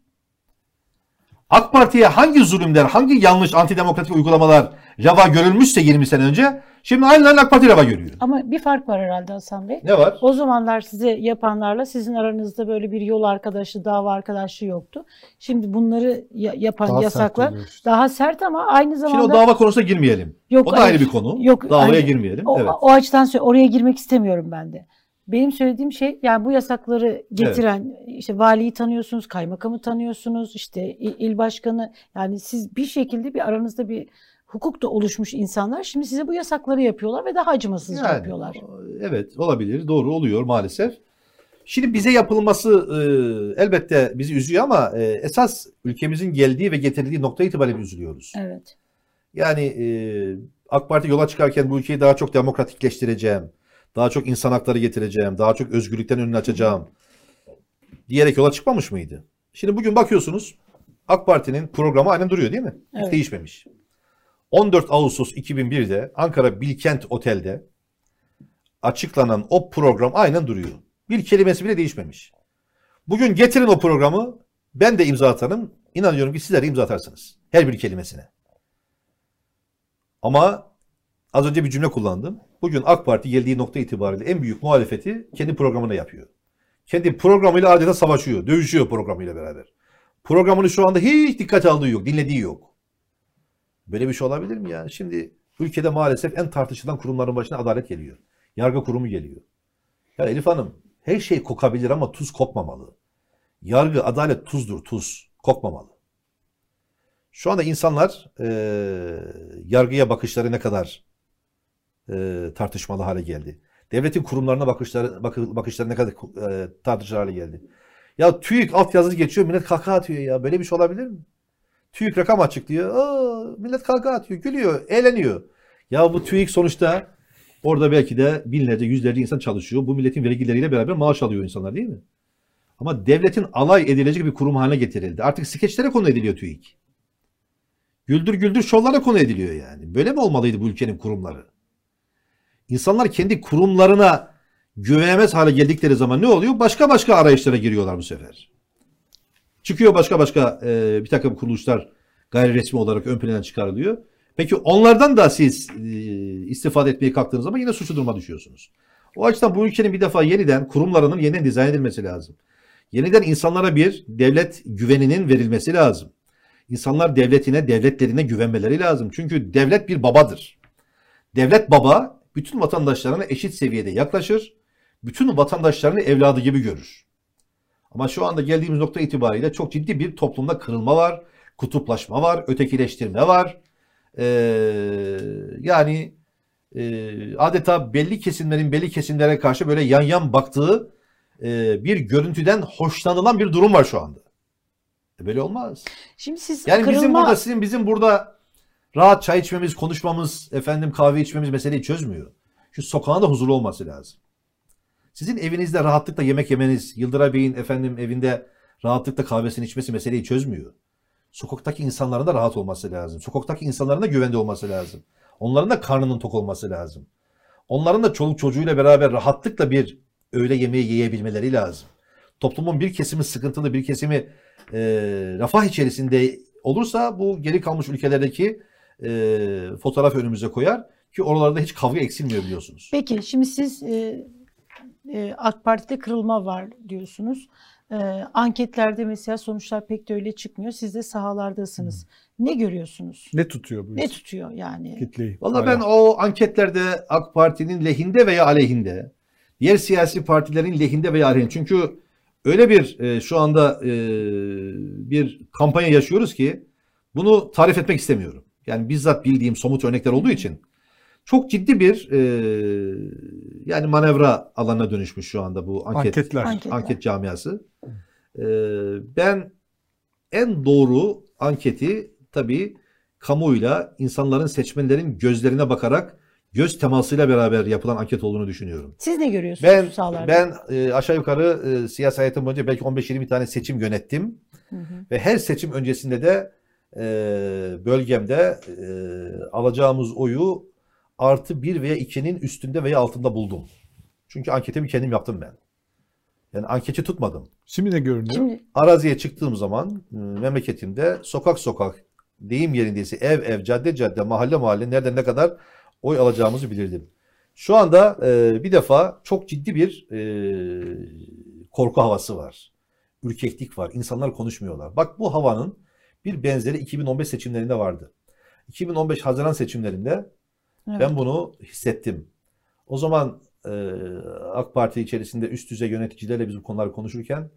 AK Parti'ye hangi zulümler, hangi yanlış antidemokratik uygulamalar reva görülmüşse yirmi sene önce, şimdi aynen AK Parti reva görüyor. Ama bir fark var herhalde Hasan Bey. Ne var? O zamanlar sizi yapanlarla sizin aranızda böyle bir yol arkadaşı, dava arkadaşı yoktu. Şimdi bunları yapan daha yasaklar sert işte. Daha sert ama aynı zamanda... Şimdi o dava konusuna girmeyelim. Yok, o da ayrı bir konu. Yok, davaya aynı. girmeyelim. O, evet. o açıdan oraya girmek istemiyorum ben de. Benim söylediğim şey, yani bu yasakları getiren, evet. işte valiyi tanıyorsunuz, kaymakamı tanıyorsunuz, işte il başkanı, yani siz bir şekilde bir aranızda bir hukuk da oluşmuş insanlar, şimdi size bu yasakları yapıyorlar ve daha acımasız yani, yapıyorlar. Evet, olabilir, doğru, oluyor maalesef. Şimdi bize yapılması e, elbette bizi üzüyor ama e, esas ülkemizin geldiği ve getirildiği nokta itibariyle üzülüyoruz. Evet. Yani e, AK Parti yola çıkarken bu ülkeyi daha çok demokratikleştireceğim, daha çok insan hakları getireceğim, daha çok özgürlükten önünü açacağım diyerek yola çıkmamış mıydı? Şimdi bugün bakıyorsunuz AK Parti'nin programı aynen duruyor değil mi? Evet. Hiç değişmemiş. on dört Ağustos iki bin bir'de Ankara Bilkent Otel'de açıklanan o program aynen duruyor. Bir kelimesi bile değişmemiş. Bugün getirin o programı, ben de imza atarım. İnanıyorum ki sizler de imza atarsınız. Her bir kelimesine. Ama az önce bir cümle kullandım. Bugün AK Parti geldiği nokta itibariyle en büyük muhalefeti kendi programına yapıyor. Kendi programıyla adeta savaşıyor, dövüşüyor programıyla beraber. Programını şu anda hiç dikkat aldığı yok, dinlediği yok. Böyle bir şey olabilir mi yani? Şimdi ülkede maalesef en tartışılan kurumların başına adalet geliyor. Yargı kurumu geliyor. Ya Elif Hanım, her şey kokabilir ama tuz kokmamalı. Yargı, adalet tuzdur, tuz. Kokmamalı. Şu anda insanlar e, yargıya bakışları ne kadar E, tartışmalı hale geldi. Devletin kurumlarına bakışları, bakı, bakışları ne kadar e, tartışmalı hale geldi. Ya TÜİK altyazısı geçiyor, millet kahkaha atıyor ya. Böyle bir şey olabilir mi? TÜİK rakam açıklıyor. Aa, millet kahkaha atıyor, gülüyor, eğleniyor. Ya bu TÜİK sonuçta orada belki de binlerce, yüzlerce insan çalışıyor. Bu milletin vergileriyle beraber maaş alıyor insanlar değil mi? Ama devletin alay edilecek bir kurum haline getirildi. Artık skeçlere konu ediliyor TÜİK. Güldür güldür şovlara konu ediliyor yani. Böyle mi olmalıydı bu ülkenin kurumları? İnsanlar kendi kurumlarına güvenemez hale geldikleri zaman ne oluyor? Başka başka arayışlara giriyorlar bu sefer. Çıkıyor başka başka e, bir takım kuruluşlar gayri resmi olarak ön plana çıkarılıyor. Peki onlardan da siz e, istifade etmeye kalktığınız zaman yine suçlu duruma düşüyorsunuz. O açıdan bu ülkenin bir defa yeniden kurumlarının yeniden dizayn edilmesi lazım. Yeniden insanlara bir devlet güveninin verilmesi lazım. İnsanlar devletine, devletlerine güvenmeleri lazım. Çünkü devlet bir babadır. Devlet baba bütün vatandaşlarına eşit seviyede yaklaşır. Bütün vatandaşlarını evladı gibi görür. Ama şu anda geldiğimiz nokta itibariyle çok ciddi bir toplumda kırılma var. Kutuplaşma var. Ötekileştirme var. Ee, yani e, adeta belli kesimlerin belli kesimlere karşı böyle yan yan baktığı e, bir görüntüden hoşlanılan bir durum var şu anda. E böyle olmaz. Şimdi siz yani kırılma... bizim burada, sizin bizim burada rahat çay içmemiz, konuşmamız, efendim kahve içmemiz meseleyi çözmüyor. Şu sokağın da huzurlu olması lazım. Sizin evinizde rahatlıkla yemek yemeniz, Yıldıray Bey'in efendim evinde rahatlıkla kahvesini içmesi meseleyi çözmüyor. sokaktaki insanların da rahat olması lazım. Sokaktaki insanların da güvende olması lazım. Onların da karnının tok olması lazım. Onların da çoluk çocuğuyla beraber rahatlıkla bir öğle yemeği yiyebilmeleri lazım. Toplumun bir kesimi sıkıntılı, bir kesimi e, refah içerisinde olursa bu geri kalmış ülkelerdeki e, fotoğrafı önümüze koyar ki oralarda hiç kavga eksilmiyor biliyorsunuz. Peki şimdi siz e, e, AK Parti'de kırılma var diyorsunuz. E, anketlerde mesela sonuçlar pek de öyle çıkmıyor. Siz de sahalardasınız. Hmm. Ne görüyorsunuz? Ne tutuyor bu? Ne tutuyor yani? Kitleyi. Vallahi ben o anketlerde AK Parti'nin lehinde veya aleyhinde, diğer siyasi partilerin lehinde veya aleyhinde. Çünkü öyle bir e, şu anda e, bir kampanya yaşıyoruz ki bunu tarif etmek istemiyorum. Yani bizzat bildiğim somut örnekler olduğu için çok ciddi bir e, yani manevra alanına dönüşmüş şu anda bu anket, anketler. Anketler. Anket camiası. E, ben en doğru anketi tabii kamuyla, insanların, seçmenlerin gözlerine bakarak göz temasıyla beraber yapılan anket olduğunu düşünüyorum. Siz ne görüyorsunuz? Ben, sağlar ben e, aşağı yukarı e, siyasi hayatım boyunca belki on beş yirmi tane seçim yönettim. Hı hı. Ve her seçim öncesinde de e, bölgemde e, alacağımız oyu artı bir veya ikinin üstünde veya altında buldum. Çünkü anketimi kendim yaptım ben. Yani anketi tutmadım. Şimdi ne görünüyor? Şimdi... Araziye çıktığım zaman e, memleketimde sokak sokak, deyim yerindeyse ev ev, cadde cadde, mahalle mahalle nereden ne kadar oy alacağımızı bilirdim. Şu anda e, bir defa çok ciddi bir e, korku havası var. Ürkeklik var. İnsanlar konuşmuyorlar. Bak bu havanın bir benzeri iki bin on beş seçimlerinde vardı. iki bin on beş Haziran seçimlerinde evet, ben bunu hissettim. O zaman e, AK Parti içerisinde üst düzey yöneticilerle biz bu konuları konuşurken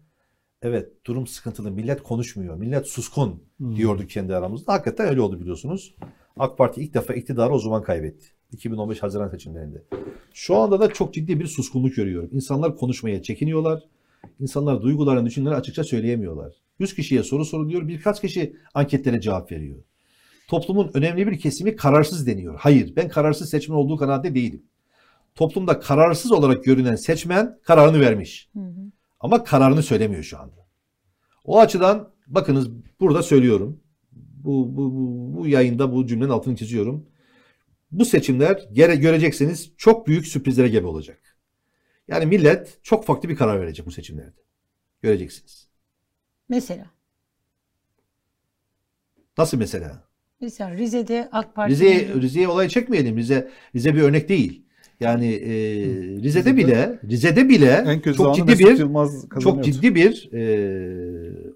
evet durum sıkıntılı. Millet konuşmuyor. Millet suskun hmm. diyorduk kendi aramızda. Hakikaten öyle oldu biliyorsunuz. AK Parti ilk defa iktidarı o zaman kaybetti. iki bin on beş Haziran seçimlerinde. Şu anda da çok ciddi bir suskunluk görüyorum. İnsanlar konuşmaya çekiniyorlar. İnsanlar duygularını, düşünceleri açıkça söyleyemiyorlar. yüz kişiye soru soruluyor. Birkaç kişi anketlere cevap veriyor. Toplumun önemli bir kesimi kararsız deniyor. Hayır, ben kararsız seçmen olduğu kanaatte değilim. Toplumda kararsız olarak görünen seçmen kararını vermiş. Hı hı. Ama kararını söylemiyor şu anda. O açıdan bakınız burada söylüyorum. Bu, bu, bu, bu yayında bu cümlenin altını çiziyorum. Bu seçimler göreceksiniz çok büyük sürprizlere gebe olacak. Yani millet çok farklı bir karar verecek bu seçimlerde. Göreceksiniz. Mesela? Nasıl mesela? Mesela Rize'de AK Parti... Rize'ye Rize olay çekmeyelim. Rize, Rize bir örnek değil. Yani e, Rize'de, Rize'de bile Rize'de bile çok ciddi bir çok ciddi bir e,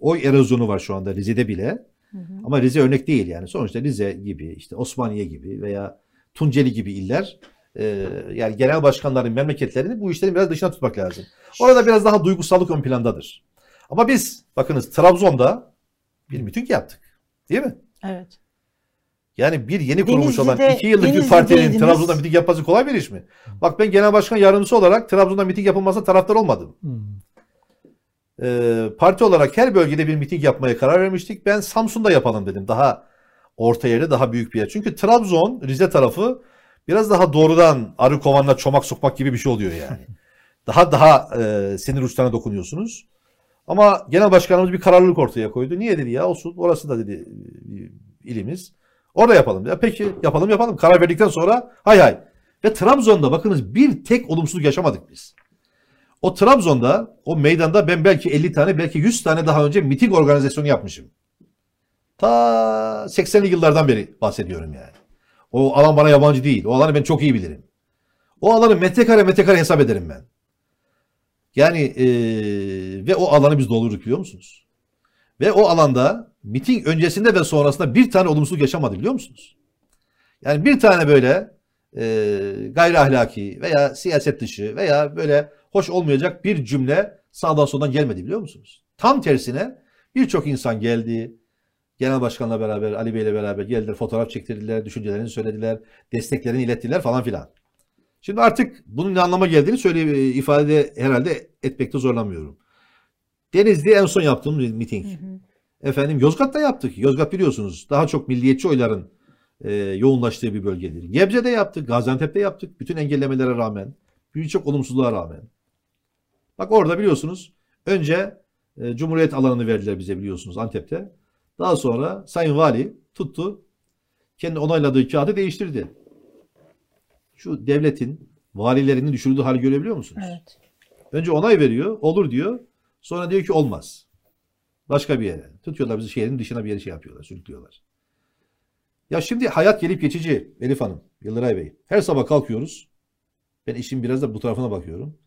oy erozyonu var şu anda Rize'de bile. Hı hı. Ama Rize örnek değil yani. Sonuçta Rize gibi, işte Osmaniye gibi veya Tunceli gibi iller e, yani genel başkanların memleketlerini bu işlerin biraz dışına tutmak lazım. Orada biraz daha duygusallık ön plandadır. Ama biz bakınız Trabzon'da bir miting yaptık. Değil mi? Evet. Yani bir yeni kurulmuş Denizli'de, olan iki yıllık bir partinin Trabzon'da miting yapması kolay bir iş mi? Hı. Bak ben genel başkan yardımcısı olarak Trabzon'da miting yapılmasına taraftar olmadım. Hı. Parti olarak her bölgede bir miting yapmaya karar vermiştik. Ben Samsun'da yapalım dedim. Daha orta yerde, daha büyük bir yer. Çünkü Trabzon, Rize tarafı biraz daha doğrudan arı kovanla çomak sokmak gibi bir şey oluyor yani. Daha daha e, sinir uçlarına dokunuyorsunuz. Ama genel başkanımız bir kararlılık ortaya koydu. Niye dedi ya olsun orası da dedi ilimiz. Orada yapalım. Ya peki yapalım yapalım. Karar verdikten sonra hay hay. Ve Trabzon'da bakınız bir tek olumsuzluk yaşamadık biz. O Trabzon'da, o meydanda ben belki elli tane, belki yüz tane daha önce miting organizasyonu yapmışım. Ta seksenli yıllardan beri bahsediyorum yani. O alan bana yabancı değil. O alanı ben çok iyi bilirim. O alanı metrekare metrekare hesap ederim ben. Yani ee, ve o alanı biz doldurduk biliyor musunuz? Ve o alanda miting öncesinde ve sonrasında bir tane olumsuzluk yaşamadı biliyor musunuz? Yani bir tane böyle ee, gayri ahlaki veya siyaset dışı veya böyle hoş olmayacak bir cümle sağdan soldan gelmedi biliyor musunuz? Tam tersine birçok insan geldi. Genel başkanla beraber, Ali Bey'le beraber geldiler. Fotoğraf çektirdiler, düşüncelerini söylediler, desteklerini ilettiler falan filan. Şimdi artık bunun ne anlama geldiğini söyle ifade herhalde etmekte zorlanmıyorum. Denizli'de en son yaptığımız miting. Hı hı. Efendim Yozgat'ta yaptık. Yozgat biliyorsunuz daha çok milliyetçi oyların e, yoğunlaştığı bir bölgedir. Gebze'de yaptık, Gaziantep'te yaptık. Bütün engellemelere rağmen, birçok olumsuzluğa rağmen. Bak orada biliyorsunuz önce e, Cumhuriyet alanını verdiler bize biliyorsunuz Antep'te. Daha sonra Sayın Vali tuttu, kendi onayladığı kağıdı değiştirdi. Şu devletin valilerini düşürdüğü hali görebiliyor musunuz? Evet. Önce onay veriyor, olur diyor. Sonra diyor ki olmaz. Başka bir yere. Tutuyorlar bizi, şehrin dışına bir yere şey yapıyorlar, sürüklüyorlar. Ya şimdi hayat gelip geçici Elif Hanım, Yıldıray Bey. Her sabah kalkıyoruz. Ben işin biraz da bu tarafına bakıyorum.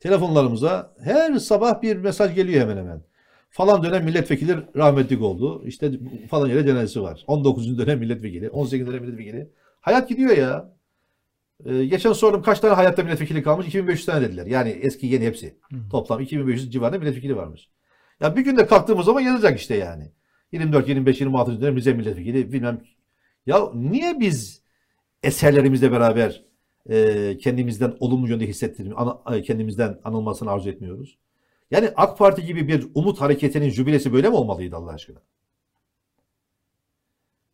Telefonlarımıza her sabah bir mesaj geliyor hemen hemen. Falan dönem milletvekili rahmetlik oldu. İşte falan yere cenazesi var. on dokuzuncu dönem milletvekili, on sekizinci dönem milletvekili. Hayat gidiyor ya. Ee, geçen sordum kaç tane hayatta milletvekili kalmış? iki bin beş yüz tane dediler. Yani eski yeni hepsi. Hı. Toplam iki bin beş yüz civarında milletvekili varmış. Ya bir günde kalktığımız zaman yazacak işte yani. yirmi dört, yirmi beş, yirmi altı dönem Rize milletvekili bilmem. Ya niye biz eserlerimizle beraber e, kendimizden olumlu yönde hissettirmiyoruz, ana, kendimizden anılmasını arzu etmiyoruz? Yani AK Parti gibi bir umut hareketinin jübilesi böyle mi olmalıydı Allah aşkına?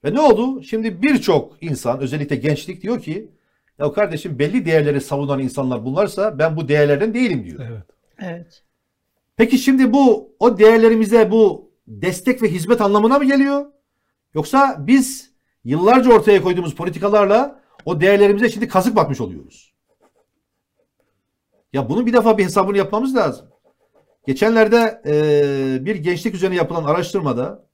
Ve ne oldu? Şimdi birçok insan, özellikle gençlik diyor ki, ya kardeşim belli değerleri savunan insanlar bunlarsa ben bu değerlerden değilim diyor. Evet. Evet. Peki şimdi bu o değerlerimize bu destek ve hizmet anlamına mı geliyor? Yoksa biz yıllarca ortaya koyduğumuz politikalarla o değerlerimize şimdi kazık batmış oluyoruz. Ya bunun bir defa bir hesabını yapmamız lazım. Geçenlerde e, bir gençlik üzerine yapılan araştırmada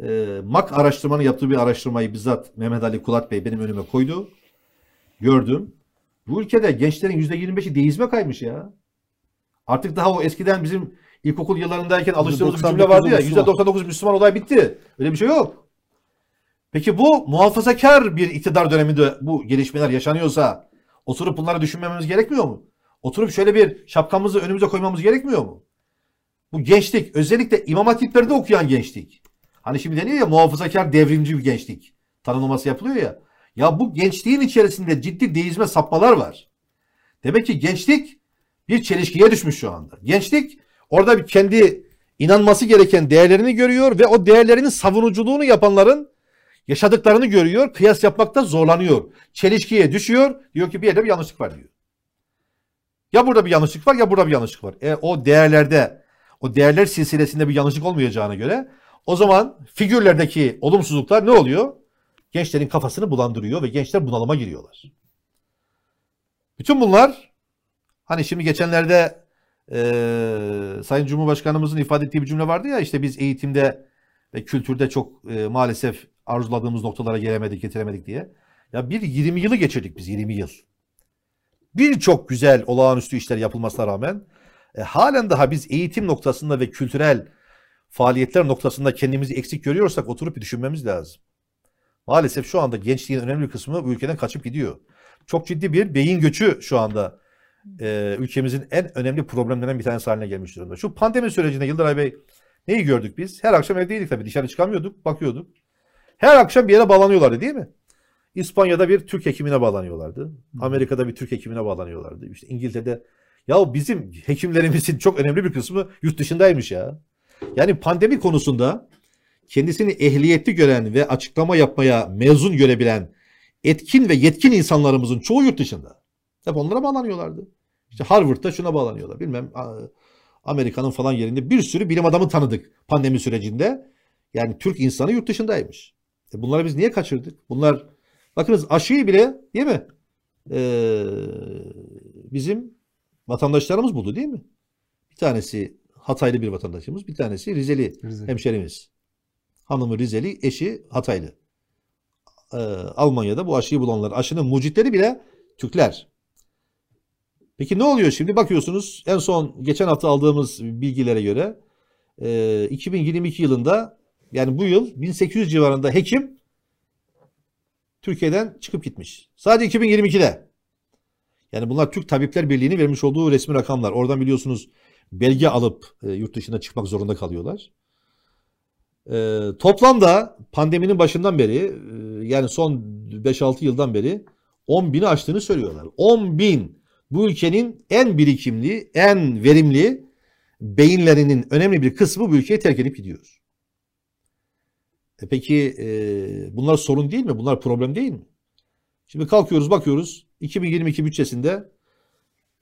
e, M A K araştırmanın yaptığı bir araştırmayı bizzat Mehmet Ali Kulat Bey benim önüme koydu. Gördüm. Bu ülkede gençlerin yüzde yirmi beşi deizme kaymış ya. Artık daha o eskiden bizim ilkokul yıllarındayken alıştığımız bir cümle vardı ya. yüzde doksan dokuz Müslüman olay bitti. Öyle bir şey yok. Peki bu muhafazakar bir iktidar döneminde bu gelişmeler yaşanıyorsa oturup bunları düşünmememiz gerekmiyor mu? Oturup şöyle bir şapkamızı önümüze koymamız gerekmiyor mu? Bu gençlik, özellikle imam hatiplerde okuyan gençlik. Hani şimdi deniyor ya muhafazakar devrimci bir gençlik tanımlaması yapılıyor ya. Ya bu gençliğin içerisinde ciddi deizme sapmalar var. Demek ki gençlik bir çelişkiye düşmüş şu anda. Gençlik orada bir kendi inanması gereken değerlerini görüyor ve o değerlerinin savunuculuğunu yapanların yaşadıklarını görüyor, kıyas yapmakta zorlanıyor. Çelişkiye düşüyor, diyor ki bir yerde bir yanlışlık var diyor. Ya burada bir yanlışlık var ya burada bir yanlışlık var. E, o değerlerde, o değerler silsilesinde bir yanlışlık olmayacağına göre o zaman figürlerdeki olumsuzluklar ne oluyor? Gençlerin kafasını bulandırıyor ve gençler bunalıma giriyorlar. Bütün bunlar, hani şimdi geçenlerde e, Sayın Cumhurbaşkanımızın ifade ettiği bir cümle vardı ya, işte biz eğitimde ve kültürde çok e, maalesef arzuladığımız noktalara gelemedik, getiremedik diye. Ya bir yirmi yılı geçirdik biz, yirmi yıl. Birçok güzel, olağanüstü işler yapılmasına rağmen e, halen daha biz eğitim noktasında ve kültürel faaliyetler noktasında kendimizi eksik görüyorsak oturup bir düşünmemiz lazım. Maalesef şu anda gençliğin önemli kısmı bu ülkeden kaçıp gidiyor. Çok ciddi bir beyin göçü şu anda e, ülkemizin en önemli problemlerinden bir tanesi haline gelmiş durumda. Şu pandemi sürecinde Yıldıray Bey neyi gördük biz? Her akşam evdeydik tabii, dışarı çıkamıyorduk, bakıyorduk. Her akşam bir yere bağlanıyorlardı değil mi? İspanya'da bir Türk hekimine bağlanıyorlardı. Amerika'da bir Türk hekimine bağlanıyorlardı. İşte İngiltere'de. Ya bizim hekimlerimizin çok önemli bir kısmı yurt dışındaymış ya. Yani pandemi konusunda kendisini ehliyetli gören ve açıklama yapmaya mezun görebilen etkin ve yetkin insanlarımızın çoğu yurt dışında. Hep onlara bağlanıyorlardı. İşte Harvard'da şuna bağlanıyorlar. Bilmem Amerika'nın falan yerinde bir sürü bilim adamı tanıdık pandemi sürecinde. Yani Türk insanı yurt dışındaymış. E bunları biz niye kaçırdık? Bunlar, bakınız aşıyı bile değil mi? Ee, bizim vatandaşlarımız buldu değil mi? Bir tanesi Hataylı bir vatandaşımız, bir tanesi Rizeli, Rizeli. Hemşerimiz. Hanımı Rizeli, eşi Hataylı. Ee, Almanya'da bu aşıyı bulanlar, aşının mucitleri bile Türkler. Peki ne oluyor şimdi? Bakıyorsunuz en son geçen hafta aldığımız bilgilere göre e, iki bin yirmi iki yılında, yani bu yıl bin sekiz yüz civarında hekim Türkiye'den çıkıp gitmiş. Sadece iki bin yirmi ikide. Yani bunlar Türk Tabipler Birliği'nin vermiş olduğu resmi rakamlar. Oradan biliyorsunuz belge alıp e, yurt dışına çıkmak zorunda kalıyorlar. E, toplamda pandeminin başından beri e, yani son beş altı yıldan beri on bini aştığını söylüyorlar. on bin bu ülkenin en birikimli, en verimli beyinlerinin önemli bir kısmı bu ülkeyi terk edip gidiyor. E peki e, bunlar sorun değil mi? Bunlar problem değil mi? Şimdi kalkıyoruz bakıyoruz iki bin yirmi iki bütçesinde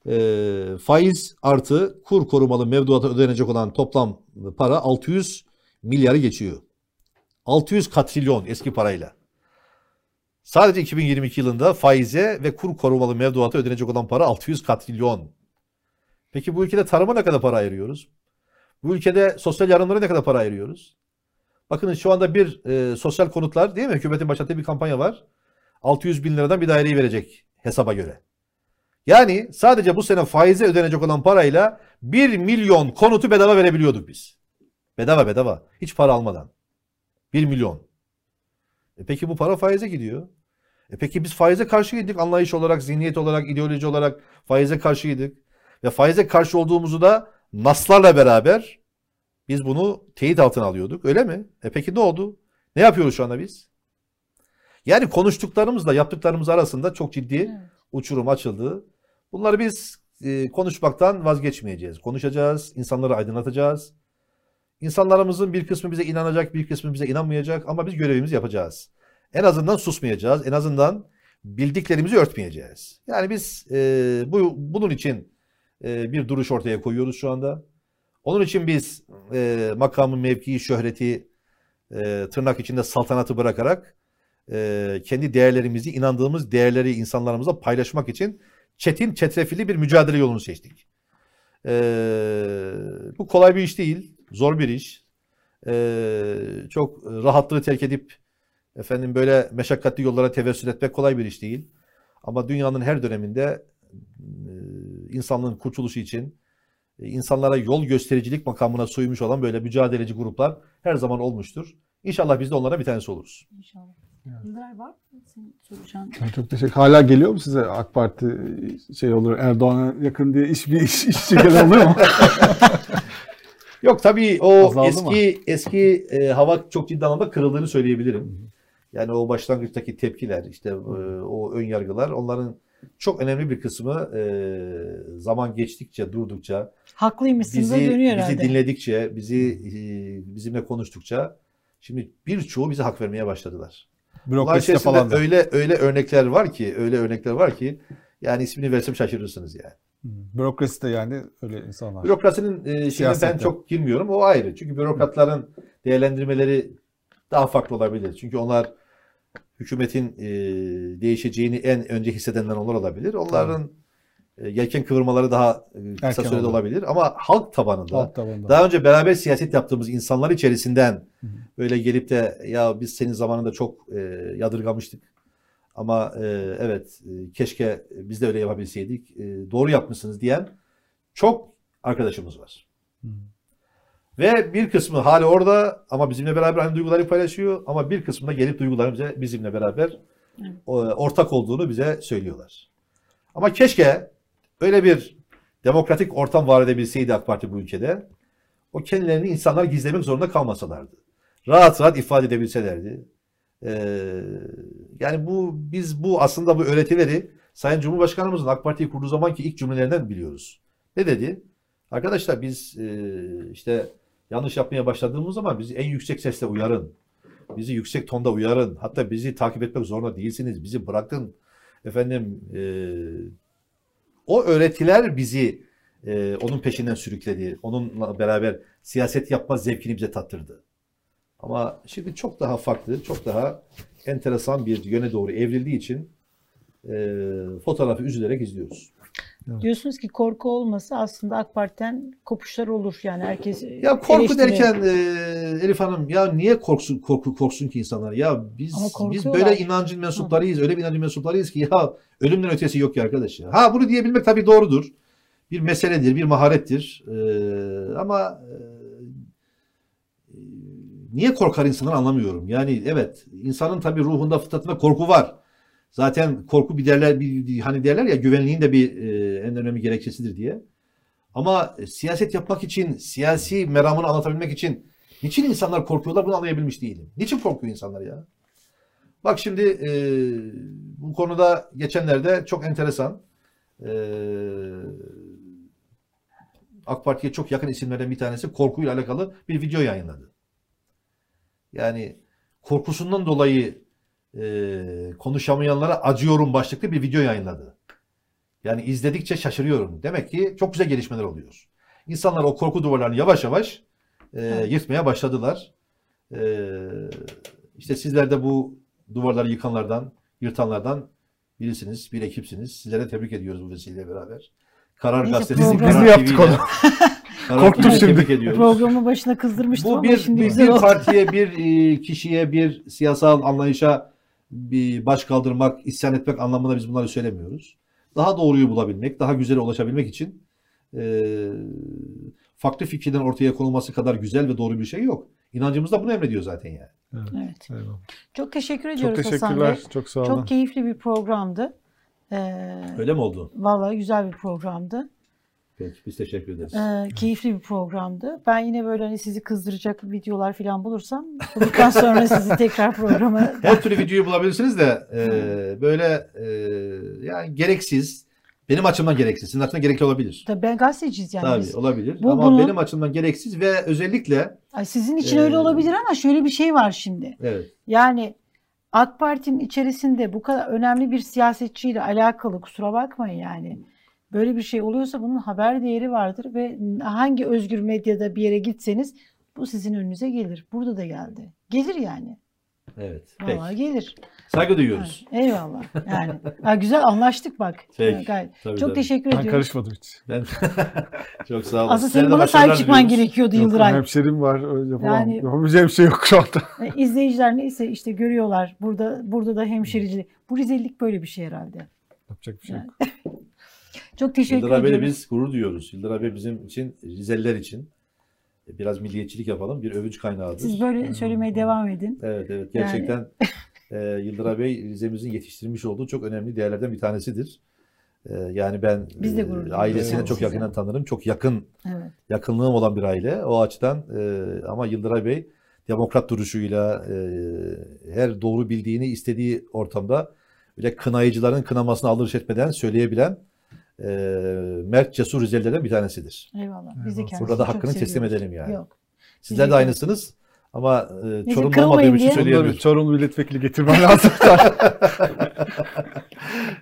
e, faiz artı kur korumalı mevduata ödenecek olan toplam para altı yüz milyarı geçiyor. altı yüz katrilyon eski parayla. Sadece iki bin yirmi iki yılında faize ve kur korumalı mevduata ödenecek olan para altı yüz katrilyon. Peki bu ülkede tarıma ne kadar para ayırıyoruz? Bu ülkede sosyal yardımlara ne kadar para ayırıyoruz? Bakın şu anda bir e, sosyal konutlar değil mi? Hükümetin başlattığı bir kampanya var. altı yüz bin liradan bir daireyi verecek hesaba göre. Yani sadece bu sene faize ödenecek olan parayla bir milyon konutu bedava verebiliyorduk biz. Bedava bedava. Hiç para almadan. bir milyon. E peki bu para faize gidiyor. E peki biz faize karşıydık. Anlayış olarak, zihniyet olarak, ideoloji olarak faize karşıydık. Ve faize karşı olduğumuzu da naslarla beraber biz bunu teyit altına alıyorduk. Öyle mi? E peki ne oldu? Ne yapıyoruz şu anda biz? Yani konuştuklarımızla yaptıklarımız arasında çok ciddi evet. uçurum açıldı. Bunları biz e, konuşmaktan vazgeçmeyeceğiz. Konuşacağız, insanları aydınlatacağız. İnsanlarımızın bir kısmı bize inanacak, bir kısmı bize inanmayacak ama biz görevimizi yapacağız. En azından susmayacağız, en azından bildiklerimizi örtmeyeceğiz. Yani biz e, bu, bunun için e, bir duruş ortaya koyuyoruz şu anda. Onun için biz e, makamı, mevkiyi, şöhreti, e, tırnak içinde saltanatı bırakarak e, kendi değerlerimizi, inandığımız değerleri insanlarımıza paylaşmak için çetin, çetrefilli bir mücadele yolunu seçtik. E, bu kolay bir iş değil, zor bir iş. E, çok rahatlığı terk edip efendim böyle meşakkatli yollara tevessül etmek kolay bir iş değil. Ama dünyanın her döneminde e, insanlığın kurtuluşu için insanlara yol göstericilik makamına soyulmuş olan böyle mücadeleci gruplar her zaman olmuştur. İnşallah biz de onlara bir tanesi oluruz. İnşallah. Yıldıray var mı? Senin soracağın. Çok teşekkür. Hala geliyor mu size AK Parti şey olur, Erdoğan'a yakın diye iş bir iş, iş çeken oluyor mu? Yok tabii o azaldı eski mı? eski e, hava çok ciddi anlamda kırıldığını söyleyebilirim. Yani o başlangıçtaki tepkiler, işte e, o ön yargılar, onların çok önemli bir kısmı e, zaman geçtikçe, durdukça, haklıymışsınız bizi, dönüyor bizi herhalde. dinledikçe, bizi e, bizimle konuştukça şimdi birçoğu bize hak vermeye başladılar. Bürokrasi falan da. Öyle öyle örnekler var ki, öyle örnekler var ki yani ismini versem şaşırırsınız yani. Bürokrasi de yani öyle insanlar. Bürokrasinin e, şimdi ben çok girmiyorum, o ayrı. Çünkü bürokratların değerlendirmeleri daha farklı olabilir. Çünkü onlar hükümetin e, değişeceğini en önce hissedenler onlar olabilir. Onların e, yelken kıvırmaları daha e, kısa Erken sürede olur. olabilir. Ama halk tabanında, halk tabanında daha önce beraber siyaset yaptığımız insanlar içerisinden Hı-hı. böyle gelip de ya biz senin zamanında çok e, yadırgamıştık. Ama e, evet e, keşke biz de öyle yapabilseydik. E, doğru yapmışsınız diyen çok arkadaşımız var. Hı-hı. Ve bir kısmı hali orada ama bizimle beraber aynı duyguları paylaşıyor ama bir kısmı da gelip duygularımıza bizimle beraber ortak olduğunu bize söylüyorlar. Ama keşke öyle bir demokratik ortam var edebilseydi AK Parti bu ülkede. O kendilerini insanlar gizlemek zorunda kalmasalardı. Rahat rahat ifade edebilselerdi. Ee, yani bu biz bu aslında bu öğretileri Sayın Cumhurbaşkanımızın AK Parti'yi kurduğu zamanki ilk cümlelerinden biliyoruz. Ne dedi? Arkadaşlar biz e, işte yanlış yapmaya başladığımız zaman bizi en yüksek sesle uyarın. Bizi yüksek tonda uyarın. Hatta bizi takip etmek zorunda değilsiniz. Bizi bırakın. Efendim e, o öğretiler bizi e, onun peşinden sürükledi. Onunla beraber siyaset yapma zevkini bize tattırdı. Ama şimdi çok daha farklı, çok daha enteresan bir yöne doğru evrildiği için e, fotoğrafı üzülerek izliyoruz. Evet. Diyorsunuz ki korku olmasa aslında AK Parti'den kopuşlar olur yani herkes. Ya korku derken e, Elif Hanım ya niye korksun korku korksun ki insanlar ya biz biz böyle inancın mensuplarıyız. Hı. Öyle bir inancın mensuplarıyız ki ya ölümden ötesi yok ki arkadaş ya. Ha bunu diyebilmek tabii doğrudur. Bir meseledir, bir maharettir. E, ama e, niye korkar insanlar anlamıyorum. Yani evet insanın tabii ruhunda, fıtratında korku var. Zaten korku bir derler, bir, hani derler ya güvenliğin de bir e, en önemli gerekçesidir diye. Ama siyaset yapmak için, siyasi meramını anlatabilmek için niçin insanlar korkuyorlar bunu anlayabilmiş değilim. Niçin korkuyor insanlar ya? Bak şimdi e, bu konuda geçenlerde çok enteresan. E, AK Parti'ye çok yakın isimlerden bir tanesi korkuyla alakalı bir video yayınladı. Yani korkusundan dolayı Ee, konuşamayanlara acıyorum başlıklı bir video yayınladı. Yani izledikçe şaşırıyorum. Demek ki çok güzel gelişmeler oluyor. İnsanlar o korku duvarlarını yavaş yavaş e, yırtmaya başladılar. E, Ee, işte sizler de bu duvarları yıkanlardan, yırtanlardan birisiniz, bir ekipsiniz. Sizlere tebrik ediyoruz bu vesileyle beraber. Karar Gazetesi'nin Karar T V'yle. Korktum şimdi. Ediyoruz. Programın başına kızdırmıştım bu ama bir, şimdi güzel oldu. Bu bir partiye, bir kişiye, bir siyasal anlayışa bir baş kaldırmak, isyan etmek anlamında biz bunları söylemiyoruz. Daha doğruyu bulabilmek, daha güzele ulaşabilmek için e, farklı fikirden ortaya konulması kadar güzel ve doğru bir şey yok. İnancımız da bunu emrediyor zaten yani. Evet. Evet. Evet. Çok teşekkür ediyoruz Hasan Bey. Çok teşekkürler. Hasan Bey. Çok sağ olun. Çok keyifli bir programdı. Ee, Öyle mi oldu? Vallahi güzel bir programdı. Peki, biz teşekkür ederiz. Ee, keyifli bir programdı. Ben yine böyle hani sizi kızdıracak videolar falan bulursam bulduktan sonra sizi tekrar programa... Her türlü videoyu bulabilirsiniz de e, böyle e, yani gereksiz, benim açımdan gereksiz, sizin açımdan gerekli olabilir. Tabii ben gazeteciyiz yani. Tabii biz. Olabilir bu, ama bunu... benim açımdan gereksiz ve özellikle... Ay, sizin için e, öyle olabilir ama şöyle bir şey var şimdi. Evet. Yani AK Parti'nin içerisinde bu kadar önemli bir siyasetçiyle alakalı, kusura bakmayın yani. Böyle bir şey oluyorsa bunun haber değeri vardır ve hangi özgür medyada bir yere gitseniz bu sizin önünüze gelir. Burada da geldi. Gelir yani. Evet. Vallahi peki. Gelir. Saygı duyuyoruz. Evet, eyvallah. Yani. Ha, güzel anlaştık bak. Peki, gayet. Çok tabii. Teşekkür ediyorum. Ben karışmadım hiç. Ben... Çok sağ olun. Aslında senin bana sahip çıkman gerekiyordu Yıldıray. Yok, hemşerim var. Öyle falan. Yani, yapabileceğim şey yok şu anda. İzleyiciler neyse işte görüyorlar. Burada burada da hemşericilik. Bu Rizelilik böyle bir şey herhalde. Yapacak bir şey yani. Yok. Çok teşekkür ederim. Yıldıray Bey'le biz gurur duyuyoruz. Yıldıray Bey bizim için, Rizeliler için biraz milliyetçilik yapalım. Bir övünç kaynağıdır. Siz böyle söylemeye devam edin. Evet evet. Gerçekten yani. e, Yıldıray Bey Rize'mizin yetiştirmiş olduğu çok önemli değerlerden bir tanesidir. E, yani ben biz de e, ailesine evet, çok size. Yakından tanırım. Çok yakın evet. Yakınlığım olan bir aile. O açıdan e, ama Yıldıray Bey demokrat duruşuyla e, her doğru bildiğini istediği ortamda bile kınayıcıların kınamasını aldırış etmeden söyleyebilen E, mert cesur Rizelilerden bir tanesidir. Eyvallah. Biz de burada da hakkını teslim edelim yani. Yok. Sizler de aynısınız ama e, Çorumlu olmadığım için söyleyemiyorum. Çorumlu milletvekili getirmem lazım.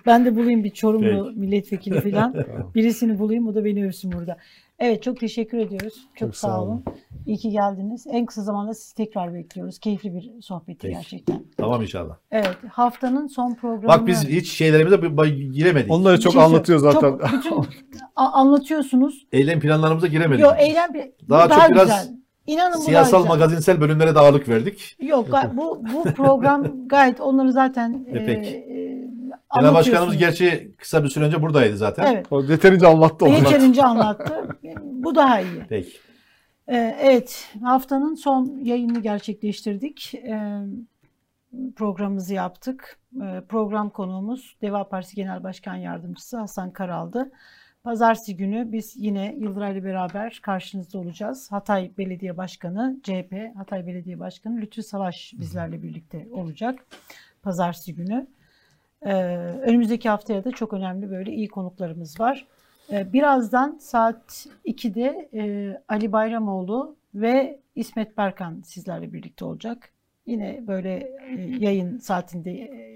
Ben de bulayım bir Çorumlu peki. Milletvekili falan. Birisini bulayım, o da beni övsün burada. Evet, çok teşekkür ediyoruz. Çok, çok sağ olun. olun. İyi ki geldiniz. En kısa zamanda sizi tekrar bekliyoruz. Keyifli bir sohbetti peki. Gerçekten. Tamam inşallah. Evet, haftanın son programı. Bak biz hiç şeylerimize giremedik. Onları çok şey anlatıyor zaten. Çok, bütün anlatıyorsunuz. Eylem planlarımıza giremedik. Yok, eylem daha, daha çok güzel. Biraz İnanın siyasal magazinsel bölümlere de ağırlık verdik. Yok bu bu program gayet onları zaten e, e, Genel Başkanımız gerçi kısa bir süre önce buradaydı zaten. Evet. O yeterince anlattı. Yeterince anlattı. Bu daha iyi. Peki. Ee, evet, haftanın son yayını gerçekleştirdik. Ee, programımızı yaptık. Ee, program konuğumuz Deva Partisi Genel Başkan Yardımcısı Hasan Karal'dı. Pazartesi günü biz yine Yıldıray'la beraber karşınızda olacağız. Hatay Belediye Başkanı, C H P Hatay Belediye Başkanı Lütfü Savaş bizlerle birlikte olacak. Pazartesi günü. Ee, önümüzdeki haftaya da çok önemli böyle iyi konuklarımız var. Ee, birazdan saat ikide e, Ali Bayramoğlu ve İsmet Berkan sizlerle birlikte olacak. Yine böyle e, yayın saatinde e,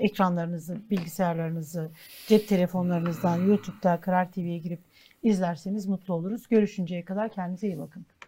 ekranlarınızı, bilgisayarlarınızı, cep telefonlarınızdan YouTube'da Karar T V'ye girip izlerseniz mutlu oluruz. Görüşünceye kadar kendinize iyi bakın.